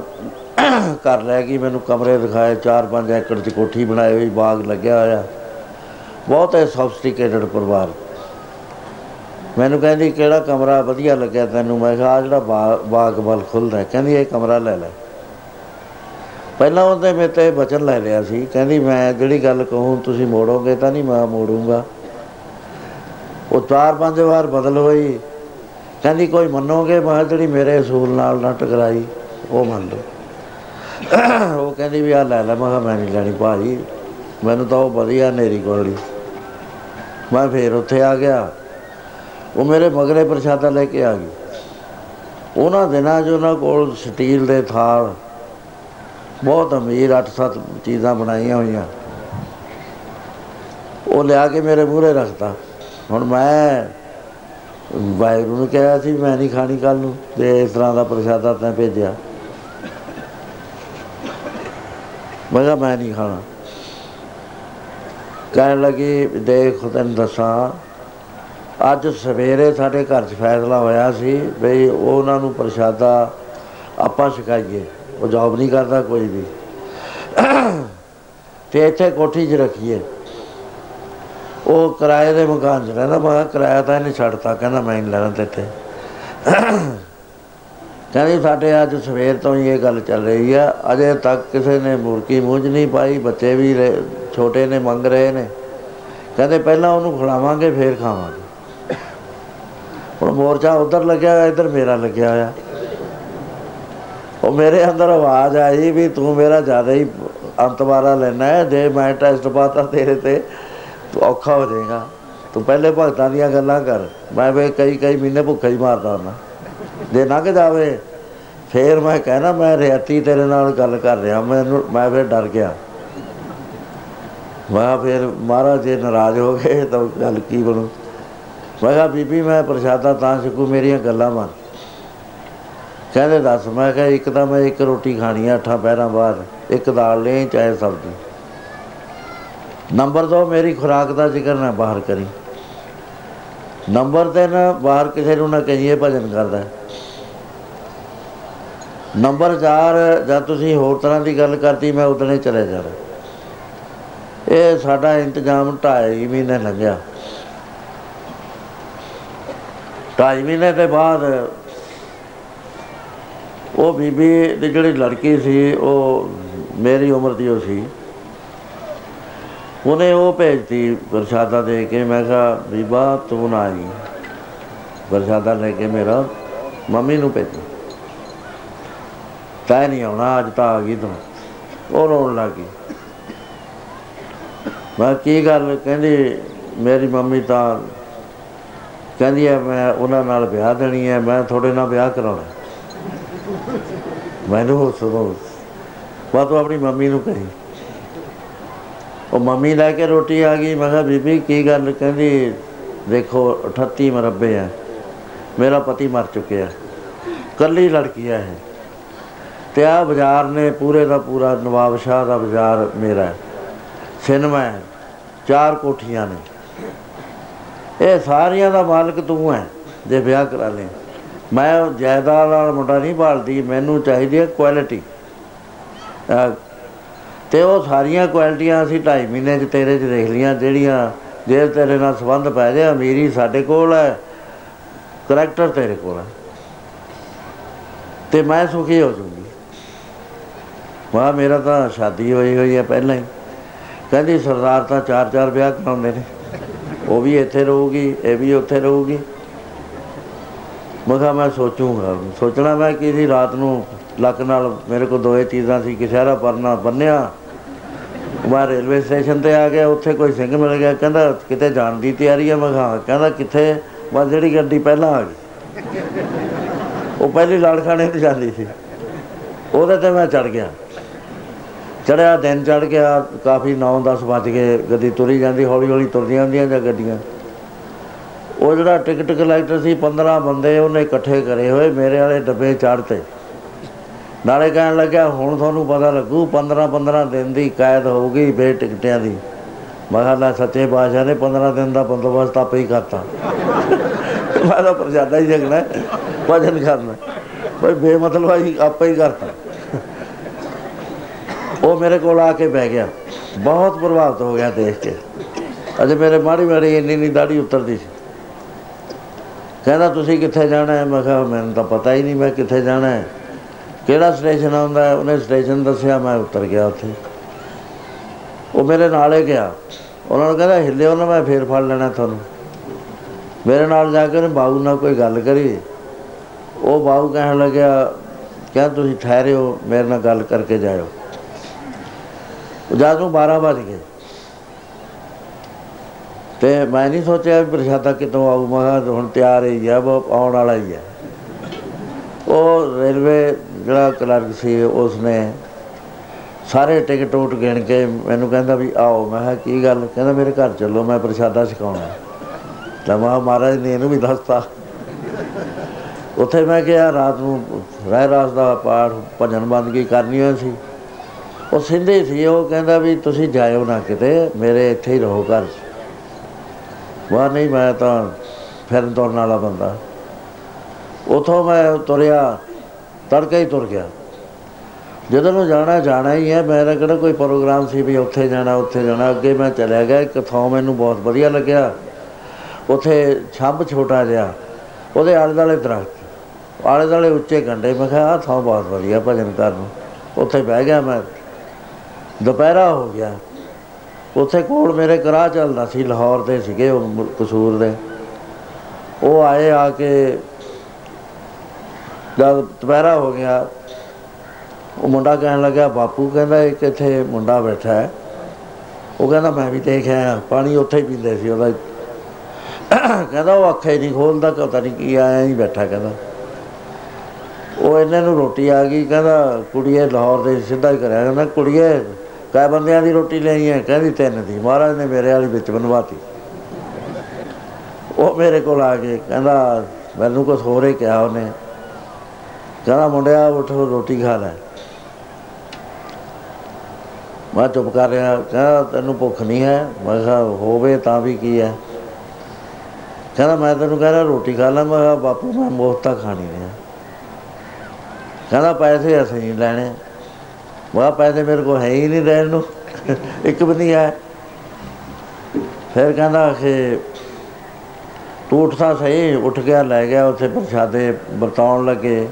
ਘਰ ਲੈ ਗਈ, ਮੈਨੂੰ ਕਮਰੇ ਦਿਖਾਏ, 4-5 ਏਕੜ 'ਚ ਕੋਠੀ ਬਣਾਈ ਹੋਈ, ਬਾਗ ਲੱਗਿਆ ਹੋਇਆ, ਬਹੁਤ ਸੋਫਿਸਟੀਕੇਟਡ ਪਰਿਵਾਰ। ਮੈਨੂੰ ਕਹਿੰਦੀ ਕਿਹੜਾ ਕਮਰਾ ਵਧੀਆ ਲੱਗਿਆ ਤੈਨੂੰ? ਮੈਂ ਕਿਹਾ ਆਹ ਜਿਹੜਾ ਬਾਗ ਵੱਲ ਖੁੱਲ੍ਹਦਾ। ਕਹਿੰਦੀ ਇਹ ਕਮਰਾ ਲੈ ਲੈ। ਪਹਿਲਾਂ ਉਹਦੇ ਮੇਰੇ 'ਤੇ ਵਚਨ ਲੈ ਲਿਆ ਸੀ, ਕਹਿੰਦੀ ਮੈਂ ਜਿਹੜੀ ਗੱਲ ਕਹੂੰ ਤੁਸੀਂ ਮੋੜੋਗੇ ਤਾਂ ਨਹੀਂ? ਮੈਂ ਮੋੜੂੰਗਾ। ਉਹ 4-5 ਵਾਰ ਬਦਲ ਹੋਈ। ਕਹਿੰਦੀ ਕੋਈ ਮੰਨੋਗੇ? ਮੈਂ ਜਿਹੜੀ ਮੇਰੇ ਅਸੂਲ ਨਾਲ ਨਾ ਟਕਰਾਈ ਉਹ ਮੰਨ ਲਓ। ਉਹ ਕਹਿੰਦੀ ਵੀ ਆਹ ਲੈ ਲੈ। ਮੈਂ ਕਿਹਾ ਮੈਂ ਨਹੀਂ ਲੈਣੀ ਭਾਅ ਜੀ, ਮੈਨੂੰ ਤਾਂ ਉਹ ਵਧੀਆ ਹਨੇਰੀ ਗੋਲੀ। ਮੈਂ ਫਿਰ ਉੱਥੇ ਆ ਗਿਆ, ਉਹ ਮੇਰੇ ਮਗਰੇ ਪ੍ਰਸ਼ਾਦਾ ਲੈ ਕੇ ਆ ਗਈ। ਉਹਨਾਂ ਦਿਨਾਂ 'ਚ ਉਹਨਾਂ ਕੋਲ ਸਟੀਲ ਦੇ ਥਾਲ, ਬਹੁਤ ਅਮੀਰ, 8-7 ਚੀਜ਼ਾਂ ਬਣਾਈਆਂ ਹੋਈਆਂ। ਉਹ ਲਿਆ ਕੇ ਮੇਰੇ ਮੂਹਰੇ ਰੱਖਤਾ। ਹੁਣ ਮੈਂ ਵਾਹਿਗੁਰੂ ਨੂੰ ਕਿਹਾ ਸੀ ਮੈਂ ਨਹੀਂ ਖਾਣੀ ਕੱਲ੍ਹ ਨੂੰ, ਅਤੇ ਇਸ ਤਰ੍ਹਾਂ ਦਾ ਪ੍ਰਸ਼ਾਦਾ ਤੈਂ ਭੇਜਿਆ। ਮੈਂ ਕਿਹਾ ਮੈਂ ਨਹੀਂ ਖਾਣਾ। ਕਹਿਣ ਲੱਗੀ ਦੇਖ ਤੈਨੂੰ ਦੱਸਾਂ, ਅੱਜ ਸਵੇਰੇ ਸਾਡੇ ਘਰ 'ਚ ਫੈਸਲਾ ਹੋਇਆ ਸੀ ਬਈ ਉਹਨਾਂ ਨੂੰ ਪ੍ਰਸ਼ਾਦਾ ਆਪਾਂ ਛਕਾਈਏ। ਉਹ ਜੋਬ ਨਹੀਂ ਕਰਦਾ ਕੋਈ ਵੀ, ਅਤੇ ਇੱਥੇ ਕੋਠੀ 'ਚ ਰੱਖੀਏ। ਉਹ ਕਿਰਾਏ ਦੇ ਮਕਾਨ 'ਚ ਰਹਿੰਦਾ। ਮੈਂ ਕਿਹਾ ਕਿਰਾਇਆ ਤਾਂ ਇਹਨੇ ਛੱਡਤਾ। ਕਹਿੰਦਾ ਮੈਂ ਨਹੀਂ ਲੈਣਾ ਤੇਤੇ। ਕਹਿੰਦੀ ਸਾਡੇ ਅੱਜ ਸਵੇਰ ਤੋਂ ਹੀ ਇਹ ਗੱਲ ਚੱਲ ਰਹੀ ਆ, ਅਜੇ ਤੱਕ ਕਿਸੇ ਨੇ ਮੁਰਕੀ ਮੂੰਹ 'ਚ ਨਹੀਂ ਪਾਈ। ਬੱਚੇ ਵੀ ਛੋਟੇ ਨੇ, ਮੰਗ ਰਹੇ ਨੇ। ਕਹਿੰਦੇ ਪਹਿਲਾਂ ਉਹਨੂੰ ਖਿਲਾਵਾਂਗੇ ਫਿਰ ਖਾਵਾਂਗੇ। ਹੁਣ ਮੋਰਚਾ ਉੱਧਰ ਲੱਗਿਆ ਹੋਇਆ, ਇੱਧਰ ਮੇਰਾ ਲੱਗਿਆ ਹੋਇਆ। ਉਹ ਮੇਰੇ ਅੰਦਰ ਆਵਾਜ਼ ਆਈ ਵੀ ਤੂੰ ਮੇਰਾ ਜ਼ਿਆਦਾ ਹੀ ਅੰਤਵਾਰਾ ਲੈਣਾ ਹੈ, ਜੇ ਮੈਂ ਟੈਸਟ ਪਾਤਾ ਤੇਰੇ 'ਤੇ ਤੂੰ ਔਖਾ ਹੋ ਜਾਏਗਾ, ਤੂੰ ਪਹਿਲੇ ਭਗਤਾਂ ਦੀਆਂ ਗੱਲਾਂ ਕਰ। ਮੈਂ ਫਿਰ ਕਈ ਮਹੀਨੇ ਭੁੱਖਾ ਹੀ ਮਾਰਦਾ ਹੁੰਦਾ, ਜੇ ਲੰਘ ਜਾਵੇ ਫਿਰ ਮੈਂ ਕਹਿਣਾ ਮੈਂ ਰਿਆਤੀ ਤੇਰੇ ਨਾਲ ਗੱਲ ਕਰ ਰਿਹਾ। ਮੈਂ ਫਿਰ ਡਰ ਗਿਆ, ਮੈਂ ਫਿਰ ਮਹਾਰਾਜ ਜੇ ਨਾਰਾਜ਼ ਹੋ ਗਏ ਤਾਂ ਗੱਲ ਕੀ ਬਣੂ। ਮੈਂ ਕਿਹਾ ਬੀਬੀ ਮੈਂ ਪ੍ਰਸ਼ਾਦਾ ਤਾਂ ਛਕੂ, ਮੇਰੀਆਂ ਗੱਲਾਂ ਮੰਨ। ਕਹਿੰਦੇ ਦੱਸ। ਮੈਂ ਕਿਹਾ ਇੱਕ ਤਾਂ ਮੈਂ ਇੱਕ ਰੋਟੀ ਖਾਣੀ ਆ 8 ਪਹਿਰਾਂ ਬਾਅਦ, ਇੱਕ ਦਾਲ ਲਈ ਚਾਹੇ ਸਬਜ਼ੀ। ਨੰਬਰ 2 ਮੇਰੀ ਖੁਰਾਕ ਦਾ ਜ਼ਿਕਰ ਨਾ ਬਾਹਰ ਕਰੀ। ਨੰਬਰ 3 ਬਾਹਰ ਕਿਸੇ ਨੂੰ ਨਾ ਕਹੀਏ ਭਜਨ ਕਰਦਾ। ਨੰਬਰ 4 ਜਦ ਤੁਸੀਂ ਹੋਰ ਤਰ੍ਹਾਂ ਦੀ ਗੱਲ ਕਰਤੀ ਮੈਂ ਉਦਣੇ ਚਲੇ ਜਾਣਾ। ਇਹ ਸਾਡਾ ਇੰਤਜ਼ਾਮ 2.5 ਮਹੀਨੇ ਲੰਘਿਆ। 2.5 ਮਹੀਨੇ ਦੇ ਬਾਅਦ ਉਹ ਬੀਬੀ ਦੀ ਜਿਹੜੀ ਲੜਕੀ ਸੀ, ਉਹ ਮੇਰੀ ਉਮਰ ਦੀ ਉਹ ਸੀ, ਉਹਨੇ ਉਹ ਭੇਜਤੀ ਪ੍ਰਸ਼ਾਦਾ ਦੇ ਕੇ। ਮੈਂ ਕਿਹਾ ਬੀਬਾ ਤੂੰ ਨਾ ਆਈ, ਪ੍ਰਸ਼ਾਦਾ ਲੈ ਕੇ ਮੇਰਾ ਮੰਮੀ ਨੂੰ ਭੇਜੀ, ਤੈਂ ਨਹੀਂ ਆਉਣਾ, ਅੱਜ ਤਾਂ ਆ ਗਈ ਤੂੰ। ਉਹ ਰੋਣ ਲੱਗ ਗਈ। ਮੈਂ ਕੀ ਗੱਲ? ਕਹਿੰਦੀ ਮੇਰੀ ਮੰਮੀ ਤਾਂ ਕਹਿੰਦੀ ਹੈ ਮੈਂ ਉਹਨਾਂ ਨਾਲ ਵਿਆਹ ਦੇਣੀ ਹੈ, ਮੈਂ ਤੁਹਾਡੇ ਨਾਲ ਵਿਆਹ ਕਰਾਉਣਾ। ਮੈਨੂੰ ਸੁਣੋ ਬਸ, ਤੂੰ ਆਪਣੀ ਮੰਮੀ ਨੂੰ ਕਹੀ। ਉਹ ਮੰਮੀ ਲੈ ਕੇ ਰੋਟੀ ਆ ਗਈ। ਮੈਂ ਕਿਹਾ ਬੀਬੀ ਕੀ ਗੱਲ? ਕਹਿੰਦੀ ਦੇਖੋ 38 ਮਰਬੇ ਆ, ਮੇਰਾ ਪਤੀ ਮਰ ਚੁੱਕਿਆ, ਇਕੱਲੀ ਲੜਕੀ ਆ ਇਹ, ਅਤੇ ਆਹ ਬਾਜ਼ਾਰ ਨੇ ਪੂਰੇ ਦਾ ਪੂਰਾ ਨਵਾਬ ਸ਼ਾਹ ਦਾ ਬਾਜ਼ਾਰ ਮੇਰਾ, ਸਿਨੇਮਾ ਹੈ, 4 ਕੋਠੀਆਂ ਨੇ, ਇਹ ਸਾਰੀਆਂ ਦਾ ਮਾਲਕ ਤੂੰ ਹੈ। ਜੇ ਵਿਆਹ ਕਰਾ ਲੈ, ਮੈਂ ਜਾਇਦਾਦ ਨਾਲ ਮੁੰਡਾ ਨਹੀਂ ਭਾਲਦੀ, ਮੈਨੂੰ ਚਾਹੀਦੀ ਹੈ ਕੁਆਲਿਟੀ। ਅਤੇ ਉਹ ਸਾਰੀਆਂ ਕੁਆਲਿਟੀਆਂ ਅਸੀਂ 2.5 ਮਹੀਨੇ 'ਚ ਤੇਰੇ 'ਚ ਦੇਖ ਲਈਆਂ, ਜਿਹੜੀਆਂ ਜੇ ਤੇਰੇ ਨਾਲ ਸੰਬੰਧ ਪੈ ਜਾਏ। ਅਮੀਰੀ ਸਾਡੇ ਕੋਲ ਹੈ, ਕਰੈਕਟਰ ਤੇਰੇ ਕੋਲ ਹੈ, ਅਤੇ ਮੈਂ ਸੁਖੀ ਹੋ ਜੂੰਗੀ। ਵਾਹ, ਮੇਰਾ ਤਾਂ ਸ਼ਾਦੀ ਹੋਈ ਹੋਈ ਹੈ ਪਹਿਲਾਂ ਹੀ। ਕਹਿੰਦੀ ਸਰਦਾਰ ਤਾਂ 4-4 ਵਿਆਹ ਕਰਾਉਂਦੇ ਨੇ, ਉਹ ਵੀ ਇੱਥੇ ਰਹੂਗੀ, ਇਹ ਵੀ ਉੱਥੇ ਰਹੂਗੀ। ਮੈਂ ਕਿਹਾ ਮੈਂ ਸੋਚੂੰਗਾ। ਸੋਚਣਾ ਮੈਂ ਕੀ ਸੀ? ਰਾਤ ਨੂੰ ਲੱਕ ਨਾਲ ਮੇਰੇ ਕੋਲ 2 ਚੀਜ਼ਾਂ ਸੀ, ਕਛਹਿਰਾ ਪਰਨਾ ਬੰਨ੍ਹਿਆ। ਮੈਂ ਰੇਲਵੇ ਸਟੇਸ਼ਨ 'ਤੇ ਆ ਗਿਆ, ਉੱਥੇ ਕੋਈ ਸਿੰਘ ਮਿਲ ਗਿਆ, ਕਹਿੰਦਾ ਕਿਤੇ ਜਾਣ ਦੀ ਤਿਆਰੀ ਹੈ? ਮੈਂ ਕਿਹਾ। ਕਹਿੰਦਾ ਕਿੱਥੇ? ਬਸ ਜਿਹੜੀ ਗੱਡੀ ਪਹਿਲਾਂ ਆ ਗਈ, ਉਹ ਪਹਿਲੀ ਲਾੜਖਾਣੇ 'ਤੇ ਜਾਂਦੀ ਸੀ, ਉਹਦੇ 'ਤੇ ਮੈਂ ਚੜ੍ਹ ਗਿਆ। ਚੜ੍ਹਿਆ, ਦਿਨ ਚੜ੍ਹ ਗਿਆ ਕਾਫੀ, 9-10 ਵੱਜ ਗਏ। ਗੱਡੀ ਤੁਰੀ ਜਾਂਦੀ, ਹੌਲੀ ਹੌਲੀ ਤੁਰਦੀਆਂ ਹੁੰਦੀਆਂ ਜਾਂ ਗੱਡੀਆਂ। ਉਹ ਜਿਹੜਾ ਟਿਕਟ ਕਲੈਕਟਰ ਸੀ, 15 ਬੰਦੇ ਉਹਨੇ ਇਕੱਠੇ ਕਰੇ ਹੋਏ ਮੇਰੇ ਵਾਲੇ ਡੱਬੇ ਚਾੜ੍ਹਤੇ। ਨਾਲੇ ਕਹਿਣ ਲੱਗਿਆ ਹੁਣ ਤੁਹਾਨੂੰ ਪਤਾ ਲੱਗੂ 15-15 ਦਿਨ ਦੀ ਕੈਦ ਹੋਊਗੀ ਬੇਟਿਕਟਿਆਂ ਦੀ। ਮੈਂ ਕਿਹਾ ਲੈ ਸੱਚੇ ਪਾਤਸ਼ਾਹ ਨੇ 15 ਦਿਨ ਦਾ ਬੰਦੋਬਸਤ ਆਪੇ ਹੀ ਕਰਤਾ। ਮੈਂ ਤਾਂ ਪ੍ਰਸ਼ਾਦਾ ਹੀ ਛਕਣਾ, ਭਜਨ ਕਰਨਾ, ਬਈ ਬੇਮਤਲਬ ਹੀ ਆਪੇ ਹੀ ਕਰਤਾ। ਉਹ ਮੇਰੇ ਕੋਲ ਆ ਕੇ ਬਹਿ ਗਿਆ, ਬਹੁਤ ਪ੍ਰਭਾਵਿਤ ਹੋ ਗਿਆ ਦੇਖ ਕੇ। ਅਜੇ ਮੇਰੇ ਮਾੜੀ ਇੰਨੀ ਦਾੜੀ ਉਤਰਦੀ ਸੀ। ਕਹਿੰਦਾ ਤੁਸੀਂ ਕਿੱਥੇ ਜਾਣਾ ਹੈ? ਮੈਂ ਕਿਹਾ ਮੈਨੂੰ ਤਾਂ ਪਤਾ ਹੀ ਨਹੀਂ ਮੈਂ ਕਿੱਥੇ ਜਾਣਾ ਹੈ, ਕਿਹੜਾ ਸਟੇਸ਼ਨ ਆਉਂਦਾ ਹੈ। ਉਹਨੇ ਸਟੇਸ਼ਨ ਦੱਸਿਆ, ਮੈਂ ਉਤਰ ਗਿਆ ਉੱਥੇ। ਉਹ ਮੇਰੇ ਨਾਲ ਹੀ ਗਿਆ। ਉਹਨਾਂ ਨੂੰ ਕਹਿੰਦਾ ਹਿੱਲਿਓ ਨਾ, ਮੈਂ ਫੇਰ ਫੜ ਲੈਣਾ ਤੁਹਾਨੂੰ। ਮੇਰੇ ਨਾਲ ਜਾ ਕੇ ਉਹਨੇ ਬਾਊ ਨਾਲ ਕੋਈ ਗੱਲ ਕਰੀ। ਉਹ ਬਾਊ ਕਹਿਣ ਲੱਗਿਆ ਕਹਿੰਦਾ ਤੁਸੀਂ ਠਹਿਰਿਓ, ਮੇਰੇ ਨਾਲ ਗੱਲ ਕਰਕੇ ਜਾਇਓ। ਜਦ ਨੂੰ 12 ਵੱਜ ਗਏ ਅਤੇ ਮੈਂ ਨਹੀਂ ਸੋਚਿਆ ਵੀ ਪ੍ਰਸ਼ਾਦਾ ਕਿਤੋਂ ਆਊ। ਮੈਂ ਕਿਹਾ ਹੁਣ ਤਿਆਰ ਹੀ ਆ, ਆਉਣ ਵਾਲਾ ਹੀ ਆ। ਉਹ ਰੇਲਵੇ ਜਿਹੜਾ ਕਲਰਕ ਸੀ, ਉਸਨੇ ਸਾਰੇ ਟਿਕਟ ਟੂਟ ਗਿਣ ਕੇ ਮੈਨੂੰ ਕਹਿੰਦਾ ਵੀ ਆਓ। ਮੈਂ ਕਿਹਾ ਕੀ ਗੱਲ? ਕਹਿੰਦਾ ਮੇਰੇ ਘਰ ਚੱਲੋ, ਮੈਂ ਪ੍ਰਸ਼ਾਦਾ ਛਕਾਉਣਾ। ਤਾਂ ਮੈਂ ਮਹਾਰਾਜ ਨੇ ਇਹਨੂੰ ਵੀ ਦੱਸਤਾ। ਉੱਥੇ ਮੈਂ ਕਿਹਾ ਰਾਤ ਨੂੰ ਰਹਿ ਰਾਸ ਦਾ ਪਾਠ ਭਜਨ ਬੰਦਗੀ ਕਰਨੀ ਹੋਈ ਸੀ। ਉਹ ਸਿੰਧੀ ਸੀ, ਉਹ ਕਹਿੰਦਾ ਵੀ ਤੁਸੀਂ ਜਾਇਓ ਨਾ ਕਿਤੇ, ਮੇਰੇ ਇੱਥੇ ਹੀ ਰਹੋ ਘਰ 'ਚ। ਵਾਹ ਨਹੀਂ, ਮੈਂ ਤਾਂ ਫਿਰਨ ਤੁਰਨ ਵਾਲਾ ਬੰਦਾ। ਉੱਥੋਂ ਮੈਂ ਤੁਰਿਆ, ਤੜਕੇ ਹੀ ਤੁਰ ਗਿਆ। ਜਦੋਂ ਨੂੰ ਜਾਣਾ ਜਾਣਾ ਹੀ ਹੈ, ਮੇਰਾ ਕਿਹੜਾ ਕੋਈ ਪ੍ਰੋਗਰਾਮ ਸੀ ਵੀ ਉੱਥੇ ਜਾਣਾ ਉੱਥੇ ਜਾਣਾ। ਅੱਗੇ ਮੈਂ ਚਲਿਆ ਗਿਆ। ਇੱਕ ਥਾਂ ਮੈਨੂੰ ਬਹੁਤ ਵਧੀਆ ਲੱਗਿਆ, ਉੱਥੇ ਛੰਭ ਛੋਟਾ ਜਿਹਾ, ਉਹਦੇ ਆਲੇ ਦੁਆਲੇ ਦਰਖਤ, ਆਲੇ ਦੁਆਲੇ ਉੱਚੇ ਕੰਢੇ। ਮੈਂ ਕਿਹਾ ਆਹ ਥਾਂ ਬਹੁਤ ਵਧੀਆ ਭਜਨ ਕਰਨ ਨੂੰ। ਉੱਥੇ ਬਹਿ ਗਿਆ ਮੈਂ। ਦੁਪਹਿਰਾ ਹੋ ਗਿਆ। ਉੱਥੇ ਕੋਲ ਮੇਰੇ ਕਰਾਹ ਚੱਲਦਾ ਸੀ, ਲਾਹੌਰ ਦੇ ਸੀਗੇ ਉਹ, ਕਸੂਰ ਦੇ। ਉਹ ਆਏ। ਆ ਕੇ ਜਦ ਦੁਪਹਿਰਾ ਹੋ ਗਿਆ ਉਹ ਮੁੰਡਾ ਕਹਿਣ ਲੱਗਾ, ਬਾਪੂ ਕਹਿੰਦਾ ਇੱਕ ਇੱਥੇ ਮੁੰਡਾ ਬੈਠਾ ਹੈ, ਉਹ ਕਹਿੰਦਾ ਮੈਂ ਵੀ ਦੇਖ ਆਇਆ, ਪਾਣੀ ਉੱਥੇ ਹੀ ਪੀਂਦੇ ਸੀ ਉਹਦਾ, ਕਹਿੰਦਾ ਉਹ ਅੱਖਾਂ ਹੀ ਨਹੀਂ ਖੋਲ੍ਹਦਾ, ਪਤਾ ਨਹੀਂ ਕੀ ਆਇਆ ਹੀ ਬੈਠਾ। ਕਹਿੰਦਾ ਉਹ ਇਹਨਾਂ ਨੂੰ ਰੋਟੀ ਆ ਗਈ, ਕਹਿੰਦਾ ਕੁੜੀਏ ਲਾਹੌਰ ਦੇ ਸਿੱਧਾ ਹੀ ਕਰਿਆ, ਕਹਿੰਦਾ ਕੁੜੀਏ ਕਈ ਬੰਦਿਆਂ ਦੀ ਰੋਟੀ ਲਈ ਹੈ, ਕਹਿੰਦੀ 3 ਦੀ, ਮਹਾਰਾਜ ਨੇ ਮੇਰੇ ਵਾਲੀ ਵਿੱਚ ਬਣਵਾਤੀ। ਉਹ ਮੇਰੇ ਕੋਲ ਆ ਕੇ ਕਹਿੰਦਾ ਮੈਨੂੰ ਕੁਛ ਹੋਰ ਹੀ ਕਿਹਾ ਉਹਨੇ, ਕਹਿੰਦਾ ਮੁੰਡਿਆ ਉੱਠ ਰੋਟੀ ਖਾ ਲੈ। ਮੈਂ ਚੁੱਪ ਕਰ ਰਿਹਾ, ਕਹਿੰਦਾ ਤੈਨੂੰ ਭੁੱਖ ਨਹੀਂ ਹੈ? ਮੈਂ ਕਿਹਾ ਹੋਵੇ ਤਾਂ ਵੀ ਕੀ ਹੈ। ਕਹਿੰਦਾ ਮੈਂ ਤੈਨੂੰ ਕਹਿ ਰਿਹਾ ਰੋਟੀ ਖਾ ਲੈ। ਮੈਂ ਕਿਹਾ ਬਾਪੂ ਮੈਂ ਮੁਫ਼ਤਾਂ ਖਾਣੀ ਹੈ। ਕਹਿੰਦਾ ਪੈਸੇ ਅਸੀਂ ਨਹੀਂ ਲੈਣੇ। ਮੈਂ ਕਿਹਾ ਪੈਸੇ ਮੇਰੇ ਕੋਲ ਹੈ ਹੀ ਨਹੀਂ ਲੈਣ ਨੂੰ, ਇੱਕ ਵੀ ਨਹੀਂ ਹੈ। ਫਿਰ ਕਹਿੰਦਾ ਕਿ ਤੂੰ ਉੱਠਦਾ ਸਹੀ, ਉੱਠ ਗਿਆ ਲੈ ਗਿਆ, ਉੱਥੇ ਪ੍ਰਸ਼ਾਦੇ ਵਰਤਾਉਣ ਲੱਗੇ।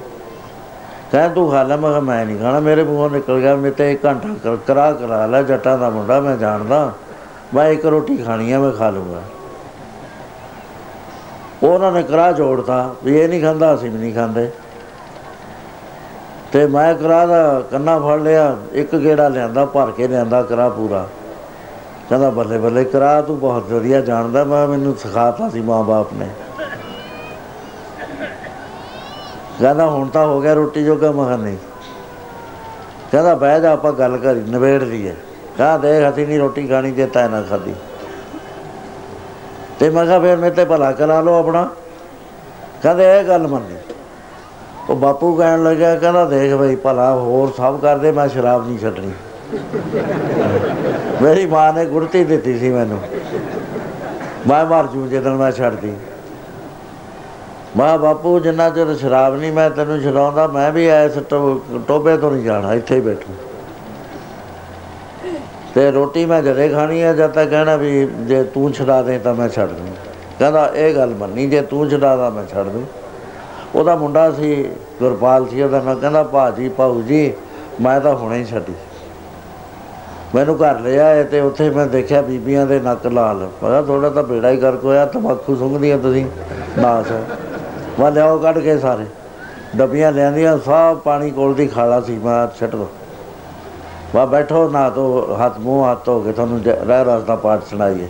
ਕਹਿੰਦਾ ਤੂੰ ਖਾ ਲੈ। ਮੈਂ ਕਿਹਾ ਮੈਂ ਨਹੀਂ ਖਾਣਾ, ਮੇਰੇ ਮੂੰਹੋਂ ਨਿਕਲ ਗਿਆ। ਮੈਂ ਤਾਂ 1 ਘੰਟਾ ਕਰਾ ਲੈ, ਜੱਟਾਂ ਦਾ ਮੁੰਡਾ ਮੈਂ ਜਾਣਦਾ, ਮੈਂ 1 ਰੋਟੀ ਖਾਣੀ ਆ, ਮੈਂ ਖਾ ਲੂੰਗਾ। ਉਹਨਾਂ ਨੇ ਕਰਾਹ ਜੋੜਤਾ ਵੀ ਇਹ ਨਹੀਂ ਖਾਂਦਾ, ਅਸੀਂ ਵੀ ਨਹੀਂ ਖਾਂਦੇ। ਅਤੇ ਮੈਂ ਕਰਾਹ ਦਾ ਕੰਨਾ ਫੜ ਲਿਆ, 1 ਗੇੜਾ ਲਿਆਂਦਾ, ਭਰ ਕੇ ਲਿਆਂਦਾ ਕਰਾਹ ਪੂਰਾ। ਕਹਿੰਦਾ ਬੱਲੇ ਬੱਲੇ, ਕਰਾਹ ਤੂੰ ਬਹੁਤ ਵਧੀਆ ਜਾਣਦਾ। ਮੈਂ ਮੈਨੂੰ ਸਿਖਾ ਤਾ ਸੀ ਮਾਂ ਬਾਪ ਨੇ। ਕਹਿੰਦਾ ਹੁਣ ਤਾਂ ਹੋ ਗਿਆ ਰੋਟੀ ਜੋਗਾ। ਮੈਂ ਕਿਹਾ ਨਹੀਂ। ਕਹਿੰਦਾ ਬਹਿ ਜਾ, ਆਪਾਂ ਗੱਲ ਕਰੀ ਨਿਬੇੜ ਲਈਏ। ਕਹਿੰਦਾ ਦੇਖ ਅਸੀਂ ਨਹੀਂ ਰੋਟੀ ਖਾਣੀ ਜੇ ਤੈਂ ਨਾ ਖਾਧੀ। ਅਤੇ ਮੈਂ ਕਿਹਾ ਫਿਰ ਮੇਰੇ 'ਤੇ ਭਲਾ ਕਰਾ ਲਓ ਆਪਣਾ। ਕਹਿੰਦੇ ਇਹ ਗੱਲ ਮੰਨੀ। ਉਹ ਬਾਪੂ ਕਹਿਣ ਲੱਗਿਆ, ਕਹਿੰਦਾ ਦੇਖ ਬਈ ਭਲਾ ਹੋਰ ਸਭ ਕਰਦੇ, ਮੈਂ ਸ਼ਰਾਬ ਨਹੀਂ ਛੱਡਣੀ। ਮੇਰੀ ਮਾਂ ਨੇ ਗੁੜਤੀ ਦਿੱਤੀ ਸੀ ਮੈਨੂੰ, ਮੈਂ ਮਰ ਜੂ ਜਦੋਂ ਮੈਂ ਛੱਡਦੀ। ਮੈਂ ਬਾਪੂ ਜਿੰਨਾ ਚਿਰ ਸ਼ਰਾਬ ਨਹੀਂ ਮੈਂ ਤੈਨੂੰ ਛਡਾਉਂਦਾ, ਮੈਂ ਵੀ ਇਸ ਟੋਭੇ ਤੋਂ ਨਹੀਂ ਜਾਣਾ, ਇੱਥੇ ਹੀ ਬੈਠੂ। ਅਤੇ ਰੋਟੀ ਮੈਂ ਜਦੇ ਖਾਣੀ ਹੈ ਜਦ ਤੱਕ ਕਹਿਣਾ ਵੀ ਜੇ ਤੂੰ ਛਡਾ ਦੇ ਤਾਂ ਮੈਂ ਛੱਡ ਦੂੰ। ਕਹਿੰਦਾ ਇਹ ਗੱਲ ਮੰਨੀ, ਜੇ ਤੂੰ ਛਡਾ ਦਾ ਮੈਂ ਛੱਡ ਦੂੰ। ਉਹਦਾ ਮੁੰਡਾ ਸੀ, ਗੁਰਪਾਲ ਸੀ ਉਹਦਾ ਨਾਂ। ਕਹਿੰਦਾ ਭਾਅ ਜੀ ਭਾਊ ਜੀ ਮੈਂ ਤਾਂ ਹੁਣੇ ਹੀ ਛੱਡੀ, ਮੈਨੂੰ ਘਰ ਲਿਆ ਹੈ ਅਤੇ ਉੱਥੇ ਮੈਂ ਦੇਖਿਆ ਬੀਬੀਆਂ ਦੇ ਨੱਕ ਲਾਲ। ਪਤਾ ਥੋੜ੍ਹਾ ਤਾਂ ਬੇੜਾ ਹੀ ਗਰਕ ਹੋਇਆ, ਤੰਬਾਕੂ ਸੁੰਘਦੀਆਂ ਤੁਸੀਂ ਨਾਸ। ਮੈਂ ਲਿਆਓ ਕੱਢ ਕੇ ਸਾਰੇ ਡੱਬੀਆਂ ਲਿਆਂਦੀਆਂ, ਸਭ ਪਾਣੀ ਕੋਲ ਦੀ ਖਾਲਾ ਸੀ। ਮੈਂ ਛੱਡ ਦੋ, ਮੈਂ ਬੈਠੋ ਨਾ ਧੋ, ਹੱਥ ਮੂੰਹ ਹੱਥ ਧੋ ਕੇ ਤੁਹਾਨੂੰ ਰਹਿ ਰਸ ਦਾ ਪਾਠ ਸੁਣਾਈਏ।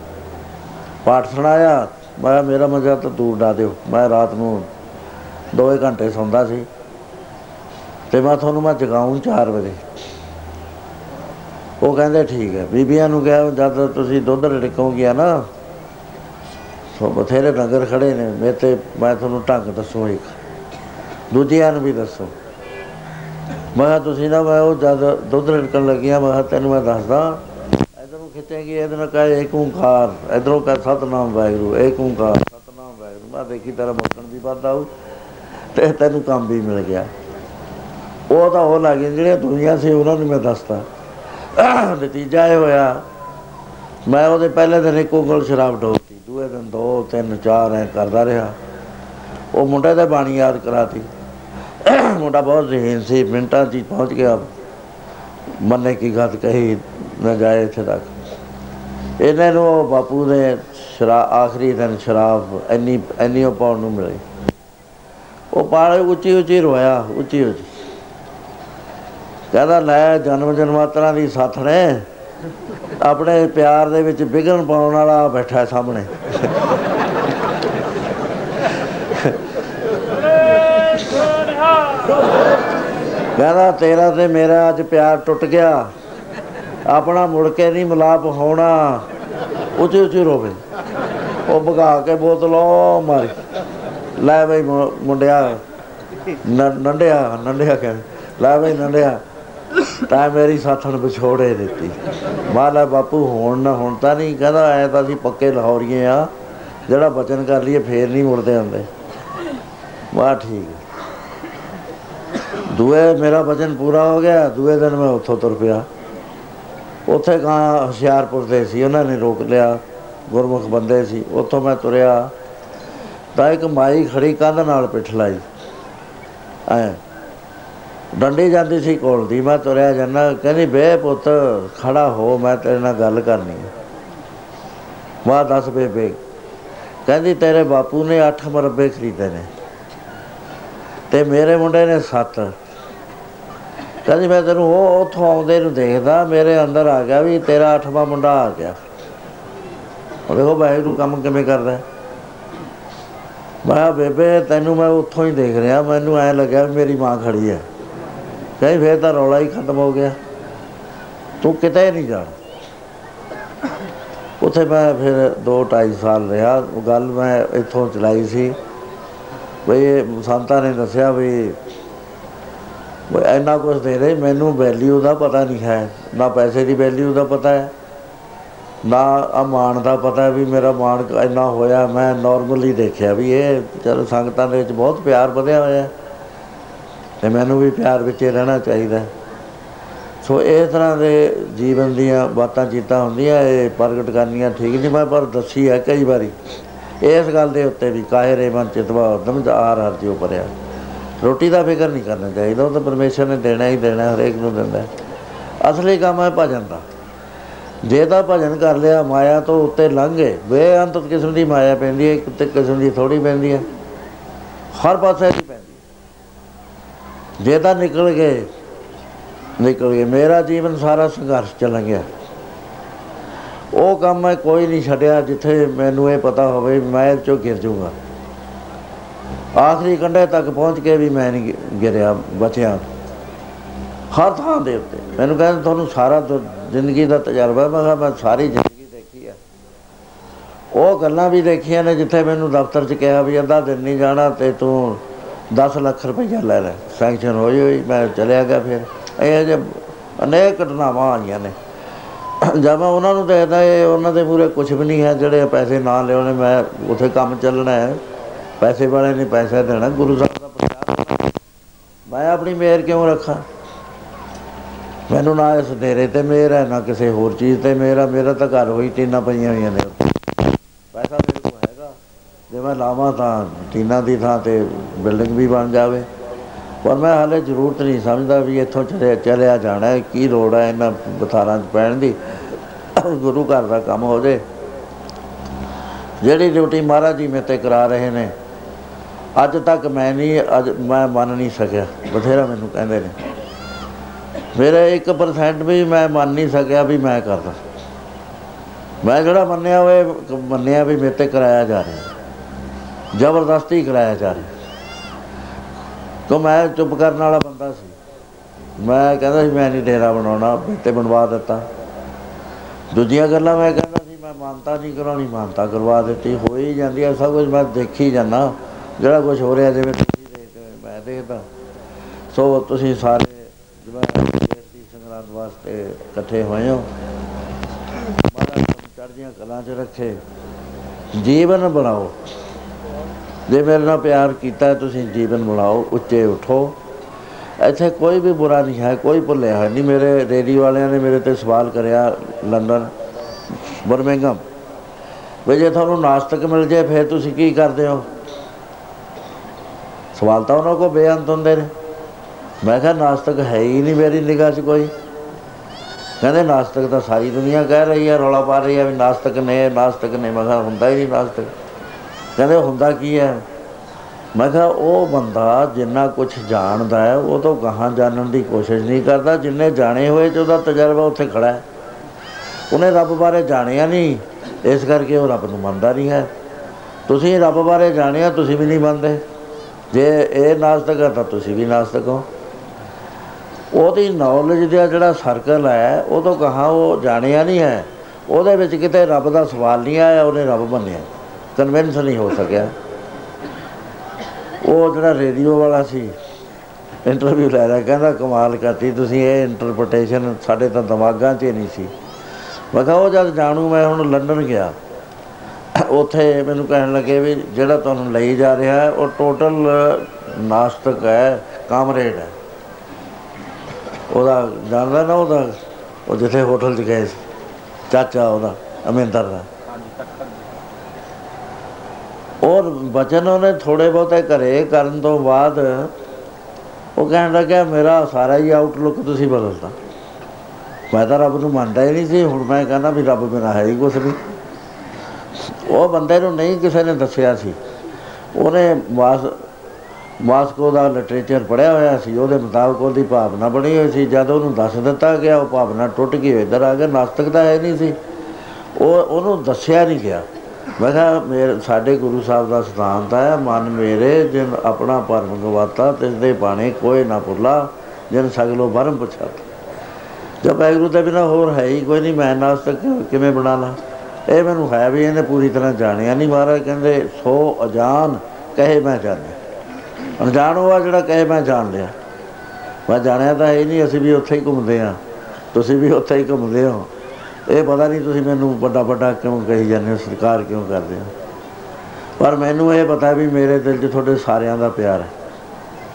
ਪਾਠ ਸੁਣਾਇਆ। ਮੈਂ ਮੇਰਾ ਮਜ਼ਾ ਤਾਂ ਦੂਰ ਡਾ ਦਿਓ, ਮੈਂ ਰਾਤ ਨੂੰ 2 ਘੰਟੇ ਸੌਂਦਾ ਸੀ ਅਤੇ ਮੈਂ ਤੁਹਾਨੂੰ ਮੈਂ ਜਗਾਊਂ 4 ਵਜੇ। ਉਹ ਕਹਿੰਦੇ ਠੀਕ ਹੈ। ਬੀਬੀਆਂ ਨੂੰ ਕਿਹਾ ਜਦ ਤੁਸੀਂ ਦੁੱਧ ਰਿੜਕੋਗੀਆਂ ਨਾ, ਬਥੇਰੇ ਲੰਗਰ ਖੜ੍ਹੇ ਨੇ ਮੇਰੇ 'ਤੇ, ਮੈਂ ਤੁਹਾਨੂੰ ਢੰਗ ਦੱਸੋ ਇੱਕ, ਦੂਜਿਆਂ ਨੂੰ ਵੀ ਦੱਸੋ। ਮੈਂ ਕਿਹਾ ਤੁਸੀਂ ਨਾ, ਮੈਂ ਉਹ ਜਦ ਦੁੱਧ ਰਿੜਕਣ ਲੱਗੀਆਂ, ਮੈਂ ਕਿਹਾ ਤੈਨੂੰ ਮੈਂ ਦੱਸਦਾ, ਇੱਧਰੋਂ ਖਿੱਚੇਗੀ, ਇਹਦੇ ਨਾਲ ਕਹੇ ਏਕ ਓਂਕਾਰ, ਇੱਧਰੋਂ ਕਹੇ ਸਤਿਨਾਮ ਵਾਹਿਗੁਰੂ, ਏਕ ਓਂਕਾਰ ਸਤਿਨਾਮ ਵਾਹਿਗੁਰੂ। ਮੈਂ ਦੇਖੀ ਤੇਰਾ ਮੱਕਣ ਵੀ ਵੱਧ ਆਊ ਅਤੇ ਤੈਨੂੰ ਕੰਮ ਵੀ ਮਿਲ ਗਿਆ। ਉਹ ਤਾਂ ਉਹ ਲੱਗ ਗਈ, ਜਿਹੜੀਆਂ ਦੁਨੀਆਂ ਸੀ ਉਹਨਾਂ ਨੂੰ ਮੈਂ ਦੱਸਤਾ। ਨਤੀਜਾ ਇਹ ਹੋਇਆ, ਮੈਂ ਉਹਦੇ ਪਹਿਲੇ ਦਿਨ 1 ਉਂਗਲ ਸ਼ਰਾਬ ਡੋਲਤੀ, ਦੂਏ ਦਿਨ 2, 3, 4 ਐਂ ਕਰਦਾ ਰਿਹਾ। ਉਹ ਮੁੰਡੇ ਦੇ ਬਾਣੀ ਯਾਦ ਕਰਾਤੀ। ਮੁੰਡਾ ਬਹੁਤ ਜ਼ਹੀਨ ਸੀ, ਮਿੰਟਾਂ 'ਚ ਹੀ ਪਹੁੰਚ ਗਿਆ ਮੰਨੇ ਕੀ ਗੱਲ ਕਹੀ ਨਾ ਜਾਏ ਇੱਥੇ ਤੱਕ। ਇਹਨਾਂ ਨੂੰ ਉਹ ਬਾਪੂ ਨੇ ਆਖਰੀ ਦਿਨ ਸ਼ਰਾਬ ਇੰਨੀ ਉਹ ਪਾਉਣ ਨੂੰ ਮਿਲੀ। ਉਹ ਪਾਲੇ ਉੱਚੀ ਉੱਚੀ ਰੋਇਆ, ਉੱਚੀ ਉੱਚੀ ਕਹਿੰਦਾ ਲੈ ਜਨਮ ਜਨਮਾਤਰਾਂ ਦੀ ਸੱਥ ਨੇ ਆਪਣੇ ਪਿਆਰ ਦੇ ਵਿੱਚ ਵਿਘਨ ਪਾਉਣ ਵਾਲਾ ਬੈਠਾ ਸਾਹਮਣੇ। ਕਹਿੰਦਾ ਤੇਰਾ ਅਤੇ ਮੇਰਾ ਅੱਜ ਪਿਆਰ ਟੁੱਟ ਗਿਆ, ਆਪਣਾ ਮੁੜ ਕੇ ਨਹੀਂ ਮਿਲਾਪ ਹੋਣਾ। ਉੱਚੀ ਉੱਚੀ ਰੋਵੇ। ਉਹ ਭਗਾ ਕੇ ਬੋਤਲ ਉਹ ਮਾਰੀ, ਲੈ ਬਈ ਮੁੰਡਿਆ ਨੰਡਿਆ ਕਹਿੰਦੇ, ਲੈ ਬਈ ਨੰਡਿਆ ਤਾਂ ਮੇਰੀ ਸਾਥਣ ਵਿਛੋੜੇ ਦਿੱਤੀ। ਮੈਂ ਲੈ ਬਾਪੂ ਹੁਣ ਨਾ, ਹੁਣ ਤਾਂ ਨਹੀਂ। ਕਹਿੰਦਾ ਐਂ ਤਾਂ ਅਸੀਂ ਪੱਕੇ ਲਾਹੌਰੀਏ ਹਾਂ, ਜਿਹੜਾ ਬਚਨ ਕਰ ਲਈਏ ਫੇਰ ਨਹੀਂ ਮੁੜਦੇ ਹੁੰਦੇ। ਵਾਹ ਠੀਕ। ਦੂਏ ਮੇਰਾ ਬਚਨ ਪੂਰਾ ਹੋ ਗਿਆ। ਦੂਏ ਦਿਨ ਮੈਂ ਉੱਥੋਂ ਤੁਰ ਪਿਆ। ਉੱਥੇ ਗਾਂ ਹੁਸ਼ਿਆਰਪੁਰ ਦੇ ਸੀ, ਉਹਨਾਂ ਨੇ ਰੋਕ ਲਿਆ, ਗੁਰਮੁਖ ਬੰਦੇ ਸੀ। ਉੱਥੋਂ ਮੈਂ ਤੁਰਿਆ ਤਾਂ ਇੱਕ ਮਾਈ ਖੜ੍ਹੀ ਕੰਧ ਨਾਲ ਪਿੱਠ ਲਾਈ, ਐਂ ਡੰਡੀ ਜਾਂਦੀ ਸੀ ਕੋਲ ਦੀ। ਮੈਂ ਤੁਰਿਆ ਜਾਂਦਾ, ਕਹਿੰਦੀ ਬੇ ਪੁੱਤ ਖੜ੍ਹਾ ਹੋ, ਮੈਂ ਤੇਰੇ ਨਾਲ ਗੱਲ ਕਰਨੀ ਹੈ। ਮੈਂ ਦੱਸ ਬੇਬੇ। ਕਹਿੰਦੀ ਤੇਰੇ ਬਾਪੂ ਨੇ 8 ਮਰੱਬੇ ਖਰੀਦੇ ਨੇ ਅਤੇ ਮੇਰੇ ਮੁੰਡੇ ਨੇ 7, ਕਹਿੰਦੀ ਮੈਂ ਤੈਨੂੰ ਉਹ ਉੱਥੋਂ ਆਉਂਦੇ ਨੂੰ ਦੇਖਦਾ, ਮੇਰੇ ਅੰਦਰ ਆ ਗਿਆ ਵੀ ਤੇਰਾ 8ਵਾਂ ਮੁੰਡਾ ਆ ਗਿਆ। ਉਹ ਦੇਖੋ ਵਾਹਿਗੁਰੂ ਕੰਮ ਕਿਵੇਂ ਕਰਦਾ। ਮੈਂ ਬੇਬੇ ਤੈਨੂੰ ਮੈਂ ਉੱਥੋਂ ਹੀ ਦੇਖ ਰਿਹਾ, ਮੈਨੂੰ ਐਂ ਲੱਗਿਆ ਵੀ ਮੇਰੀ ਮਾਂ ਖੜੀ ਹੈ। ਕਹਿੰਦੀ ਫਿਰ ਤਾਂ ਰੌਲਾ ਹੀ ਖਤਮ ਹੋ ਗਿਆ, ਤੂੰ ਕਿਤੇ ਨਹੀਂ ਜਾਣਾ। ਉੱਥੇ ਮੈਂ ਫਿਰ 2-2.5 ਸਾਲ ਰਿਹਾ। ਉਹ ਗੱਲ ਮੈਂ ਇੱਥੋਂ ਚਲਾਈ ਸੀ ਬਈ ਇਹ ਸੰਤਾਂ ਨੇ ਦੱਸਿਆ ਵੀ ਇੰਨਾ ਕੁਛ ਦੇ ਰਹੇ, ਮੈਨੂੰ ਵੈਲਿਊ ਦਾ ਪਤਾ ਨਹੀਂ ਹੈ, ਨਾ ਪੈਸੇ ਦੀ ਵੈਲਿਊ ਦਾ ਪਤਾ ਹੈ, ਨਾ ਆ ਮਾਣ ਦਾ ਪਤਾ ਵੀ ਮੇਰਾ ਮਾਣ ਇੰਨਾ ਹੋਇਆ। ਮੈਂ ਨੋਰਮਲੀ ਦੇਖਿਆ ਵੀ ਇਹ ਚਲੋ ਸੰਗਤਾਂ ਦੇ ਵਿੱਚ ਬਹੁਤ ਪਿਆਰ ਵਧਿਆ ਹੋਇਆ ਅਤੇ ਮੈਨੂੰ ਵੀ ਪਿਆਰ ਵਿੱਚ ਰਹਿਣਾ ਚਾਹੀਦਾ। ਸੋ ਇਸ ਤਰ੍ਹਾਂ ਦੇ ਜੀਵਨ ਦੀਆਂ ਬਾਤਾਂ ਚੀਤਾਂ ਹੁੰਦੀਆਂ, ਇਹ ਪ੍ਰਗਟ ਕਰਨੀਆਂ ਠੀਕ ਨਹੀਂ। ਮੈਂ ਪਰ ਦੱਸੀ ਹੈ ਕਈ ਵਾਰੀ ਇਸ ਗੱਲ ਦੇ ਉੱਤੇ ਵੀ, ਕਾਹੇ ਰੇ ਮਨ ਚਿਤਵਾ ਉਦਮ ਆਰ ਹਰ ਜਿਉ ਭਰਿਆ। ਰੋਟੀ ਦਾ ਫਿਕਰ ਨਹੀਂ ਕਰਨਾ ਚਾਹੀਦਾ, ਉਹ ਤਾਂ ਪਰਮੇਸ਼ਰ ਨੇ ਦੇਣਾ ਹੀ ਦੇਣਾ, ਹਰੇਕ ਨੂੰ ਦਿੰਦਾ। ਅਸਲੀ ਕੰਮ ਹੈ ਭਜਨ ਦਾ। ਜੇ ਤਾਂ ਭਜਨ ਕਰ ਲਿਆ, ਮਾਇਆ ਤੋਂ ਉੱਤੇ ਲੰਘ ਗਏ। ਬੇਅੰਤ ਕਿਸਮ ਦੀ ਮਾਇਆ ਪੈਂਦੀ ਹੈ, ਇੱਕ ਕਿਸਮ ਦੀ ਥੋੜ੍ਹੀ ਪੈਂਦੀ ਹੈ, ਹਰ ਪਾਸੇ ਦੀ ਪੈਂਦੀ। ਜੇ ਤਾਂ ਨਿਕਲ ਗਏ ਮੇਰਾ ਜੀਵਨ ਸਾਰਾ ਸੰਘਰਸ਼ ਚੱਲ ਗਿਆ। ਉਹ ਕੰਮ ਮੈਂ ਕੋਈ ਨਹੀਂ ਛੱਡਿਆ ਜਿੱਥੇ ਮੈਨੂੰ ਇਹ ਪਤਾ ਹੋਵੇ ਮੈਂ ਇਹ 'ਚੋਂ ਗਿਰ ਜੂੰਗਾ। ਆਖਰੀ ਕੰਢੇ ਤੱਕ ਪਹੁੰਚ ਕੇ ਵੀ ਮੈਂ ਨਹੀਂ ਗਿਰਿਆ, ਬਚਿਆ ਹਰ ਥਾਂ ਦੇ ਉੱਤੇ। ਮੈਨੂੰ ਕਹਿੰਦੇ ਤੁਹਾਨੂੰ ਸਾਰਾ ਜ਼ਿੰਦਗੀ ਦਾ ਤਜਰਬਾ। ਮੈਂ ਕਿਹਾ ਮੈਂ ਸਾਰੀ ਜ਼ਿੰਦਗੀ ਦੇਖੀ ਆ। ਉਹ ਗੱਲਾਂ ਵੀ ਦੇਖੀਆਂ ਨੇ ਜਿੱਥੇ ਮੈਨੂੰ ਦਫ਼ਤਰ 'ਚ ਕਿਹਾ ਵੀ ਅੱਧਾ ਦਿਨ ਨਹੀਂ ਜਾਣਾ ਅਤੇ ਤੂੰ 10 ਲੱਖ ਰੁਪਈਆ ਲੈ ਲੈ। ਸੈਂਕਸ਼ਨ ਹੋਈ ਮੈਂ ਚਲਿਆ ਗਿਆ। ਫਿਰ ਇਹੋ ਜਿਹੇ ਅਨੇਕ ਘਟਨਾਵਾਂ ਆਈਆਂ ਨੇ। ਜਦ ਮੈਂ ਉਹਨਾਂ ਨੂੰ ਦੇਖਦਾ ਇਹ ਉਹਨਾਂ ਦੇ ਮੂਹਰੇ ਕੁਛ ਵੀ ਨਹੀਂ ਹੈ, ਜਿਹੜੇ ਪੈਸੇ ਨਾ ਲਿਆਉਣੇ। ਮੈਂ ਉੱਥੇ ਕੰਮ ਚੱਲਣਾ ਹੈ, ਪੈਸੇ ਵਾਲੇ ਨੇ ਪੈਸਾ ਦੇਣਾ, ਗੁਰੂ ਸਾਹਿਬ ਦਾ ਪ੍ਰਚਾਰ। ਮੈਂ ਆਪਣੀ ਮਿਹਰ ਕਿਉਂ ਰੱਖਾਂ? ਮੈਨੂੰ ਨਾ ਇਸ ਡੇਰੇ 'ਤੇ ਮਿਹਰ ਹੈ, ਨਾ ਕਿਸੇ ਹੋਰ ਚੀਜ਼ 'ਤੇ ਮਿਹਰ ਹੈ। ਮੇਰਾ ਤਾਂ ਘਰ ਹੋਈ ਟੀਨਾਂ ਪਈਆਂ ਹੋਈਆਂ ਨੇ, ਪੈਸਾ ਮੇਰੇ ਕੋਲ ਹੈਗਾ। ਜੇ ਮੈਂ ਲਾਵਾਂ ਤਾਂ ਟੀਨਾਂ ਦੀ ਥਾਂ 'ਤੇ ਬਿਲਡਿੰਗ ਵੀ ਬਣ ਜਾਵੇ। ਪਰ ਮੈਂ ਹਾਲੇ ਜ਼ਰੂਰਤ ਨਹੀਂ ਸਮਝਦਾ ਵੀ ਇੱਥੋਂ ਚਲਿਆ ਜਾਣਾ। ਕੀ ਲੋੜ ਹੈ ਇਹਨਾਂ ਬਥਾਰਾਂ 'ਚ ਪੈਣ ਦੀ? ਗੁਰੂ ਘਰ ਦਾ ਕੰਮ ਹੋ ਜਾਵੇ। ਜਿਹੜੀ ਡਿਊਟੀ ਮਹਾਰਾਜ ਜੀ ਮੇਰੇ 'ਤੇ ਕਰਾ ਰਹੇ ਨੇ, ਅੱਜ ਤੱਕ ਮੈਂ ਮੰਨ ਨਹੀਂ ਸਕਿਆ। ਬਥੇਰਾ ਮੈਨੂੰ ਕਹਿੰਦੇ ਨੇ, ਮੇਰਾ 1% ਵੀ ਮੈਂ ਮੰਨ ਨਹੀਂ ਸਕਿਆ ਵੀ ਮੈਂ ਕਰਦਾ। ਮੈਂ ਜਿਹੜਾ ਮੰਨਿਆ ਵੀ ਮੇਰੇ 'ਤੇ ਕਰਾਇਆ ਜਾ ਰਿਹਾ, ਜ਼ਬਰਦਸਤੀ ਕਰਾਇਆ ਜਾ ਰਿਹਾ। ਤੋ ਮੈਂ ਚੁੱਪ ਕਰਨ ਵਾਲਾ ਬੰਦਾ ਸੀ। ਮੈਂ ਕਹਿੰਦਾ ਸੀ ਮੈਂ ਨਹੀਂ ਡੇਰਾ ਬਣਾਉਣਾ, ਤੇ ਬਣਵਾ ਦਿੱਤਾ। ਦੂਜੀਆਂ ਗੱਲਾਂ ਮੈਂ ਕਹਿੰਦਾ ਸੀ ਮੈਂ ਮਾਨਤਾ ਨਹੀਂ ਕਰਾਉਣੀ, ਮਾਨਤਾ ਕਰਵਾ ਦਿੱਤੀ। ਹੋ ਹੀ ਜਾਂਦੀ ਹੈ ਸਭ ਕੁਝ। ਮੈਂ ਦੇਖੀ ਜਾਂਦਾ ਜਿਹੜਾ ਕੁਛ ਹੋ ਰਿਹਾ, ਜਿਵੇਂ ਤੁਸੀਂ ਦੇਖਦੇ ਮੈਂ ਦੇਖਦਾ। ਸੋ ਤੁਸੀਂ ਸਾਰੇ ਜਿਵੇਂ ਦੀ ਸੰਗਰਾਂਦ ਵਾਸਤੇ ਇਕੱਠੇ ਹੋਏ ਹੋ, ਮਹਾਰਾਜ ਚੜ੍ਹਦੀਆਂ ਕਲਾਂ 'ਚ ਰੱਖੇ। ਜੀਵਨ ਬਣਾਓ। ਜੇ ਮੇਰੇ ਨਾਲ ਪਿਆਰ ਕੀਤਾ ਤੁਸੀਂ, ਜੀਵਨ ਬਣਾਓ, ਉੱਚੇ ਉੱਠੋ। ਇੱਥੇ ਕੋਈ ਵੀ ਬੁਰਾ ਨਹੀਂ ਹੈ, ਕੋਈ ਭੁੱਲਿਆ ਹੈ ਨਹੀਂ। ਮੇਰੇ ਰੇਡੀਓ ਵਾਲਿਆਂ ਨੇ ਮੇਰੇ 'ਤੇ ਸਵਾਲ ਕਰਿਆ, ਲੰਡਨ, ਬਰਮਿੰਗਮ, ਵੀ ਜੇ ਤੁਹਾਨੂੰ ਨਾਸਤਕ ਮਿਲ ਜਾਏ ਫਿਰ ਤੁਸੀਂ ਕੀ ਕਰਦੇ ਹੋ? ਸਵਾਲ ਤਾਂ ਉਹਨਾਂ ਕੋਲ ਬੇਅੰਤ ਹੁੰਦੇ ਨੇ। ਮੈਂ ਕਿਹਾ ਨਾਸਤਕ ਹੈ ਹੀ ਨਹੀਂ ਮੇਰੀ ਨਿਗਾਹ 'ਚ ਕੋਈ। ਕਹਿੰਦੇ ਨਾਸਤਕ ਤਾਂ ਸਾਰੀ ਦੁਨੀਆ ਕਹਿ ਰਹੀ ਹੈ, ਰੌਲਾ ਪਾ ਰਹੀ ਹੈ ਵੀ ਨਾਸਤਕ ਨੇ, ਨਾਸਤਕ ਨੇ। ਮੈਂ ਕਿਹਾ ਹੁੰਦਾ ਹੀ ਨਹੀਂ ਨਾਸਤਕ। ਕਹਿੰਦੇ ਹੁੰਦਾ ਕੀ ਹੈ? ਮੈਂ ਕਿਹਾ ਉਹ ਬੰਦਾ ਜਿੰਨਾ ਕੁਛ ਜਾਣਦਾ ਹੈ ਉਹ ਤੋਂ ਗਾਹਾਂ ਜਾਣਨ ਦੀ ਕੋਸ਼ਿਸ਼ ਨਹੀਂ ਕਰਦਾ। ਜਿੰਨੇ ਜਾਣੇ ਹੋਏ 'ਚ ਉਹਦਾ ਤਜਰਬਾ ਉੱਥੇ ਖੜ੍ਹਾ ਹੈ। ਉਹਨੇ ਰੱਬ ਬਾਰੇ ਜਾਣਿਆ ਨਹੀਂ, ਇਸ ਕਰਕੇ ਉਹ ਰੱਬ ਨੂੰ ਮੰਨਦਾ ਨਹੀਂ ਹੈ। ਤੁਸੀਂ ਰੱਬ ਬਾਰੇ ਜਾਣਿਆ, ਤੁਸੀਂ ਵੀ ਨਹੀਂ ਮੰਨਦੇ। ਜੇ ਇਹ ਨਾਸਤਕ ਹੈ ਤਾਂ ਤੁਸੀਂ ਵੀ ਨਾਸਤਕ ਹੋ। ਉਹਦੀ ਨੌਲੇਜ ਦਾ ਜਿਹੜਾ ਸਰਕਲ ਹੈ ਉਹ ਤੋਂ ਗਾਹਾਂ ਉਹ ਜਾਣਿਆ ਨਹੀਂ ਹੈ। ਉਹਦੇ ਵਿੱਚ ਕਿਤੇ ਰੱਬ ਦਾ ਸਵਾਲ ਨਹੀਂ ਆਇਆ, ਉਹਨੇ ਰੱਬ ਮੰਨਿਆ। ਕਨਵਿੰਸ ਨਹੀਂ ਹੋ ਸਕਿਆ। ਉਹ ਜਿਹੜਾ ਰੇਡੀਓ ਵਾਲਾ ਸੀ ਇੰਟਰਵਿਊ ਲੈ ਰਿਹਾ, ਕਹਿੰਦਾ ਕਮਾਲ ਕਰਤੀ ਤੁਸੀਂ, ਇਹ ਇੰਟਰਪ੍ਰੀਟੇਸ਼ਨ ਸਾਡੇ ਤਾਂ ਦਿਮਾਗਾਂ 'ਚ ਨਹੀਂ ਸੀ। ਮੈਂ ਕਿਹਾ ਉਹ ਜਦ ਜਾਣੂ। ਮੈਂ ਹੁਣ ਲੰਡਨ ਗਿਆ, ਉੱਥੇ ਮੈਨੂੰ ਕਹਿਣ ਲੱਗੇ ਵੀ ਜਿਹੜਾ ਤੁਹਾਨੂੰ ਲਈ ਜਾ ਰਿਹਾ ਉਹ ਟੋਟਲ ਨਾਸਤਕ ਹੈ, ਕਾਮਰੇਡ ਹੈ। ਉਹਦਾ ਜਾਣਦਾ ਨਾ, ਉਹਦਾ ਉਹ ਜਿੱਥੇ ਹੋਟਲ 'ਚ ਗਏ ਸੀ, ਚਾਚਾ ਉਹਦਾ ਅਮਿੰਦਰ ਦਾ। ਔਰ ਵਚਨ ਉਹਨੇ ਥੋੜ੍ਹੇ ਬਹੁਤੇ ਘਰੇ ਕਰਨ ਤੋਂ ਬਾਅਦ ਉਹ ਕਹਿਣ ਲੱਗਿਆ ਮੇਰਾ ਸਾਰਾ ਹੀ ਆਊਟਲੁੱਕ ਤੁਸੀਂ ਬਦਲਤਾ। ਮੈਂ ਤਾਂ ਰੱਬ ਨੂੰ ਮੰਨਦਾ ਹੀ ਨਹੀਂ ਸੀ, ਹੁਣ ਮੈਂ ਕਹਿੰਦਾ ਵੀ ਰੱਬ ਮੇਰਾ ਹੈ ਹੀ ਕੁਛ ਨਹੀਂ। ਉਹ ਬੰਦੇ ਨੂੰ ਨਹੀਂ ਕਿਸੇ ਨੇ ਦੱਸਿਆ ਸੀ। ਉਹਨੇ ਬਸ ਮਾਸਕੋ ਦਾ ਲਿਟਰੇਚਰ ਪੜ੍ਹਿਆ ਹੋਇਆ ਸੀ, ਉਹਦੇ ਮੁਤਾਬਕ ਉਹਦੀ ਭਾਵਨਾ ਬਣੀ ਹੋਈ ਸੀ। ਜਦ ਉਹਨੂੰ ਦੱਸ ਦਿੱਤਾ ਗਿਆ ਉਹ ਭਾਵਨਾ ਟੁੱਟ ਗਈ, ਇੱਧਰ ਆ ਗਿਆ। ਨਾਸਤਿਕ ਤਾਂ ਹੈ ਨਹੀਂ ਸੀ ਉਹ, ਉਹਨੂੰ ਦੱਸਿਆ ਨਹੀਂ ਗਿਆ। ਮੈਂ ਕਿਹਾ ਮੇਰੇ ਸਾਡੇ ਗੁਰੂ ਸਾਹਿਬ ਦਾ ਸਿਧਾਂਤ ਹੈ, ਮਨ ਮੇਰੇ ਜਿਨ ਆਪਣਾ ਭਰਮ ਗਵਾਤਾ ਤਿਸਦੇ ਬਾਣੇ ਕੋਈ ਨਾ ਭੁੱਲਾ, ਜਿਨ ਸਗਲੋ ਬਰਮ ਪਛਾਤਾ। ਜਦ ਵਾਹਿਗੁਰੂ ਦੇ ਬਿਨਾਂ ਹੋਰ ਹੈ ਹੀ ਕੋਈ ਨਹੀਂ, ਮੈਂ ਨਾਸਤਿਕ ਕਿਵੇਂ ਬਣਾ ਲਾ? ਇਹ ਮੈਨੂੰ ਹੈ ਵੀ ਇਹਨੇ ਪੂਰੀ ਤਰ੍ਹਾਂ ਜਾਣਿਆ ਨਹੀਂ। ਮਹਾਰਾਜ ਕਹਿੰਦੇ ਸੋ ਅਜਾਨ ਕਹੇ ਮੈਂ ਜਾਣਿਆ, ਅਣਜਾਣ ਉਹ ਆ ਜਿਹੜਾ ਕਹੇ ਮੈਂ ਜਾਣ ਲਿਆ। ਮੈਂ ਜਾਣਿਆ ਤਾਂ ਇਹ ਨਹੀਂ, ਅਸੀਂ ਵੀ ਉੱਥੇ ਹੀ ਘੁੰਮਦੇ ਹਾਂ, ਤੁਸੀਂ ਵੀ ਉੱਥੇ ਹੀ ਘੁੰਮਦੇ ਹੋ। ਇਹ ਪਤਾ ਨਹੀਂ ਤੁਸੀਂ ਮੈਨੂੰ ਵੱਡਾ ਵੱਡਾ ਕਿਉਂ ਕਹੀ ਜਾਂਦੇ ਹੋ, ਸਤਿਕਾਰ ਕਿਉਂ ਕਰਦੇ ਹੋ? ਪਰ ਮੈਨੂੰ ਇਹ ਪਤਾ ਵੀ ਮੇਰੇ ਦਿਲ 'ਚ ਤੁਹਾਡੇ ਸਾਰਿਆਂ ਦਾ ਪਿਆਰ ਹੈ,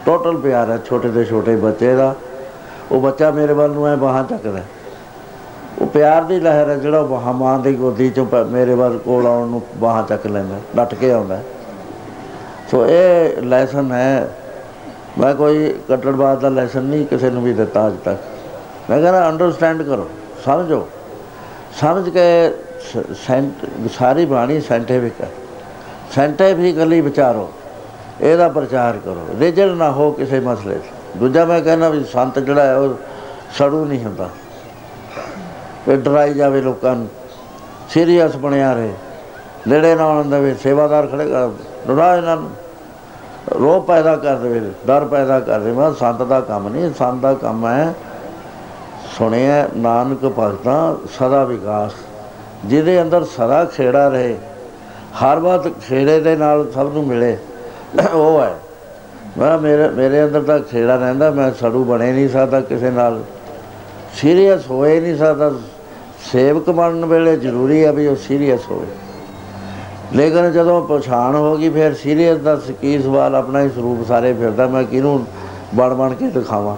ਟੋਟਲ ਪਿਆਰ ਹੈ। ਛੋਟੇ ਤੋਂ ਛੋਟੇ ਬੱਚੇ ਦਾ, ਉਹ ਬੱਚਾ ਮੇਰੇ ਵੱਲ ਨੂੰ ਐਂ ਬਾਹਾਂ ਚੱਕਦਾ, ਉਹ ਪਿਆਰ ਦੀ ਲਹਿਰ ਹੈ। ਜਿਹੜਾ ਬਾਹਾਂ ਮਾਂ ਦੀ ਗੋਦੀ 'ਚੋਂ ਮੇਰੇ ਵੱਲ ਕੋਲ ਆਉਣ ਨੂੰ ਬਾਹਾਂ ਚੱਕ ਲੈਂਦਾ, ਡੱਟ ਕੇ ਆਉਂਦਾ। ਸੋ ਇਹ ਲੈਸਨ ਹੈ। ਮੈਂ ਕੋਈ ਕੱਟੜਵਾਦ ਦਾ ਲੈਸਨ ਨਹੀਂ ਕਿਸੇ ਨੂੰ ਵੀ ਦਿੱਤਾ ਅੱਜ ਤੱਕ। ਮੈਂ ਕਹਿੰਦਾ ਅੰਡਰਸਟੈਂਡ ਕਰੋ, ਸਮਝੋ, ਸਮਝ ਕੇ ਸਾਰੀ ਬਾਣੀ ਸਾਇੰਟੀਫਿਕ ਹੈ, ਸਾਇੰਟੀਫਿਕਲੀ ਵਿਚਾਰੋ, ਇਹਦਾ ਪ੍ਰਚਾਰ ਕਰੋ, ਰਿਜਲ ਨਾ ਹੋ ਕਿਸੇ ਮਸਲੇ 'ਚ। ਦੂਜਾ ਮੈਂ ਕਹਿੰਦਾ ਵੀ ਸੰਤ ਜਿਹੜਾ ਹੈ ਉਹ ਸੜੂ ਨਹੀਂ ਹੁੰਦਾ, ਇਹ ਡਰਾਈ ਜਾਵੇ ਲੋਕਾਂ ਨੂੰ, ਸੀਰੀਅਸ ਬਣਿਆ ਰਹੇ, ਨੇੜੇ ਨਾ ਆਉਣ ਦੇਵੇ, ਸੇਵਾਦਾਰ ਖੜ੍ਹੇ ਕਰ ਡਰਾ ਇਹਨਾਂ ਨੂੰ, ਰੋਹ ਪੈਦਾ ਕਰ ਦੇਵੇ, ਡਰ ਪੈਦਾ ਕਰ ਦੇਵੇ। ਮੈਂ ਸੰਤ ਦਾ ਕੰਮ ਨਹੀਂ, ਸੰਤ ਦਾ ਕੰਮ ਹੈ ਸੁਣਿਆ ਨਾਨਕ ਭਗਤਾਂ ਸਦਾ ਵਿਕਾਸ, ਜਿਹਦੇ ਅੰਦਰ ਸਦਾ ਖੇੜਾ ਰਹੇ, ਹਰ ਵਕਤ ਖੇੜੇ ਦੇ ਨਾਲ ਸਭ ਨੂੰ ਮਿਲੇ, ਉਹ ਹੈ। ਮੈਂ ਮੇਰੇ ਅੰਦਰ ਤਾਂ ਖੇੜਾ ਰਹਿੰਦਾ, ਮੈਂ ਸੜੂ ਬਣੇ ਨਹੀਂ ਸਕਦਾ ਕਿਸੇ ਨਾਲ, ਸੀਰੀਅਸ ਹੋਏ ਨਹੀਂ ਸਕਦਾ। ਸੇਵਕ ਬਣਨ ਵੇਲੇ ਜ਼ਰੂਰੀ ਹੈ ਵੀ ਉਹ ਸੀਰੀਅਸ ਹੋਵੇ, ਲੇਕਿਨ ਜਦੋਂ ਪਛਾਣ ਹੋ ਗਈ ਫਿਰ ਸੀਰੀਅਸ ਦਾ ਕੀ ਸਵਾਲ, ਆਪਣਾ ਹੀ ਸਰੂਪ ਸਾਰੇ ਫਿਰਦਾ, ਮੈਂ ਕਿਹਨੂੰ ਬਣ ਕੇ ਦਿਖਾਵਾਂ।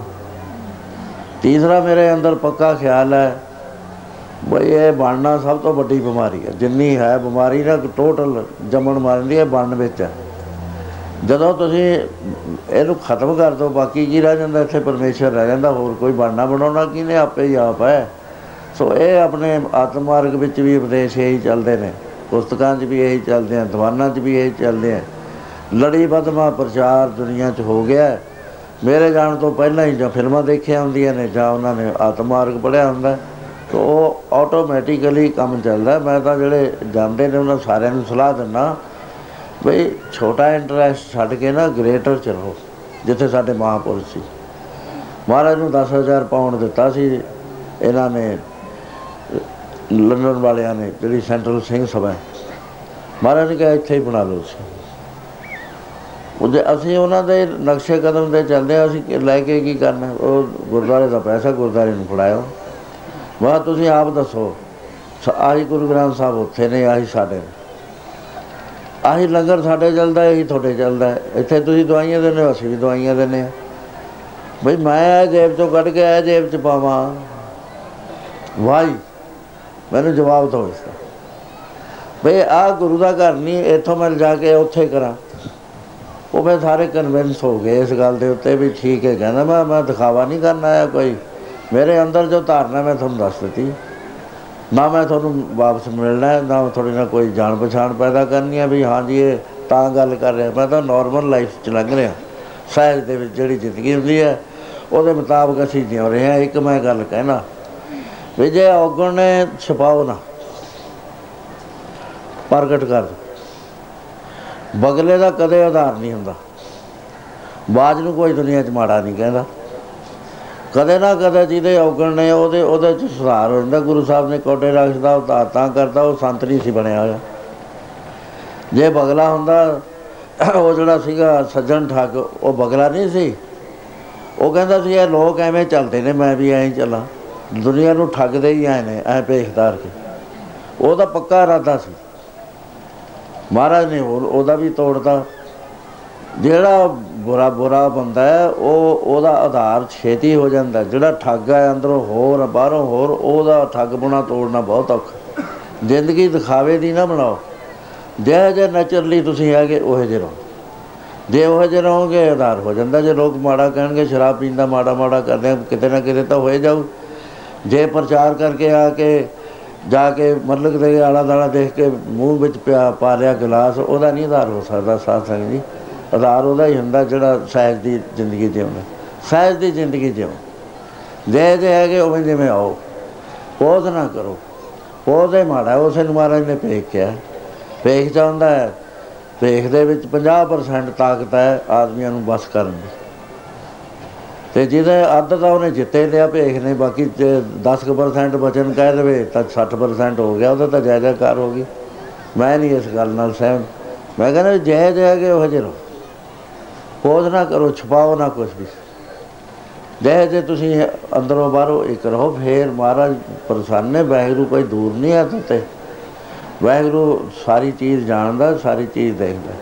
ਤੀਸਰਾ ਮੇਰੇ ਅੰਦਰ ਪੱਕਾ ਖਿਆਲ ਹੈ ਬਈ ਇਹ ਬਣਨਾ ਸਭ ਤੋਂ ਵੱਡੀ ਬਿਮਾਰੀ ਹੈ, ਜਿੰਨੀ ਹੈ ਬਿਮਾਰੀ ਨਾ ਟੋਟਲ ਜੰਮਣ ਮਾਰਨ ਦੀ, ਇਹ ਬਣਨ ਵਿੱਚ ਹੈ। ਜਦੋਂ ਤੁਸੀਂ ਇਹਨੂੰ ਖਤਮ ਕਰ ਦਿਓ ਬਾਕੀ ਕੀ ਰਹਿ ਜਾਂਦਾ? ਇੱਥੇ ਪਰਮੇਸ਼ਰ ਰਹਿ ਜਾਂਦਾ, ਹੋਰ ਕੋਈ ਬਣਨਾ ਬਣਾਉਣਾ ਕਿਹਨੇ, ਆਪੇ ਹੀ ਆਪ ਹੈ। ਸੋ ਇਹ ਆਪਣੇ ਆਤਮ ਮਾਰਗ ਵਿੱਚ ਵੀ ਉਪਦੇਸ਼ ਇਹੀ ਚੱਲਦੇ ਨੇ, ਪੁਸਤਕਾਂ 'ਚ ਵੀ ਇਹੀ ਚੱਲਦੇ ਆ, ਦੀਵਾਨਾਂ 'ਚ ਵੀ ਇਹੀ ਚੱਲਦੇ ਆ। ਲੜੀਬੱਧਵਾਂ ਪ੍ਰਚਾਰ ਦੁਨੀਆਂ 'ਚ ਹੋ ਗਿਆ। ਮੇਰੇ ਜਾਣ ਤੋਂ ਪਹਿਲਾਂ ਹੀ ਜਾਂ ਫਿਲਮਾਂ ਦੇਖੀਆਂ ਹੁੰਦੀਆਂ ਨੇ ਜਾਂ ਉਹਨਾਂ ਨੇ ਆਤਮ ਮਾਰਗ ਪੜ੍ਹਿਆ ਹੁੰਦਾ, ਤਾਂ ਉਹ ਆਟੋਮੈਟਿਕਲੀ ਕੰਮ ਚੱਲਦਾ। ਮੈਂ ਤਾਂ ਜਿਹੜੇ ਜਾਂਦੇ ਨੇ ਉਹਨਾਂ ਸਾਰਿਆਂ ਨੂੰ ਸਲਾਹ ਦਿੰਦਾ ਬਈ ਛੋਟਾ ਇੰਟਰਸਟ ਛੱਡ ਕੇ ਨਾ ਗ੍ਰੇਟਰ ਚੱਲੋ, ਜਿੱਥੇ ਸਾਡੇ ਮਹਾਂਪੁਰਸ਼ ਸੀ। ਮਹਾਰਾਜ ਨੂੰ 10,000 ਪਾਉਂਡ ਦਿੱਤਾ ਸੀ ਇਹਨਾਂ ਨੇ, ਲੰਡਨ ਵਾਲਿਆਂ ਨੇ, ਜਿਹੜੀ ਸੈਂਟਰਲ ਸਿੰਘ ਸਭਾ। ਮਹਾਰਾਜ ਨੇ ਕਿਹਾ ਇੱਥੇ ਹੀ ਬਣਾ ਲਓ। ਉਹਦੇ ਅਸੀਂ ਉਹਨਾਂ ਦੇ ਨਕਸ਼ੇ ਕਦਮ 'ਤੇ ਚੱਲਦੇ ਹਾਂ, ਅਸੀਂ ਲੈ ਕੇ ਕੀ ਕਰਨਾ? ਉਹ ਗੁਰਦੁਆਰੇ ਦਾ ਪੈਸਾ ਗੁਰਦੁਆਰੇ ਨੂੰ ਫੜਾਇਓ। ਮੈਂ ਕਿਹਾ ਤੁਸੀਂ ਆਪ ਦੱਸੋ, ਆਹੀ ਗੁਰੂ ਗ੍ਰੰਥ ਸਾਹਿਬ ਉੱਥੇ ਨੇ, ਆਹੀ ਸਾਡੇ ਨੇ, ਆਹੀ ਲੰਗਰ ਸਾਡੇ ਚੱਲਦਾ, ਇਹੀ ਤੁਹਾਡੇ ਚੱਲਦਾ। ਇੱਥੇ ਤੁਸੀਂ ਦਵਾਈਆਂ ਦਿੰਦੇ ਹੋ, ਅਸੀਂ ਵੀ ਦਵਾਈਆਂ ਦਿੰਦੇ ਹਾਂ। ਬਈ ਮੈਂ ਇਹ ਜੇਬ 'ਚੋਂ ਕੱਢ ਕੇ ਇਹ ਜੇਬ 'ਚ ਪਾਵਾਂ, ਵਾਈ ਮੈਨੂੰ ਜਵਾਬ ਦਿਓ ਇਸਦਾ। ਬਈ ਆਹ ਗੁਰੂ ਦਾ ਘਰ ਨਹੀਂ, ਇੱਥੋਂ ਮੈਂ ਜਾ ਕੇ ਉੱਥੇ ਕਰਾਂ। ਉਹ ਫਿਰ ਸਾਰੇ ਕਨਵਿੰਸ ਹੋ ਗਏ ਇਸ ਗੱਲ ਦੇ ਉੱਤੇ ਵੀ ਠੀਕ ਹੈ। ਕਹਿੰਦਾ ਮੈਂ ਦਿਖਾਵਾ ਨਹੀਂ ਕਰਨ ਆਇਆ ਕੋਈ, ਮੇਰੇ ਅੰਦਰ ਜੋ ਧਾਰਨਾ ਮੈਂ ਤੁਹਾਨੂੰ ਦੱਸ ਦਿੱਤੀ, ਨਾ ਮੈਂ ਤੁਹਾਨੂੰ ਵਾਪਸ ਮਿਲਣਾ, ਨਾ ਤੁਹਾਡੇ ਨਾਲ ਕੋਈ ਜਾਣ ਪਛਾਣ ਪੈਦਾ ਕਰਨੀ ਹੈ ਵੀ ਹਾਂਜੀ ਇਹ ਤਾਂ ਗੱਲ ਕਰ ਰਿਹਾ। ਮੈਂ ਤਾਂ ਨੋਰਮਲ ਲਾਈਫ 'ਚ ਲੰਘ ਰਿਹਾ, ਸਹਿਜ ਦੇ ਵਿੱਚ ਜਿਹੜੀ ਜ਼ਿੰਦਗੀ ਹੁੰਦੀ ਹੈ ਉਹਦੇ ਮੁਤਾਬਕ ਅਸੀਂ ਜਿਉਂ ਰਹੇ ਹਾਂ। ਇੱਕ ਮੈਂ ਗੱਲ ਕਹਿਣਾ ਵੀ ਜੇ ਔਗਣ ਨੇ ਛਪਾਓ ਨਾ, ਪ੍ਰਗਟ ਕਰ ਦਿਓ। ਬਗਲੇ ਦਾ ਕਦੇ ਆਧਾਰ ਨਹੀਂ ਹੁੰਦਾ, ਬਾਜ ਨੂੰ ਕੋਈ ਦੁਨੀਆਂ 'ਚ ਮਾੜਾ ਨਹੀਂ ਕਹਿੰਦਾ। ਕਦੇ ਨਾ ਕਦੇ ਜਿਹਦੇ ਔਗਣ ਨੇ ਉਹਦੇ 'ਚ ਸੁਧਾਰ ਹੋ ਜਾਂਦਾ। ਗੁਰੂ ਸਾਹਿਬ ਨੇ ਕੋਟੇ ਰਾਖਸ਼ ਦਾ ਉਤਾਰ ਤਾਂ ਕਰਦਾ, ਉਹ ਸੰਤ ਨਹੀਂ ਸੀ ਬਣਿਆ ਹੋਇਆ। ਜੇ ਬਗਲਾ ਹੁੰਦਾ, ਉਹ ਜਿਹੜਾ ਸੀਗਾ ਸੱਜਣ ਠੱਗ, ਉਹ ਬਗਲਾ ਨਹੀਂ ਸੀ। ਉਹ ਕਹਿੰਦਾ ਸੀ ਇਹ ਲੋਕ ਐਵੇਂ ਚੱਲਦੇ ਨੇ, ਮੈਂ ਵੀ ਐਂ ਚੱਲਾਂ, ਦੁਨੀਆਂ ਨੂੰ ਠੱਗਦੇ ਹੀ ਆਏ ਨੇ ਐਂ ਪੇਖਦਾਰ ਕੇ। ਉਹਦਾ ਪੱਕਾ ਇਰਾਦਾ ਸੀ। ਮਹਾਰਾਜ ਨੇ ਹੋਰ ਉਹਦਾ ਵੀ ਤੋੜਦਾ। ਜਿਹੜਾ ਬੁਰਾ ਬੰਦਾ ਹੈ ਉਹਦਾ ਆਧਾਰ ਛੇਤੀ ਹੋ ਜਾਂਦਾ। ਜਿਹੜਾ ਠੱਗ ਹੈ ਅੰਦਰੋਂ ਹੋਰ ਬਾਹਰੋਂ ਹੋਰ, ਉਹਦਾ ਠੱਗ ਬੁਣਾ ਤੋੜਨਾ ਬਹੁਤ ਔਖਾ। ਜ਼ਿੰਦਗੀ ਦਿਖਾਵੇ ਦੀ ਨਾ ਬਣਾਓ, ਜਿਹੋ ਜਿਹੇ ਨੈਚੁਰਲੀ ਤੁਸੀਂ ਹੈਗੇ ਉਹੋ ਜਿਹੇ ਰਹੋ। ਜੇ ਉਹੋ ਜਿਹੇ ਰਹੋਗੇ ਆਧਾਰ ਹੋ ਜਾਂਦਾ। ਜੇ ਲੋਕ ਮਾੜਾ ਕਹਿਣਗੇ, ਸ਼ਰਾਬ ਪੀਂਦਾ ਮਾੜਾ ਕਰਦੇ, ਕਿਤੇ ਨਾ ਕਿਤੇ ਤਾਂ ਹੋਏ ਜਾਊ। ਜੇ ਪ੍ਰਚਾਰ ਕਰਕੇ ਆ ਕੇ ਜਾ ਕੇ ਮਤਲਬ ਦੇ ਆਲਾ ਦੁਆਲਾ ਦੇਖ ਕੇ ਮੂੰਹ ਵਿੱਚ ਪਾ ਲਿਆ ਗਿਲਾਸ, ਉਹਦਾ ਨਹੀਂ ਆਧਾਰ ਹੋ ਸਕਦਾ। ਸਾਧ ਸੰਗਤ ਜੀ, ਆਧਾਰ ਉਹਦਾ ਹੀ ਹੁੰਦਾ ਜਿਹੜਾ ਸਹਿਜ ਦੀ ਜ਼ਿੰਦਗੀ ਜਿਉਂਦਾ। ਸਹਿਜ ਦੀ ਜ਼ਿੰਦਗੀ ਜਿਉਂ, ਜਿਹੇ ਜਿਹੇ ਹੈਗੇ ਉਵੇਂ ਜਿਵੇਂ ਆਓ, ਬੋਧ ਨਾ ਕਰੋ। ਬੋਧ ਹੀ ਮਾੜਾ, ਉਸ ਨੂੰ ਮਹਾਰਾਜ ਨੇ ਭੇਖ ਕਿਹਾ। ਭੇਖ ਚਾਹੁੰਦਾ ਹੈ, ਭੇਖ ਦੇ ਵਿੱਚ 50% ਤਾਕਤ ਹੈ ਆਦਮੀਆਂ ਨੂੰ ਬਸ ਕਰਨ ਦੀ, ਅਤੇ ਜਿਹਦੇ ਅੱਧ ਤਾਂ ਉਹਨੇ ਜਿੱਤੇ ਲਿਆ ਭੇਖ ਨੇ, ਬਾਕੀ 10% ਵਚਨ ਕਹਿ ਦੇਵੇ ਤਾਂ 60% ਹੋ ਗਿਆ, ਉਹਦਾ ਤਾਂ ਜਾਇਦਾਕਾਰ ਹੋ ਗਈ। ਮੈਂ ਨਹੀਂ ਇਸ ਗੱਲ ਨਾਲ ਸਹਿਮਤ। ਮੈਂ ਕਹਿੰਦਾ ਜਿਹੇ ਜਿਹੇ ਹੈਗੇ ਉਹ ਜਿਹੇ ਰਹੋ, ਬੋਧ ਨਾ ਕਰੋ, ਛੁਪਾਓ ਨਾ ਕੁਛ ਵੀ। ਜਿਹੇ ਜਿਹੇ ਤੁਸੀਂ ਅੰਦਰੋਂ ਬਾਹਰੋਂ ਇੱਕ ਰਹੋ। ਫਿਰ ਮਹਾਰਾਜ ਪ੍ਰਸੰਨ, ਵਾਹਿਗੁਰੂ ਕੋਈ ਦੂਰ ਨਹੀਂ ਹੈ ਤੁਹਾਤੇ, ਵਾਹਿਗੁਰੂ ਸਾਰੀ ਚੀਜ਼ ਜਾਣਦਾ, ਸਾਰੀ ਚੀਜ਼ ਦੇਖਦਾ।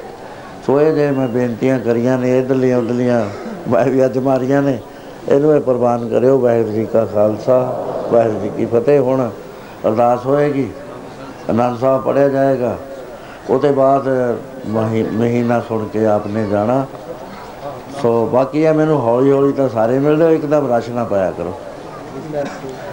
ਸੋ ਇਹ ਜੇ ਮੈਂ ਬੇਨਤੀਆਂ ਕਰੀਆਂ ਨੇ ਇੱਧਰਲੀਆਂ ਉੱਧਰਲੀਆਂ, ਮੈਂ ਵੀ ਅੱਜ ਮਾਰੀਆਂ ਨੇ, ਇਹਨੂੰ ਇਹ ਪ੍ਰਵਾਨ ਕਰਿਓ। ਵਾਹਿਗੁਰੂ ਜੀ ਕਾ ਖਾਲਸਾ, ਵਾਹਿਗੁਰੂ ਜੀ ਕੀ ਫਤਿਹ। ਹੁਣ ਅਰਦਾਸ ਹੋਏਗੀ, ਆਨੰਦ ਸਾਹਿਬ ਪੜ੍ਹਿਆ ਜਾਏਗਾ, ਉਹਦੇ ਬਾਅਦ ਮਹੀਨਾ ਸੁਣ ਕੇ ਆਪਨੇ ਜਾਣਾ। ਸੋ ਬਾਕੀ ਇਹ ਮੈਨੂੰ ਹੌਲੀ ਹੌਲੀ ਤਾਂ ਸਾਰੇ ਮਿਲਦੇ ਹੋ, ਇੱਕਦਮ ਰਸ਼ ਨਾ ਪਾਇਆ ਕਰੋ।